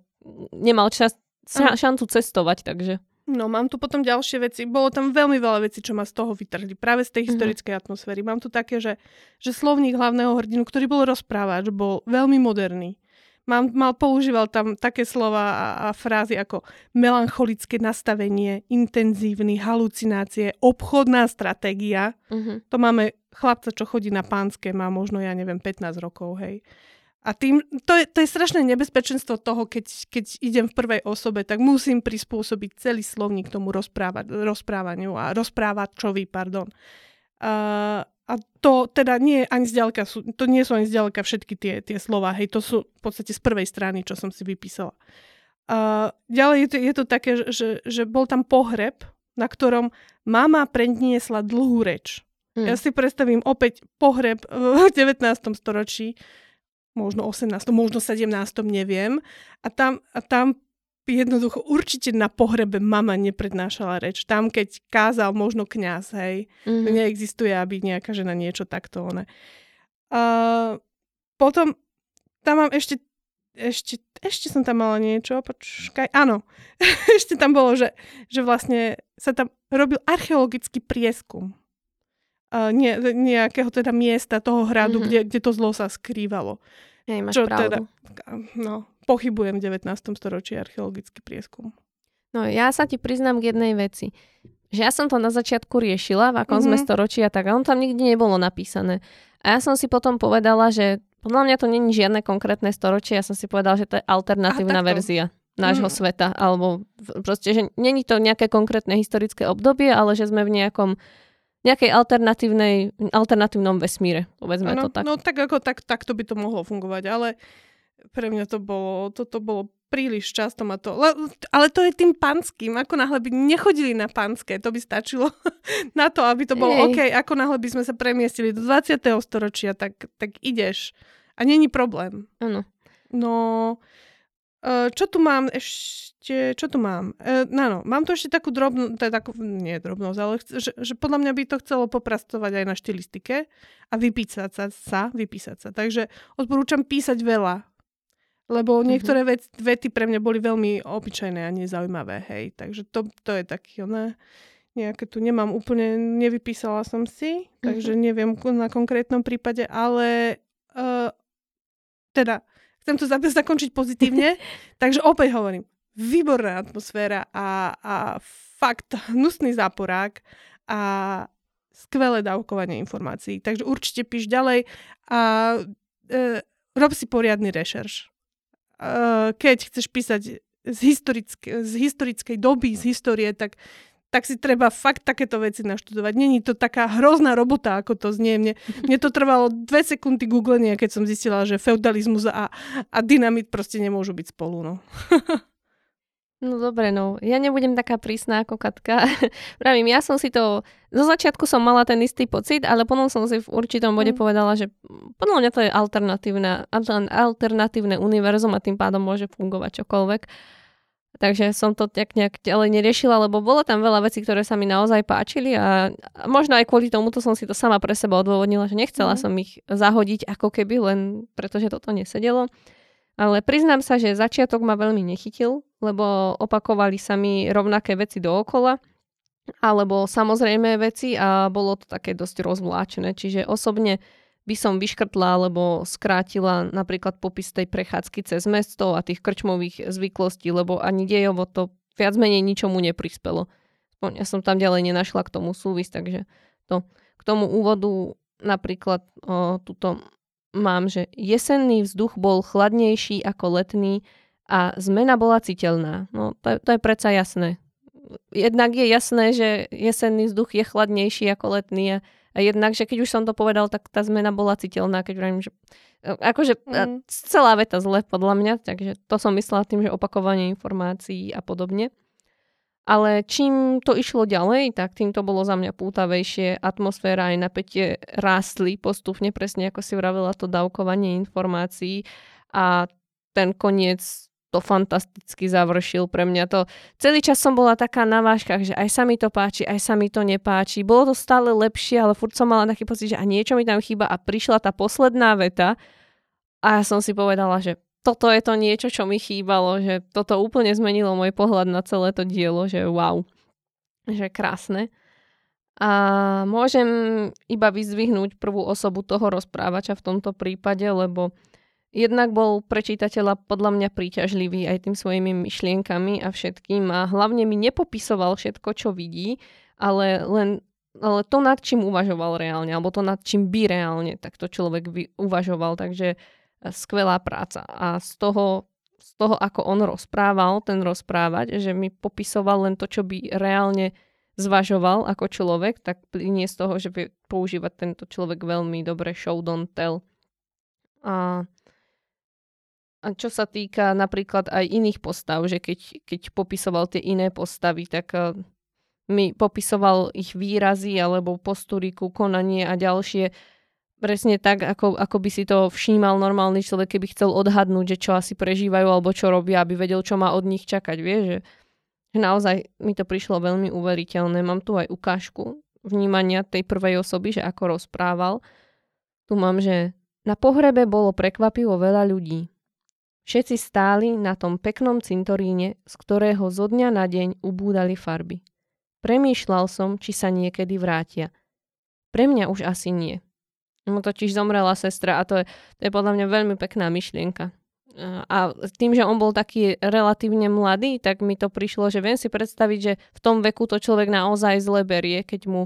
nemal šancu cestovať, takže... No, mám tu potom ďalšie veci. Bolo tam veľmi veľa vecí, čo ma z toho vytrhli. Práve z tej historickej atmosféry. Mám tu také, že slovník hlavného hrdinu, ktorý bol rozprávač, bol veľmi moderný. Používal tam také slova a frázy ako melancholické nastavenie, intenzívny, halucinácie, obchodná stratégia. Uh-huh. To máme chlapca, čo chodí na pánske, má možno, 15 rokov, hej. A tým, to je strašné nebezpečenstvo toho, keď idem v prvej osobe, tak musím prispôsobiť celý slovník tomu rozprávaniu a rozprávačovi, pardon. A to teda nie je ani zďaleka, to nie sú ani zďaleka všetky tie slova, hej, to sú v podstate z prvej strany, čo som si vypísala. Ďalej je to také, že bol tam pohreb, na ktorom mama predniesla dlhú reč. Ja si predstavím opäť pohreb v 19. storočí, možno 18., možno 17., neviem. A tam jednoducho určite na pohrebe mama neprednášala reč. Tam, keď kázal možno kňaz, hej. Mm-hmm. Neexistuje, aby nejaká žena niečo takto ona. Potom tam mám ešte som tam mala niečo, počkaj, áno. Ešte tam bolo, že vlastne sa tam robil archeologický prieskum nejakého teda miesta, toho hradu, kde to zlo sa skrývalo. Hej, máš pravdu. Teda, pochybujem v 19. storočí archeologický prieskum. No, ja sa ti priznám k jednej veci. Že ja som to na začiatku riešila, v akom sme storočí a tak, a on tam nikdy nebolo napísané. A ja som si potom povedala, že podľa mňa to nie je žiadne konkrétne storočie, ja som si povedala, že to je alternatívna verzia nášho sveta. Alebo proste, že nie je to nejaké konkrétne historické obdobie, ale že sme v nejakom nejakej alternatívnom vesmíre, povedzme to tak. No tak ako tak to by to mohlo fungovať, ale pre mňa to bolo príliš často ma to... Ale to je tým panským. Ako náhle by nechodili na panské, to by stačilo na to, aby to bolo OK. Ako náhle by sme sa premiestili do 20. storočia, tak ideš. A není problém. Áno. No... Čo tu mám? Áno, mám tu ešte takú drobnú... Nie drobnosť, ale že podľa mňa by to chcelo popracovať aj na štilistike a vypísať sa. Takže odporúčam písať veľa. Lebo niektoré vety pre mňa boli veľmi obyčajné a nezaujímavé, hej. Takže to je taký, nejaké tu nemám úplne, nevypísala som si, takže neviem na konkrétnom prípade, ale teda chcem to zakončiť pozitívne, takže opäť hovorím, výborná atmosféra a fakt hnusný záporák a skvelé dávkovanie informácií. Takže určite píš ďalej a rob si poriadny rešerš. Keď chceš písať z historickej doby, z histórie, tak si treba fakt takéto veci naštudovať. Není to taká hrozná robota, ako to znie. Mne to trvalo 2 sekundy googlenia, keď som zistila, že feudalizmus a dynamit proste nemôžu byť spolu. No. No dobre, no. Ja nebudem taká prísna ako Katka. Pravím, ja som si to... Zo začiatku som mala ten istý pocit, ale potom som si v určitom bode povedala, že podľa mňa to je alternatívne univerzum a tým pádom môže fungovať čokoľvek. Takže som to nejak ďalej neriešila, lebo bolo tam veľa vecí, ktoré sa mi naozaj páčili a možno aj kvôli tomuto som si to sama pre seba odôvodnila, že nechcela som ich zahodiť ako keby, len pretože toto nesedelo. Ale priznám sa, že začiatok ma veľmi nechytil, lebo opakovali sa mi rovnaké veci dookola, alebo samozrejme veci a bolo to také dosť rozvláčené. Čiže osobne by som vyškrtla alebo skrátila napríklad popis tej prechádzky cez mesto a tých krčmových zvyklostí, lebo ani dejovo to viac menej ničomu neprispelo. Ja som tam ďalej nenašla k tomu súvis, takže to k tomu úvodu napríklad túto... Mám, že jesenný vzduch bol chladnejší ako letný a zmena bola citeľná. No, to je predsa jasné. Jednak je jasné, že jesenný vzduch je chladnejší ako letný a jednak, že keď už som to povedal, tak tá zmena bola citeľná. Keď vravím, že akože celá veta zle podľa mňa, takže to som myslela tým, že opakovanie informácií a podobne. Ale čím to išlo ďalej, tak tým to bolo za mňa pútavejšie. Atmosféra aj napätie rástli postupne, presne ako si vravila, to dávkovanie informácií. A ten koniec to fantasticky završil pre mňa. Celý čas som bola taká na vážkach, že aj sa mi to páči, aj sa mi to nepáči. Bolo to stále lepšie, ale furt som mala taký pocit, že a niečo mi tam chýba. A prišla tá posledná veta a ja som si povedala, že toto je to niečo, čo mi chýbalo, že toto úplne zmenilo môj pohľad na celé to dielo, že wow, že krásne. A môžem iba vyzdvihnúť prvú osobu toho rozprávača v tomto prípade, lebo jednak bol pre čitateľa podľa mňa príťažlivý aj tým svojimi myšlienkami a všetkým a hlavne mi nepopisoval všetko, čo vidí, ale to, nad čím uvažoval reálne, alebo to, nad čím by reálne takto človek uvažoval, takže skvelá práca a z toho, ako on rozprával, ten rozprávať, že mi popisoval len to, čo by reálne zvažoval ako človek, tak nie z toho, že by používať tento človek veľmi dobre show, don't tell. A čo sa týka napríklad aj iných postav, že keď popisoval tie iné postavy, tak mi popisoval ich výrazy alebo posturiku, konanie a ďalšie. Presne tak, ako by si to všímal normálny človek, keby chcel odhadnúť, že čo asi prežívajú alebo čo robia, aby vedel, čo má od nich čakať. Vieš, že naozaj mi to prišlo veľmi uveriteľné. Mám tu aj ukážku vnímania tej prvej osoby, že ako rozprával. Tu mám, že na pohrebe bolo prekvapivo veľa ľudí. Všetci stáli na tom peknom cintoríne, z ktorého zo dňa na deň ubúdali farby. Premýšľal som, či sa niekedy vrátia. Pre mňa už asi nie. Mu totiž zomrela sestra a to je podľa mňa veľmi pekná myšlienka. A tým, že on bol taký relatívne mladý, tak mi to prišlo, že viem si predstaviť, že v tom veku to človek naozaj zle berie, keď mu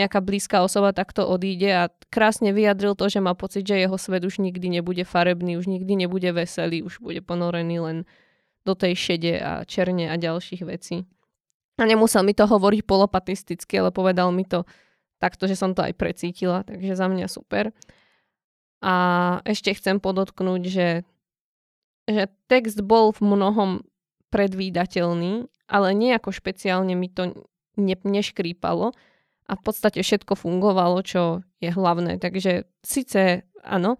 nejaká blízka osoba takto odíde a krásne vyjadril to, že má pocit, že jeho svet už nikdy nebude farebný, už nikdy nebude veselý, už bude ponorený len do tej šede a černe a ďalších vecí. A nemusel mi to hovoriť polopatisticky, ale povedal mi to takto, že som to aj precítila, takže za mňa super. A ešte chcem podotknúť, že text bol v mnohom predvídateľný, ale nejako špeciálne mi to neškrípalo a v podstate všetko fungovalo, čo je hlavné. Takže síce áno,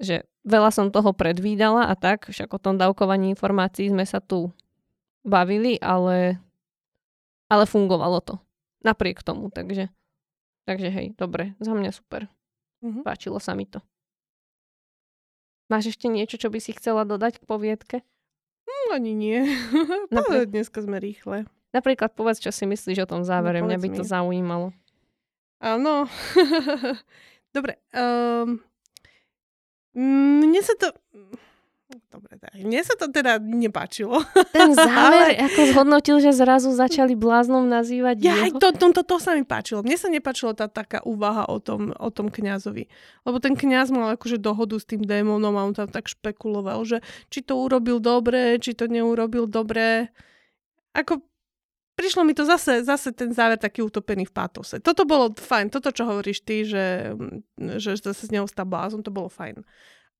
že veľa som toho predvídala a tak, však o tom dávkovaní informácií sme sa tu bavili, ale fungovalo to. Napriek tomu, takže hej, dobre, za mňa super. Páčilo sa mi to. Máš ešte niečo, čo by si chcela dodať k poviedke? Ani nie. Dneska sme rýchle. Napríklad povedz, čo si myslíš o tom závere. Mňa by to zaujímalo. Áno. Dobre. Mne sa to teda nepáčilo. Ten záver, ako zhodnotil, že zrazu začali bláznom nazývať jeho. To sa mi páčilo. Mne sa nepáčila tá taká úvaha o tom kňazovi. Lebo ten kňaz mal akože dohodu s tým démonom a on tam tak špekuloval, že či to urobil dobre, či to neurobil dobre. Ako prišlo mi to zase ten záver taký utopený v pátose. Toto bolo fajn. Toto, čo hovoríš ty, že zase z neho stá blázon, to bolo fajn.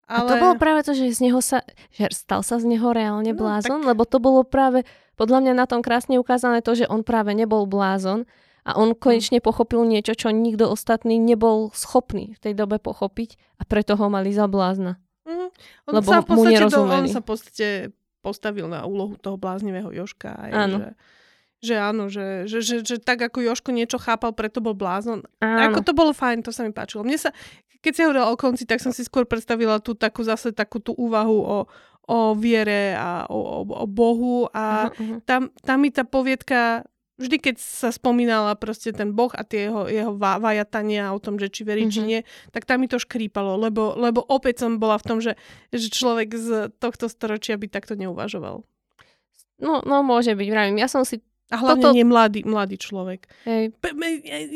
Ale... A to bolo práve to, že stal sa z neho reálne blázon, tak... lebo to bolo práve, podľa mňa na tom krásne ukázané to, že on práve nebol blázon a on konečne pochopil niečo, čo nikto ostatný nebol schopný v tej dobe pochopiť a preto ho mali za blázna. Lebo mu nerozumeli. On sa v podstate postavil na úlohu toho bláznivého Jožka. Aj, áno. Že tak ako Jožko niečo chápal, preto bol blázon. Áno. Ako to bolo fajn, to sa mi páčilo. Mne sa, keď si hovorila o konci, tak som si skôr predstavila tú takú zase takú tú úvahu o viere a o Bohu a tam mi tá poviedka, vždy keď sa spomínala proste ten Boh a tie jeho vajatania o tom, že či verí, či nie, tak tam mi to škrípalo, lebo opäť som bola v tom, že človek z tohto storočia by takto neuvažoval. No môže byť, vravím. Ja som si a hlavne nie mladý človek. Hej.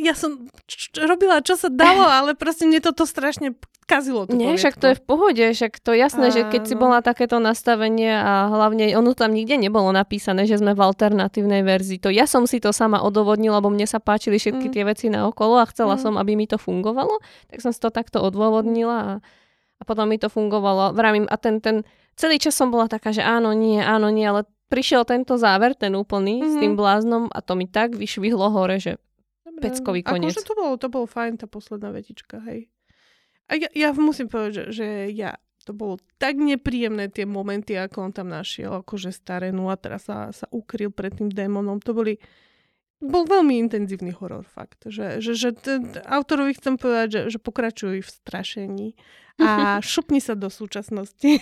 Ja som robila, čo sa dalo, ale proste mne toto strašne kazilo. Nie, však to je v pohode, však to je jasné, že keď si bola takéto nastavenie a hlavne ono tam nikde nebolo napísané, že sme v alternatívnej verzii. To ja som si to sama odôvodnila, lebo mne sa páčili všetky tie veci naokolo a chcela som, aby mi to fungovalo, tak som si to takto odôvodnila a potom mi to fungovalo. Vravím, a ten celý čas som bola taká, že áno, nie, ale prišiel tento záver, ten úplný, s tým bláznom a to mi tak vyšvihlo hore, že dobre, peckový koniec. Akože to bolo fajn, tá posledná vetička, hej. A ja musím povedať, že to bolo tak nepríjemné tie momenty, ako on tam našiel, akože starenu a teraz sa ukryl pred tým démonom. To bol veľmi intenzívny horor, fakt. Že autorovi chcem povedať, že pokračuj v strašení a šupni sa do súčasnosti.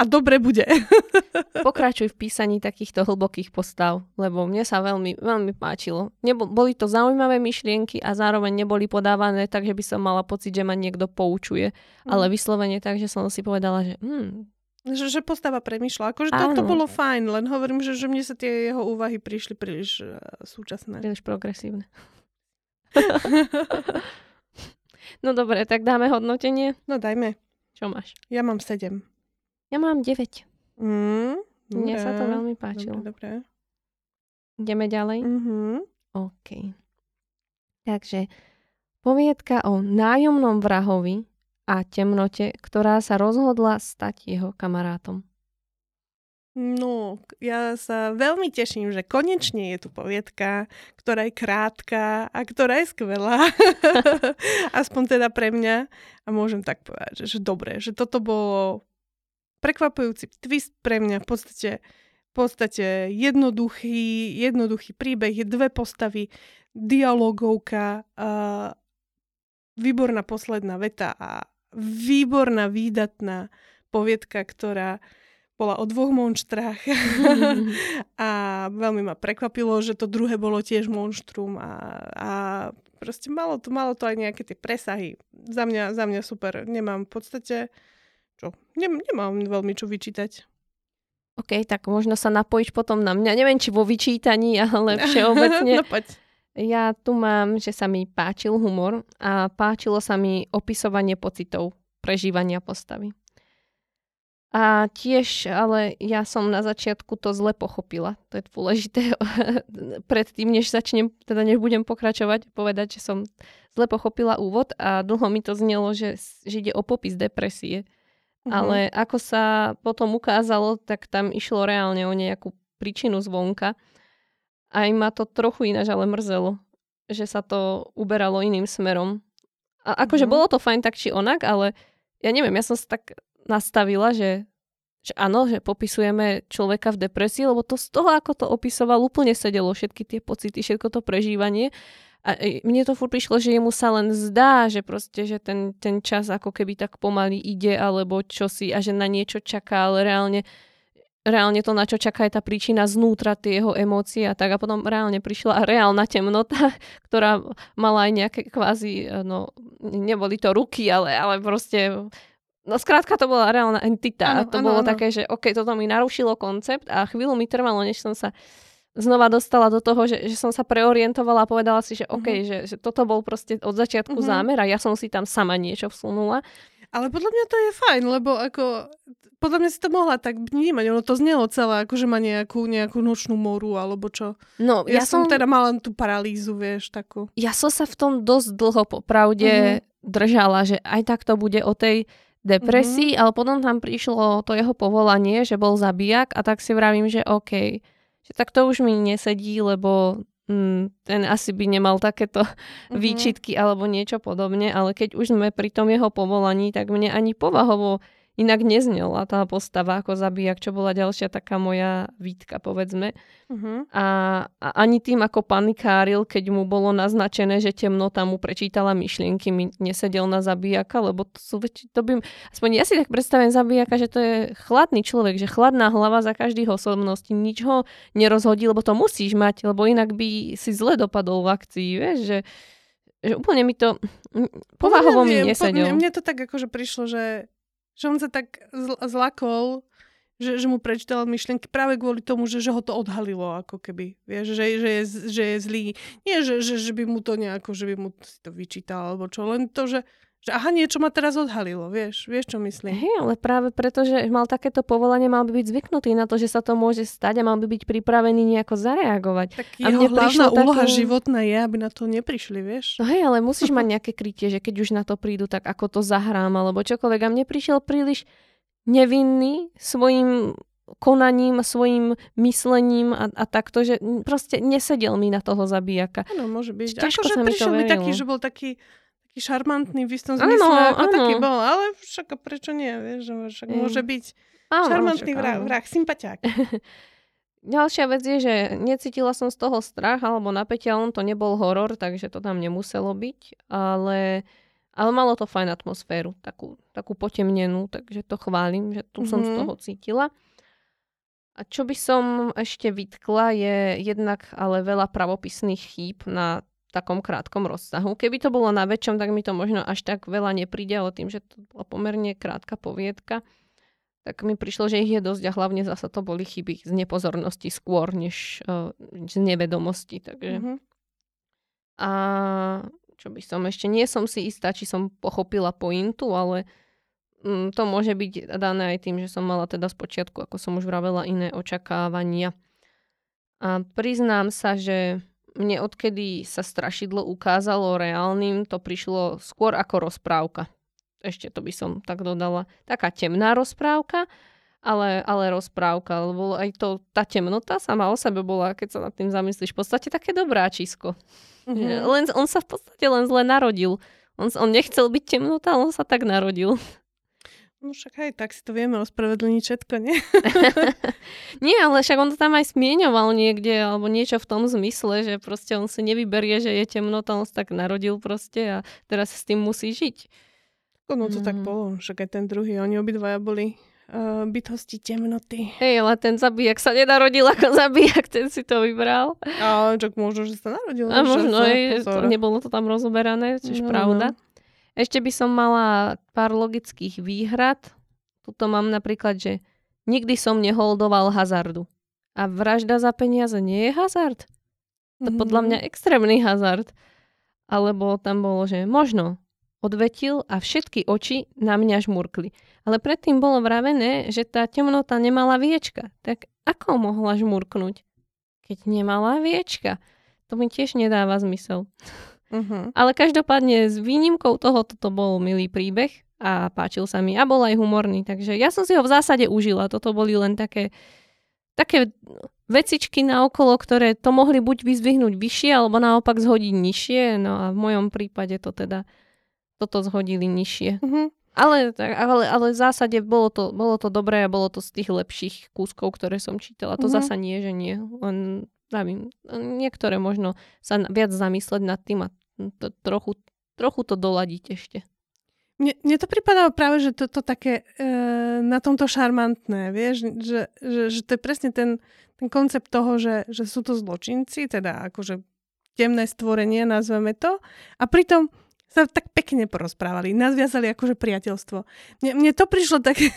A dobre bude. Pokračuj v písaní takýchto hlbokých postav, lebo mne sa veľmi, veľmi páčilo. Boli to zaujímavé myšlienky a zároveň neboli podávané tak, že by som mala pocit, že ma niekto poučuje. Ale vyslovene tak, že som si povedala, že... Že postava premýšľa. Akože takto bolo fajn, len hovorím, že mne sa tie jeho úvahy prišli príliš súčasné. Príliš progresívne. No dobre, tak dáme hodnotenie. No dajme. Čo máš? Ja mám 7. Ja mám 9. Mne sa to veľmi páčilo. Dobre. Ideme ďalej? OK. Takže poviedka o nájomnom vrahovi a temnote, ktorá sa rozhodla stať jeho kamarátom. No, ja sa veľmi teším, že konečne je tu poviedka, ktorá je krátka a ktorá je skvelá. Aspoň teda pre mňa. A môžem tak povedať, že dobre, že toto bolo prekvapujúci twist pre mňa. V podstate jednoduchý príbeh, je dve postavy, dialogovka, výborná posledná veta a výborná, výdatná poviedka, ktorá bola o dvoch monštrách a veľmi ma prekvapilo, že to druhé bolo tiež monštrum a proste malo to aj nejaké tie presahy. Za mňa super. Nemám v podstate nemám veľmi čo vyčítať. OK, tak možno sa napojiť potom na mňa. Neviem, či vo vyčítaní, ale všeobecne. No poď. Ja tu mám, že sa mi páčil humor a páčilo sa mi opisovanie pocitov, prežívania postavy. A tiež, ale ja som na začiatku to zle pochopila. To je dôležité predtým, než budem pokračovať, povedať, že som zle pochopila úvod a dlho mi to znelo, že ide o popis depresie. Mhm. Ale ako sa potom ukázalo, tak tam išlo reálne o nejakú príčinu zvonka. Aj ma to trochu ináč ale mrzelo, že sa to uberalo iným smerom. A akože bolo to fajn tak či onak, ale ja neviem, ja som sa tak nastavila, že áno, že popisujeme človeka v depresii, lebo to z toho, ako to opisoval, úplne sedelo všetky tie pocity, všetko to prežívanie. A mne to furt prišlo, že jemu sa len zdá, že proste, že ten čas ako keby tak pomaly ide, alebo čosi, a že na niečo čaká, ale reálne to, na čo čaká, je tá príčina znútra, tie jeho emócie a tak. A potom reálne prišla reálna temnota, ktorá mala aj nejaké kvázi, neboli to ruky, ale proste... No skrátka to bola reálna entita. Áno, to bolo také, že okej, toto mi narušilo koncept a chvíľu mi trvalo, než som sa znova dostala do toho, že som sa preorientovala a povedala si, že okej, že toto bol proste od začiatku zámer a ja som si tam sama niečo vsunula. Ale podľa mňa to je fajn, lebo ako... Podľa mňa si to mohla tak vnímať. Ono to znelo celé, akože má nejakú nočnú moru, alebo čo. No, ja som teda mala tú paralýzu, vieš, takú. Ja som sa v tom dosť dlho popravde držala, že aj tak to bude o tej depresii, ale potom tam prišlo to jeho povolanie, že bol zabijak a tak si vravím, že okej, že tak to už mi nesedí, lebo ten asi by nemal takéto výčitky alebo niečo podobne, ale keď už sme pri tom jeho povolaní, tak mne ani povahovo inak neznela tá postava ako zabijak, čo bola ďalšia taká moja výtka, povedzme. A ani tým, ako panikáril, keď mu bolo naznačené, že temnota mu prečítala myšlienky, mi nesedel na zabijaka, lebo aspoň ja si tak predstavím zabijaka, že to je chladný človek, že chladná hlava za každých osobností, nič ho nerozhodí, lebo to musíš mať, lebo inak by si zle dopadol v akcii, vieš, že úplne mi to povahovo mi nesedel. Mne to tak akože prišlo, že on sa tak zlakol, že mu prečítal myšlienky práve kvôli tomu, že ho to odhalilo, ako keby. Vieš, že je zlý. Nie, že by mu to nejako, že by mu to vyčítal, alebo čo. Len to, že aha, niečo ma teraz odhalilo. Vieš, čo myslím. Hej, ale práve preto, že mal takéto povolanie, mal by byť zvyknutý na to, že sa to môže stať a mal by byť pripravený nejako zareagovať. Tak a jeho hlavná úloha životná je, aby na to neprišli, vieš. No hej, ale musíš mať nejaké krytie, že keď už na to prídu, tak ako to zahrám, alebo čokoľvek. A mne prišiel príliš nevinný svojim konaním, svojim myslením a takto, že proste nesedel mi na toho zabijaka. Áno, môže byť. Akože prišiel mi taký, že bol taký šarmantný v istom zmysle, ako taký bol. Ale však prečo nie, vieš, však môže byť šarmantný vrah, sympatiák. Ďalšia vec je, že necítila som z toho strach alebo napätia, on to nebol horor, takže to tam nemuselo byť, ale malo to fajn atmosféru, takú potemnenú, takže to chválim, že tu som z toho cítila. A čo by som ešte vytkla, je jednak ale veľa pravopisných chýb na takom krátkom rozsahu. Keby to bolo na väčšom, tak mi to možno až tak veľa nepríde, ale tým, že to bola pomerne krátka poviedka, tak mi prišlo, že ich je dosť a hlavne zasa to boli chyby z nepozornosti skôr, než z nevedomosti. Takže. A čo by som ešte... Nie som si istá, či som pochopila pointu, ale to môže byť dané aj tým, že som mala teda spočiatku, ako som už vravela, iné očakávania. A priznám sa, že mne odkedy sa strašidlo ukázalo reálnym, to prišlo skôr ako rozprávka. Ešte to by som tak dodala. Taká temná rozprávka, ale rozprávka. Lebo aj tá temnota sama o sebe bola, keď sa nad tým zamyslíš, v podstate také dobráčisko. On sa v podstate len zle narodil. On nechcel byť temnota, ale on sa tak narodil. No však aj tak si to vieme ospravedlniť všetko, nie? Nie, ale však on to tam aj smieňoval niekde, alebo niečo v tom zmysle, že proste on si nevyberie, že je temnota, on sa tak narodil proste a teraz s tým musí žiť. No to tak bolo, však aj ten druhý, oni obidvaja boli bytosti temnoty. Hej, ale ten zabijak sa nenarodil ako zabijak, ten si to vybral. A čak možno, že sa narodil. A možno, nebolo to tam rozoberané, čiže pravda. No. Ešte by som mala pár logických výhrad. Tuto mám napríklad, že nikdy som neholdoval hazardu. A vražda za peniaze nie je hazard. To podľa mňa extrémny hazard. Alebo tam bolo, že možno odvetil a všetky oči na mňa žmurkli. Ale predtým bolo vravené, že tá temnota nemala viečka. Tak ako mohla žmurknúť, keď nemala viečka? To mi tiež nedáva zmysel. Uh-huh. Ale každopádne s výnimkou toho, toto bol milý príbeh a páčil sa mi a bol aj humorný. Takže ja som si ho v zásade užila. Toto boli len také vecičky naokolo, ktoré to mohli buď vyzvihnúť vyššie, alebo naopak zhodiť nižšie. No a v mojom prípade to teda toto zhodili nižšie. Mm-hmm. Ale v zásade bolo to dobré a bolo to z tých lepších kúskov, ktoré som čítala. To zasa nie, že nie. Len, neviem, niektoré možno sa viac zamysleť nad tým a trochu to doladiť ešte. Mne to pripadalo práve, že to také na tomto šarmantné, vieš, že to je presne ten koncept toho, že sú to zločinci, teda akože temné stvorenie, nazveme to, a pritom sa tak pekne porozprávali, nadviazali akože priateľstvo. Mne to prišlo také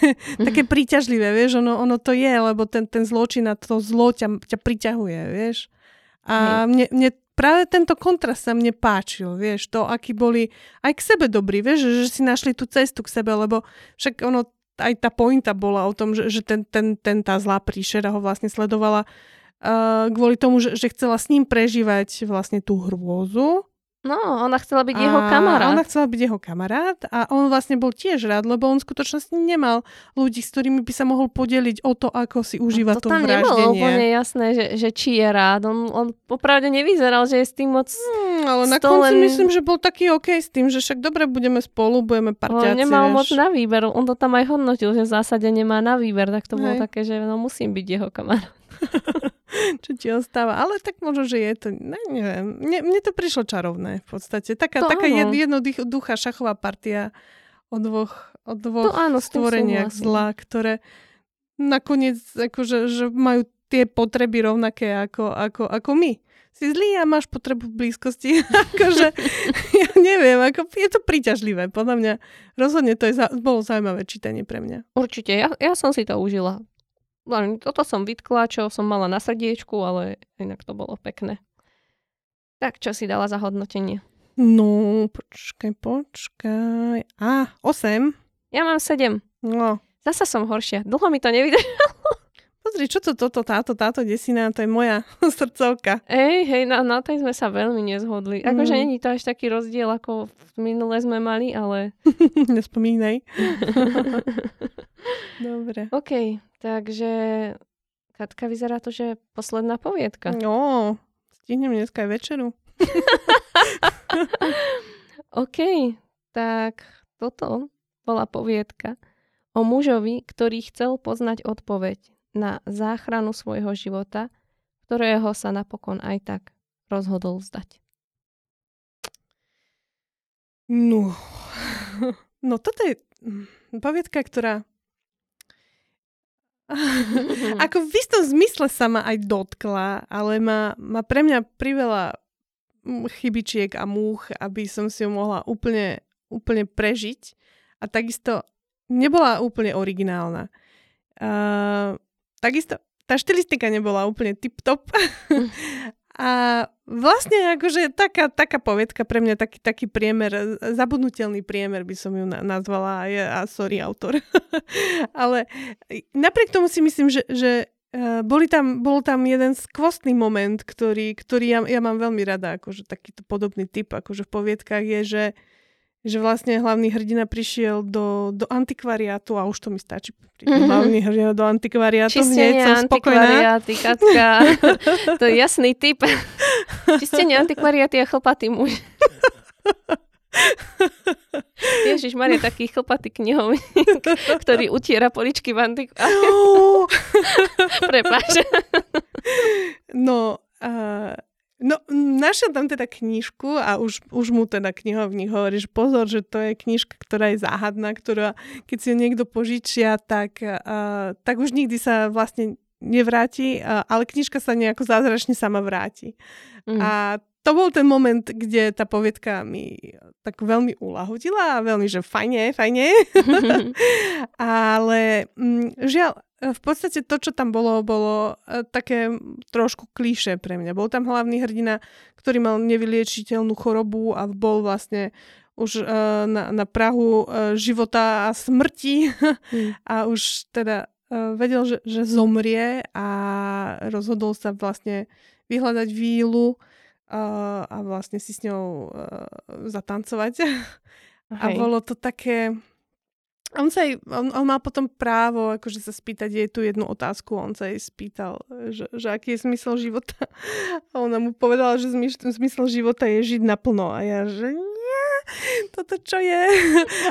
príťažlivé, vieš, ono to je, lebo ten zločin a to zlo ťa priťahuje, vieš. A mne práve tento kontrast sa mne páčil, vieš, to, akí boli aj k sebe dobrí, vieš, že si našli tú cestu k sebe, lebo však ono, aj tá pointa bola o tom, že tá zlá príšera ho vlastne sledovala kvôli tomu, že chcela s ním prežívať vlastne tú hrôzu. No, ona chcela byť jeho kamarát. Ona chcela byť jeho kamarát a on vlastne bol tiež rád, lebo on v skutočnosti nemal ľudí, s ktorými by sa mohol podeliť o to, ako si užíva to vraždenie. To tam nebolo úplne jasné, že či je rád. On popravde nevyzeral, že je s tým moc... ale na konci myslím, že bol taký OK s tým, že však dobre budeme spolu, budeme parťáci. On nemal moc na výber. On to tam aj hodnotil, že v zásade nemá na výber. Tak to bolo také, že musím byť jeho kamarát. Čo ti ostáva. Ale tak možno, že je to... neviem. Mne to prišlo čarovné v podstate. Taká jednoduchá šachová partia o dvoch stvoreniach zla, ktoré nakoniec akože, že majú tie potreby rovnaké ako my. Si zlý a máš potrebu v blízkosti. Akože, ja neviem, je to príťažlivé. Podľa mňa rozhodne to bolo zaujímavé čítanie pre mňa. Určite. Ja som si to užila. Toto som vytkla, čo som mala na srdiečku, ale inak to bolo pekné. Tak, čo si dala za hodnotenie? No, počkaj. 8. Ja mám 7. No. Zasa som horšia. Dlho mi to nevydržalo. Pozri, čo táto desina, to je moja srdcovka. Hej, na tej sme sa veľmi nezhodli. Akože není to až taký rozdiel, ako minule sme mali, ale... Nespomínaj. Dobre. OK, takže Katka, vyzerá to, že posledná poviedka. No, stihnem dneska aj večeru. OK, tak toto bola poviedka o mužovi, ktorý chcel poznať odpoveď na záchranu svojho života, ktorého sa napokon aj tak rozhodol vzdať. No toto je poviedka, ktorá ako v istom zmysle sa ma aj dotkla, ale ma pre mňa priveľa chybičiek a múch, aby som si ju mohla úplne prežiť a takisto nebola úplne originálna. Takisto tá štilistika nebola úplne tip-top a vlastne akože taká poviedka pre mňa, taký priemer, zabudnutelný priemer by som ju nazvala a sorry autor. Ale napriek tomu si myslím, že bol tam jeden skvostný moment, ktorý ja mám veľmi rada, akože takýto podobný typ akože v poviedkách je, že vlastne hlavný hrdina prišiel do antikvariátu a už to mi stačí. Hlavný hrdina do antikvariátu. Čistenie antikvariáty, Katka. To je jasný typ. Čistenie antikvariáty a chlpatý muž. Ježišmarie, taký chlpatý knihov, ktorý utiera poličky v antikvariátu. Prepáč. No, našiel tam teda knižku a už mu teda knihovník hovorí, že pozor, že to je knižka, ktorá je záhadná, ktorá keď si ju niekto požičia, tak už nikdy sa vlastne nevráti, ale knižka sa nejako zázračne sama vráti. A to bol ten moment, kde tá poviedka mi tak veľmi uľahodila a veľmi, že fajne. Ale žiaľ, v podstate to, čo tam bolo také trošku klíše pre mňa. Bol tam hlavný hrdina, ktorý mal nevyliečiteľnú chorobu a bol vlastne už na prahu života a smrti a už teda vedel, že zomrie a rozhodol sa vlastne vyhľadať vílu a vlastne si s ňou zatancovať. Okay. A bolo to také... On má potom právo akože sa spýtať jej tú jednu otázku. On sa jej spýtal, že aký je zmysel života. A ona mu povedala, že zmysel života je žiť naplno. A ja, že nie, toto čo je?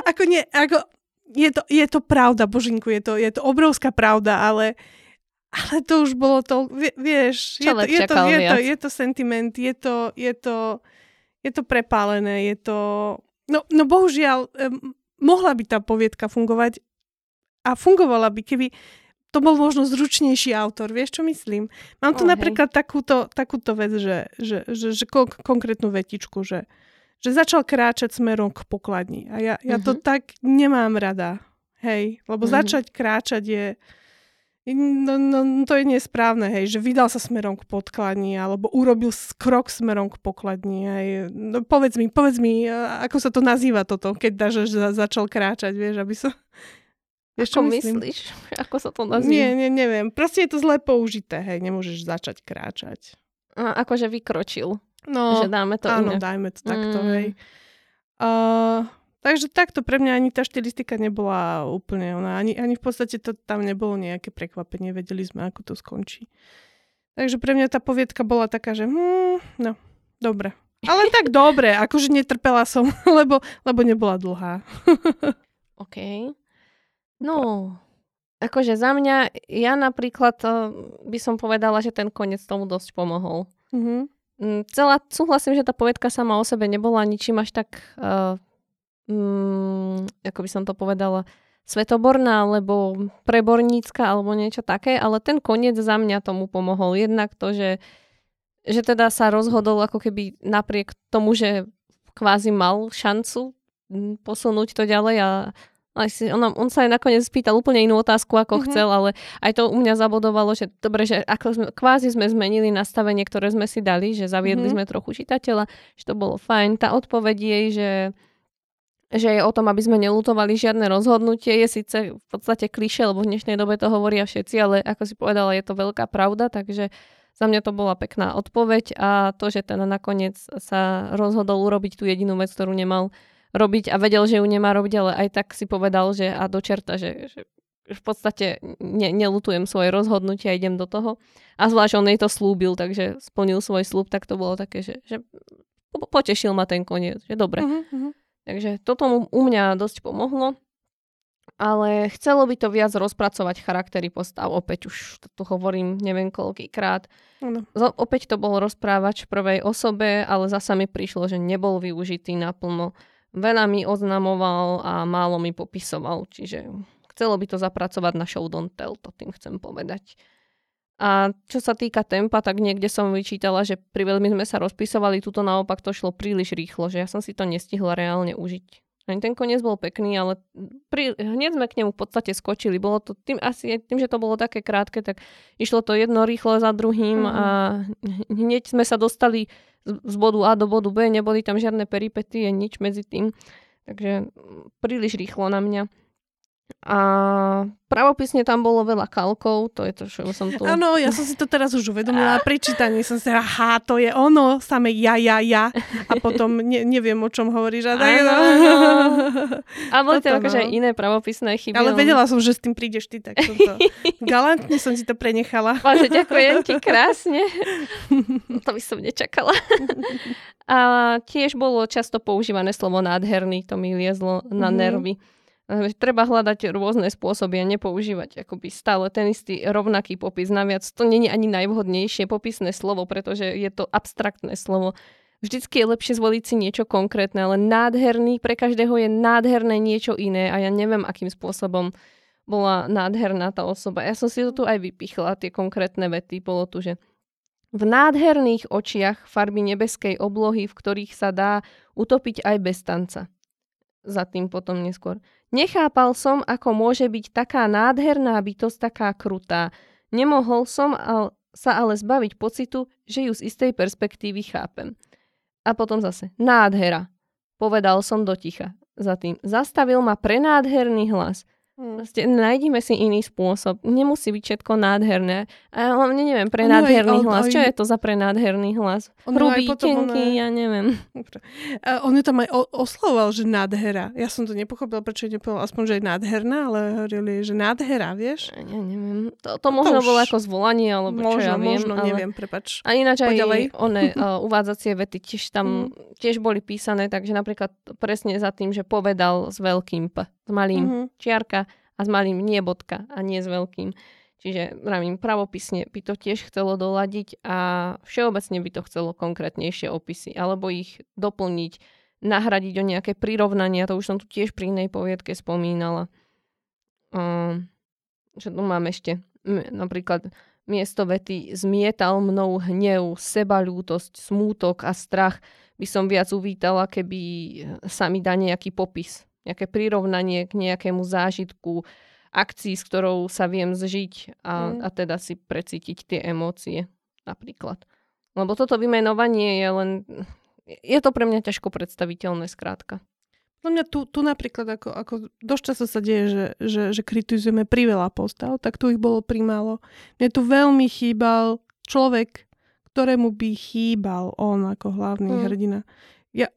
Ako nie, ako je to pravda, Božinku, je to obrovská pravda, ale to už bolo to, vieš, je to sentiment, je to prepálené, je to... No bohužiaľ... Mohla by tá poviedka fungovať a fungovala by, keby to bol možno zručnejší autor. Vieš, čo myslím? Mám tu napríklad takúto vec, že konkrétnu vetičku, že začal kráčať smerom k pokladni. A ja to tak nemám rada. Hej, lebo začať kráčať je... No, to je nesprávne, hej, že vydal sa smerom k podkladni alebo urobil krok smerom k pokladni. Hej. No, povedz mi, ako sa to nazýva toto, keď dáš, že začal kráčať, vieš, aby sa... Vieš, ako myslíš? Ako sa to nazýva? Nie, neviem. Proste je to zle použité, hej, nemôžeš začať kráčať. A akože vykročil. No, že dáme to áno, iné. Dajme to takto, hej. Takže takto pre mňa ani tá štilistika nebola úplne ona. Ani v podstate to tam nebolo nejaké prekvapenie. Vedeli sme, ako to skončí. Takže pre mňa tá poviedka bola taká, že no, dobre. Ale tak dobre, akože netrpela som, lebo nebola dlhá. OK. No, akože za mňa, ja napríklad by som povedala, že ten koniec tomu dosť pomohol. Mm-hmm. Súhlasím, že tá poviedka sama o sebe nebola ničím až tak... ako by som to povedala, svetoborná, alebo prebornícka, alebo niečo také, ale ten koniec za mňa tomu pomohol. Jednak to, že teda sa rozhodol ako keby napriek tomu, že kvázi mal šancu posunúť to ďalej on sa aj nakoniec spýtal úplne inú otázku, ako chcel, ale aj to u mňa zabodovalo, že dobre, že ako kvázi sme zmenili nastavenie, ktoré sme si dali, že zaviedli sme trochu čitateľa, že to bolo fajn. Tá odpoveď jej, že je o tom, aby sme neľutovali žiadne rozhodnutie, je síce v podstate klišé, lebo v dnešnej dobe to hovoria všetci, ale ako si povedala, je to veľká pravda, takže za mňa to bola pekná odpoveď a to, že ten nakoniec sa rozhodol urobiť tú jedinú vec, ktorú nemal robiť a vedel, že ju nemá robiť, ale aj tak si povedal, že a dočerta, že v podstate neľutujem svoje rozhodnutie a idem do toho. A zvlášť on jej to slúbil, takže splnil svoj slúb, tak to bolo také, že potešil ma ten koniec, že dobre. Takže toto mu u mňa dosť pomohlo, ale chcelo by to viac rozpracovať charaktery postav. Opäť už to hovorím neviem koľkýkrát. No. Opäť to bol rozprávač v prvej osobe, ale zasa mi prišlo, že nebol využitý naplno. Veľa mi oznamoval a málo mi popisoval, čiže chcelo by to zapracovať na show don't tell, to tým chcem povedať. A čo sa týka tempa, tak niekde som vyčítala, že pri veľmi sme sa rozpisovali, tuto naopak to šlo príliš rýchlo, že ja som si to nestihla reálne užiť. Ani ten koniec bol pekný, ale hneď sme k nemu v podstate skočili. Bolo to tým, že to bolo také krátke, tak išlo to jedno rýchlo za druhým a hneď sme sa dostali z bodu A do bodu B, neboli tam žiadne peripetie, nič medzi tým. Takže príliš rýchlo na mňa. A pravopisne tam bolo veľa kalkov, to je to, čo som tu... Áno, ja som si to teraz už uvedomila pri čítaní, som si to je ono, samé ja a potom neviem, o čom hovoríš. A boli to akože aj iné pravopisné chyby. Ale vedela som, že s tým prídeš ty, tak galantne som si to prenechala. Bože, ďakujem ti krásne. To by som nečakala. A tiež bolo často používané slovo nádherný, to mi liezlo na nervy. Treba hľadať rôzne spôsoby a nepoužívať akoby stále ten istý rovnaký popis. Naviac to nie je ani najvhodnejšie popisné slovo, pretože je to abstraktné slovo. Vždycky je lepšie zvoliť si niečo konkrétne, ale nádherný, pre každého je nádherné niečo iné a ja neviem, akým spôsobom bola nádherná tá osoba. Ja som si to tu aj vypichla, tie konkrétne vety. Bolo tu, že v nádherných očiach farby nebeskej oblohy, v ktorých sa dá utopiť aj bez tanca. Za tým potom neskôr. Nechápal som, ako môže byť taká nádherná bytosť, taká krutá. Nemohol som sa ale zbaviť pocitu, že ju z istej perspektívy chápem. A potom zase nádhera. Povedal som do ticha. Za tým zastavil ma prenádherný hlas. Nájdime si iný spôsob. Nemusí byť všetko nádherné. A ja hlavne neviem, prenádherný hlas. Čo je to za prenádherný hlas? Hrubý, tenký, ja neviem. On ju tam aj oslovoval, že nádhera. Ja som to nepochopila, prečo nepovedal aspoň, že je nádherná, ale hovorili, že nádhera, vieš? Ja neviem. To možno bolo ako zvolanie, alebo možno, čo ja viem. Možno, ale... neviem, prepáč. A ináč aj one uvádzacie vety tiež boli písané, takže napríklad presne za tým, že povedal s veľkým P. S malým čiarka a s malým nie bodka a nie s veľkým. Čiže pravím, pravopisne by to tiež chcelo doladiť a všeobecne by to chcelo konkrétnejšie opisy alebo ich doplniť, nahradiť o nejaké prirovnania. To už som tu tiež pri inej poviedke spomínala. Čo tu mám ešte? Napríklad miesto vety zmietal mnou hnev, sebalútosť, smútok a strach by som viac uvítala, keby sa mi dá nejaký popis. Nejaké prirovnanie k nejakému zážitku, akcii, s ktorou sa viem zžiť a teda si precítiť tie emócie napríklad. Lebo toto vymenovanie je len... Je to pre mňa ťažko predstaviteľné skrátka. Pre mňa tu napríklad, ako dosť často sa deje, že kritizujeme priveľa postav, tak tu ich bolo primálo. Mne tu veľmi chýbal človek, ktorému by chýbal on ako hlavný hrdina. Ja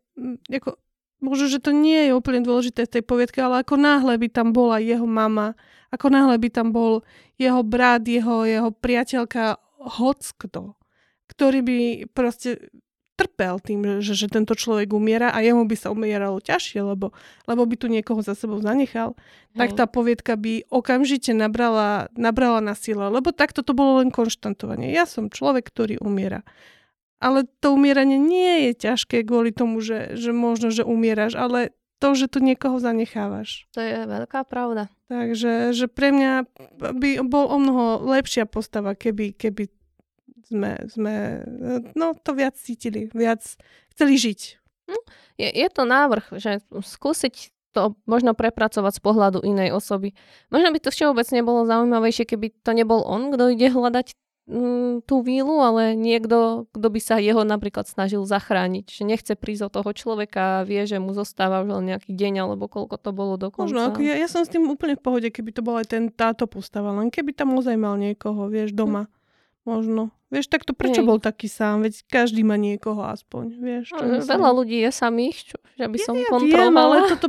ako... Možno, že to nie je úplne dôležité v tej poviedke, ale ako náhle by tam bola jeho mama, ako náhle by tam bol jeho brat, jeho priateľka, hockto, ktorý by proste trpel tým, že tento človek umiera a jemu by sa umieralo ťažšie, lebo by tu niekoho za sebou zanechal, tak tá poviedka by okamžite nabrala na sile, lebo takto to bolo len konštantovanie. Ja som človek, ktorý umiera. Ale to umieranie nie je ťažké kvôli tomu, že možno, že umieraš, ale to, že tu niekoho zanechávaš. To je veľká pravda. Takže že pre mňa by bol o mnoho lepšia postava, keby sme to viac cítili, viac chceli žiť. Je to návrh, že skúsiť to možno prepracovať z pohľadu inej osoby. Možno by to všeobecne bolo zaujímavejšie, keby to nebol on, kto ide hľadať tú vílu, ale niekto, kto by sa jeho napríklad snažil zachrániť. Že nechce prísť od toho človeka a vie, že mu zostáva už len nejaký deň alebo koľko to bolo dokonca. Možno, ako ja som s tým úplne v pohode, keby to bola aj táto postava, len keby tam ozaj mal niekoho, vieš, doma. Možno. Vieš, tak to prečo bol taký sám? Veď každý má niekoho aspoň, vieš. Veľa ľudí je samých, že by som kontrolovala. Ale toto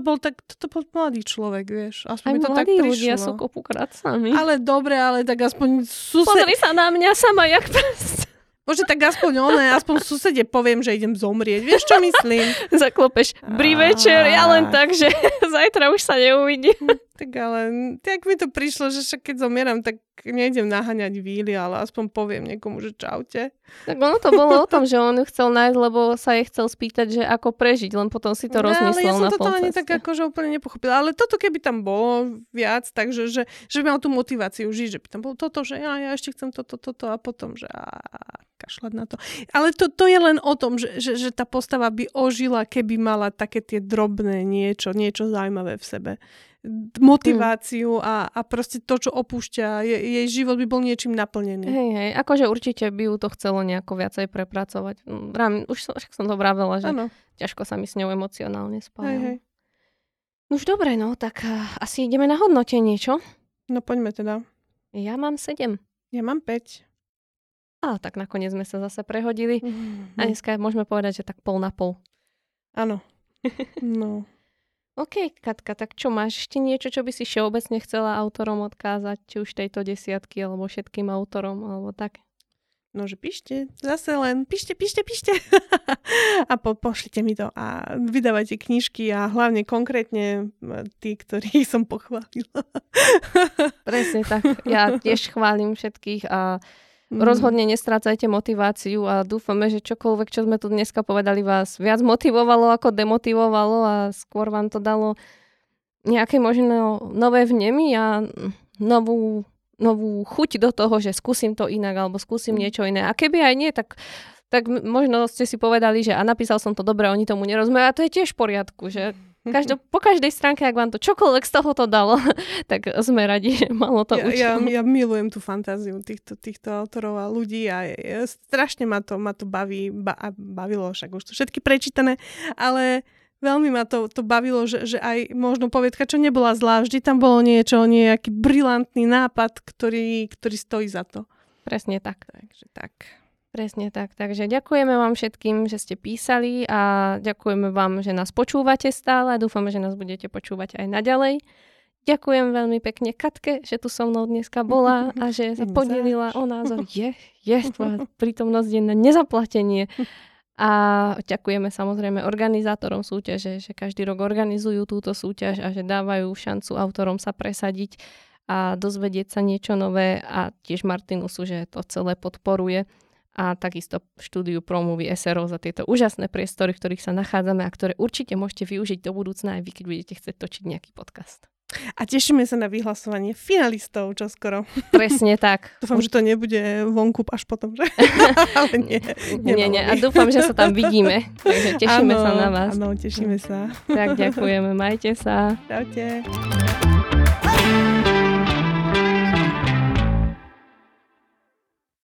bol mladý človek, vieš. Aspoň mi to tak prišlo. Aj mladí ľudia sú kopukrát sami. Ale dobre, ale tak aspoň sused... Pozri sa na mňa sama, jak prst. Bože, tak aspoň susede poviem, že idem zomrieť. Vieš, čo myslím? Zaklopeš bri večer, ja len tak, že zajtra už sa neuvidím. Tak ale, tak mi to prišlo, že však keď zomieram, tak nejdem naháňať víly, ale aspoň poviem niekomu, že čaute. Tak ono to bolo o tom, že on ju chcel nájsť, lebo sa jej chcel spýtať, že ako prežiť, len potom si to rozmyslel na polceste. Ale ja som toto ani tak akože úplne nepochopila. Ale toto keby tam bolo viac, takže že by mal tú motiváciu žiť, že by tam bolo toto, že ja ešte chcem toto a potom, že kašľať na to. Ale to je len o tom, že tá postava by ožila, keby mala také tie drobné niečo zaujímavé v sebe. Motiváciu a proste to, čo opúšťa, jej život by bol niečím naplnený. Hej, akože určite by ju to chcelo nejako viacej prepracovať. Už som to vravela, že ťažko sa mi s ňou emocionálne spája. Už dobre, tak asi ideme na hodnotenie, čo? No poďme teda. Ja mám 7. Ja mám 5. A tak nakoniec sme sa zase prehodili. A dneska môžeme povedať, že tak pol na pol. Áno. No. OK, Katka, tak čo máš ešte niečo, čo by si všeobecne chcela autorom odkázať? Či už tejto 10 alebo všetkým autorom, alebo tak? No, že píšte. Zase len píšte. A pošlite mi to. A vydávajte knižky a hlavne konkrétne tí, ktorých som pochválila. Presne tak. Ja tiež chválim všetkých a rozhodne nestrácajte motiváciu a dúfame, že čokoľvek, čo sme tu dneska povedali, vás viac motivovalo ako demotivovalo a skôr vám to dalo nejaké možno nové vnemy a novú chuť do toho, že skúsim to inak alebo skúsim niečo iné. A keby aj nie, tak možno ste si povedali, že a napísal som to dobre, oni tomu nerozumejú a to je tiež v poriadku, že... Po každej stránke, ak vám to čokoľvek z toho to dalo, tak sme radi, že malo to účinné. Ja milujem tú fantáziu týchto autorov a ľudí a strašne ma to baví a bavilo, však už to všetky prečítané, ale Veľmi ma to bavilo, že aj možno povietka, čo nebola zlá, vždy tam bolo niečo, nejaký brilantný nápad, ktorý stojí za to. Presne tak. Takže tak. Presne tak. Takže ďakujeme vám všetkým, že ste písali a ďakujeme vám, že nás počúvate stále. Dúfame, že nás budete počúvať aj naďalej. Ďakujem veľmi pekne Katke, že tu so mnou dneska bola a že sa podelila o názor. Je tvoja prítomnosť je na nezaplatenie. A ďakujeme samozrejme organizátorom súťaže, že každý rok organizujú túto súťaž a že dávajú šancu autorom sa presadiť a dozvedieť sa niečo nové a tiež Martinusu, že to celé podporuje a takisto štúdiu Promovy SRO za tieto úžasné priestory, v ktorých sa nachádzame a ktoré určite môžete využiť do budúcna aj vy, keď budete chcieť točiť nejaký podcast. A tešíme sa na vyhlasovanie finalistov čoskoro. Presne tak. Dúfam, že to nebude vonku až potom, že? Ale nie. A dúfam, že sa tam vidíme. Takže tešíme sa na vás. Áno, tešíme sa. Tak ďakujeme. Majte sa. Čaute.